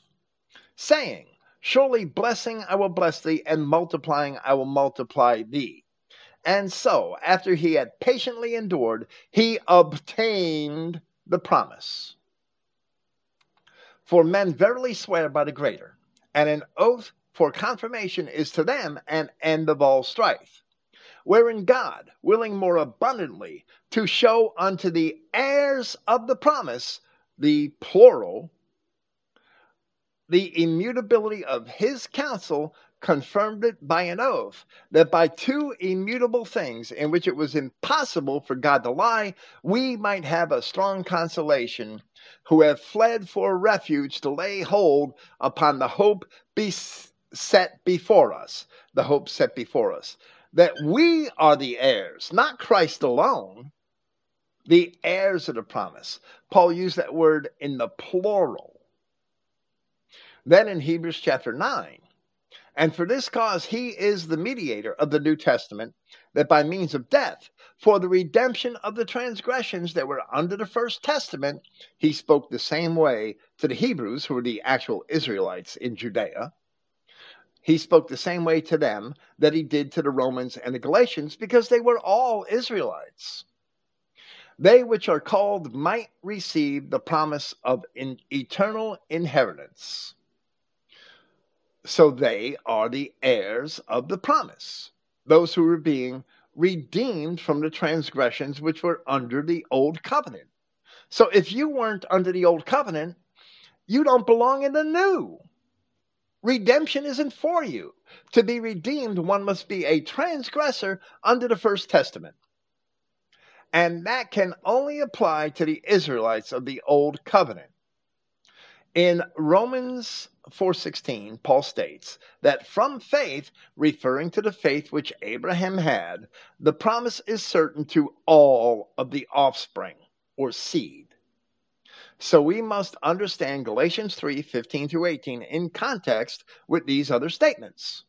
saying, surely blessing I will bless thee, and multiplying I will multiply thee. And so, after he had patiently endured, he obtained the promise. For men verily swear by the greater, and an oath for confirmation is to them an end of all strife. Wherein God, willing more abundantly to show unto the heirs of the promise, the plural, the immutability of his counsel, confirmed it by an oath, that by two immutable things in which it was impossible for God to lie, we might have a strong consolation, who have fled for refuge to lay hold upon the hope be set before us, the hope set before us. That we are the heirs, not Christ alone, the heirs of the promise. Paul used that word in the plural. Then in Hebrews chapter nine, and for this cause he is the mediator of the New Testament, that by means of death, for the redemption of the transgressions that were under the first testament, he spoke the same way to the Hebrews, who were the actual Israelites in Judea. He spoke the same way to them that he did to the Romans and the Galatians, because they were all Israelites. They which are called might receive the promise of an eternal inheritance. So they are the heirs of the promise, those who were being redeemed from the transgressions which were under the old covenant. So if you weren't under the old covenant, you don't belong in the new. Redemption isn't for you. To be redeemed, one must be a transgressor under the First Testament. And that can only apply to the Israelites of the Old Covenant. In Romans four sixteen, Paul states that from faith, referring to the faith which Abraham had, the promise is certain to all of the offspring or seed. So we must understand Galatians three, fifteen through eighteen in context with these other statements.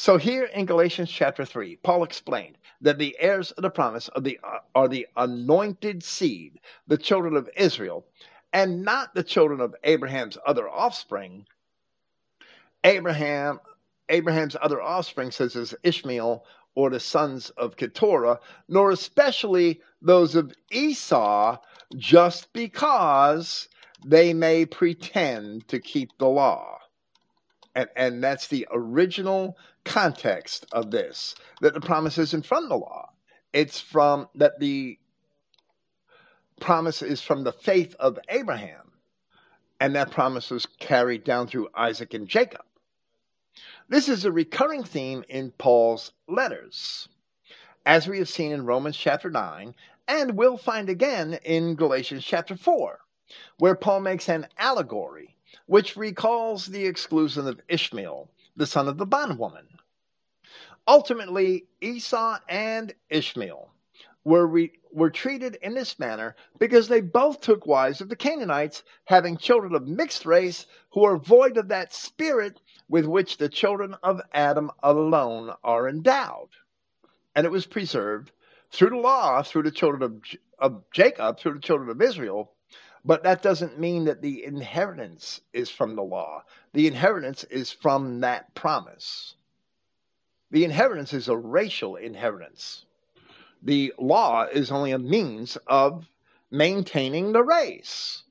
So here in Galatians chapter three, Paul explained that the heirs of the promise of the, uh, are the anointed seed, the children of Israel, and not the children of Abraham's other offspring. Abraham, Abraham's other offspring, such as Ishmael or the sons of Keturah, nor especially those of Esau, just because they may pretend to keep the law. And, and that's the original context of this, that the promise isn't from the law. It's from that the promise is from the faith of Abraham, and that promise was carried down through Isaac and Jacob. This is a recurring theme in Paul's letters, as we have seen in Romans chapter nine, and we'll find again in Galatians chapter four, where Paul makes an allegory which recalls the exclusion of Ishmael, the son of the bondwoman. Ultimately, Esau and Ishmael were, re- were treated in this manner because they both took wives of the Canaanites, having children of mixed race who are void of that spirit with which the children of Adam alone are endowed. And it was preserved through the law, through the children of, J- of Jacob, through the children of Israel. But that doesn't mean that the inheritance is from the law. The inheritance is from that promise. The inheritance is a racial inheritance. The law is only a means of maintaining the race.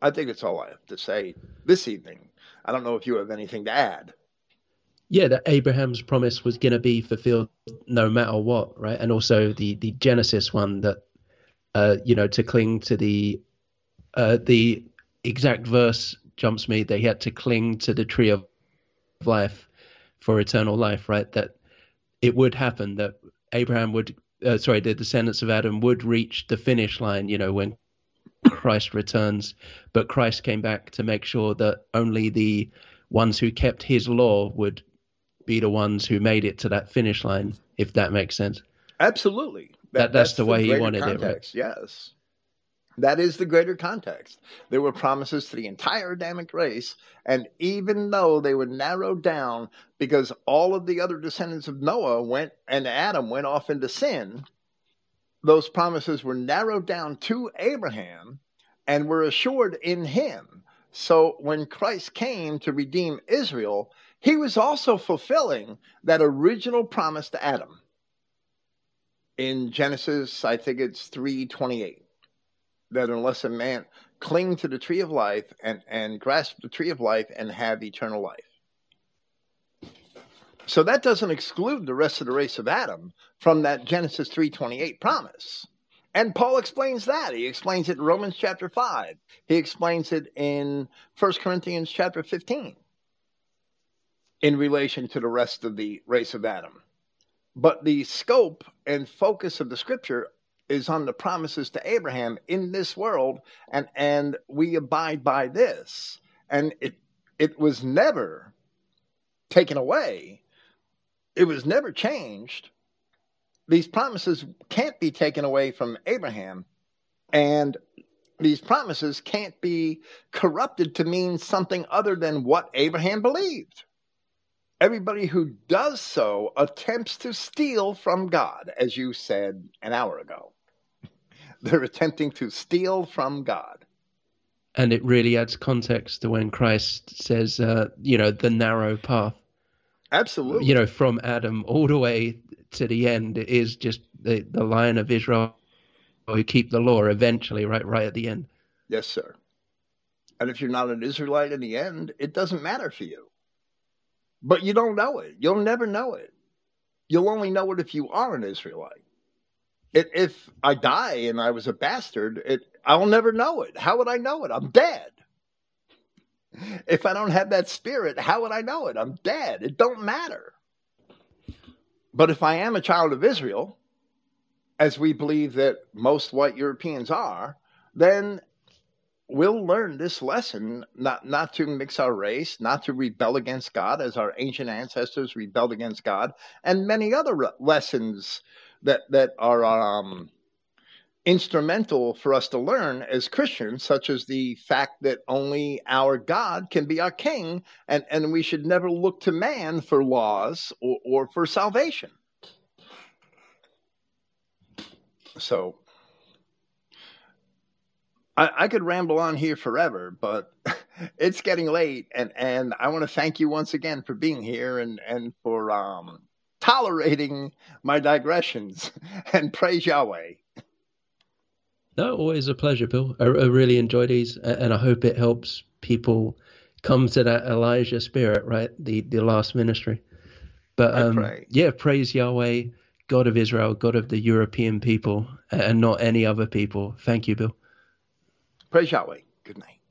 I think that's all I have to say this evening. I don't know if you have anything to add. Yeah, that Abraham's promise was going to be fulfilled no matter what, right? And also the, the Genesis one that, uh, you know, to cling to the... Uh, the exact verse jumps me. They had to cling to the tree of life for eternal life, right? That it would happen, that Abraham would, uh, sorry, the descendants of Adam would reach the finish line, you know, when Christ returns. But Christ came back to make sure that only the ones who kept his law would be the ones who made it to that finish line, if that makes sense. Absolutely. That, that, that's, that's the way he wanted context, it, right? Yes. That is the greater context. There were promises to the entire Adamic race, and even though they were narrowed down because all of the other descendants of Noah went and Adam went off into sin, those promises were narrowed down to Abraham and were assured in him. So when Christ came to redeem Israel, he was also fulfilling that original promise to Adam. In Genesis, I think it's three twenty-eight. That unless a man cling to the tree of life and, and grasp the tree of life and have eternal life. So that doesn't exclude the rest of the race of Adam from that Genesis three twenty-eight promise. And Paul explains that. He explains it in Romans chapter five. He explains it in First Corinthians chapter fifteen in relation to the rest of the race of Adam. But the scope and focus of the scripture is on the promises to Abraham in this world, and, and we abide by this. And it it was never taken away. It was never changed. These promises can't be taken away from Abraham, and these promises can't be corrupted to mean something other than what Abraham believed. Everybody who does so attempts to steal from God, as you said an hour ago. They're attempting to steal from God. And it really adds context to when Christ says, uh, you know, the narrow path. Absolutely. You know, from Adam all the way to the end is just the, the line of Israel who keep the law eventually, right, right at the end. Yes, sir. And if you're not an Israelite in the end, it doesn't matter for you. But you don't know it. You'll never know it. You'll only know it if you are an Israelite. It, if I die and I was a bastard, it, I'll never know it. How would I know it? I'm dead. If I don't have that spirit, how would I know it? I'm dead. It don't matter. But if I am a child of Israel, as we believe that most white Europeans are, then we'll learn this lesson, not, not to mix our race, not to rebel against God as our ancient ancestors rebelled against God, and many other re- lessons that, that are um, instrumental for us to learn as Christians, such as the fact that only our God can be our king, and, and we should never look to man for laws or, or for salvation. So I, I could ramble on here forever, but it's getting late, and, and I want to thank you once again for being here and, and for um, tolerating my digressions, and praise Yahweh. No, always a pleasure, Bill. I, I really enjoy these, and I hope it helps people come to that Elijah spirit, right? The the last ministry. But um, pray. yeah, praise Yahweh, God of Israel, God of the European people, and not any other people. Thank you, Bill. Praise Yahweh. Good night.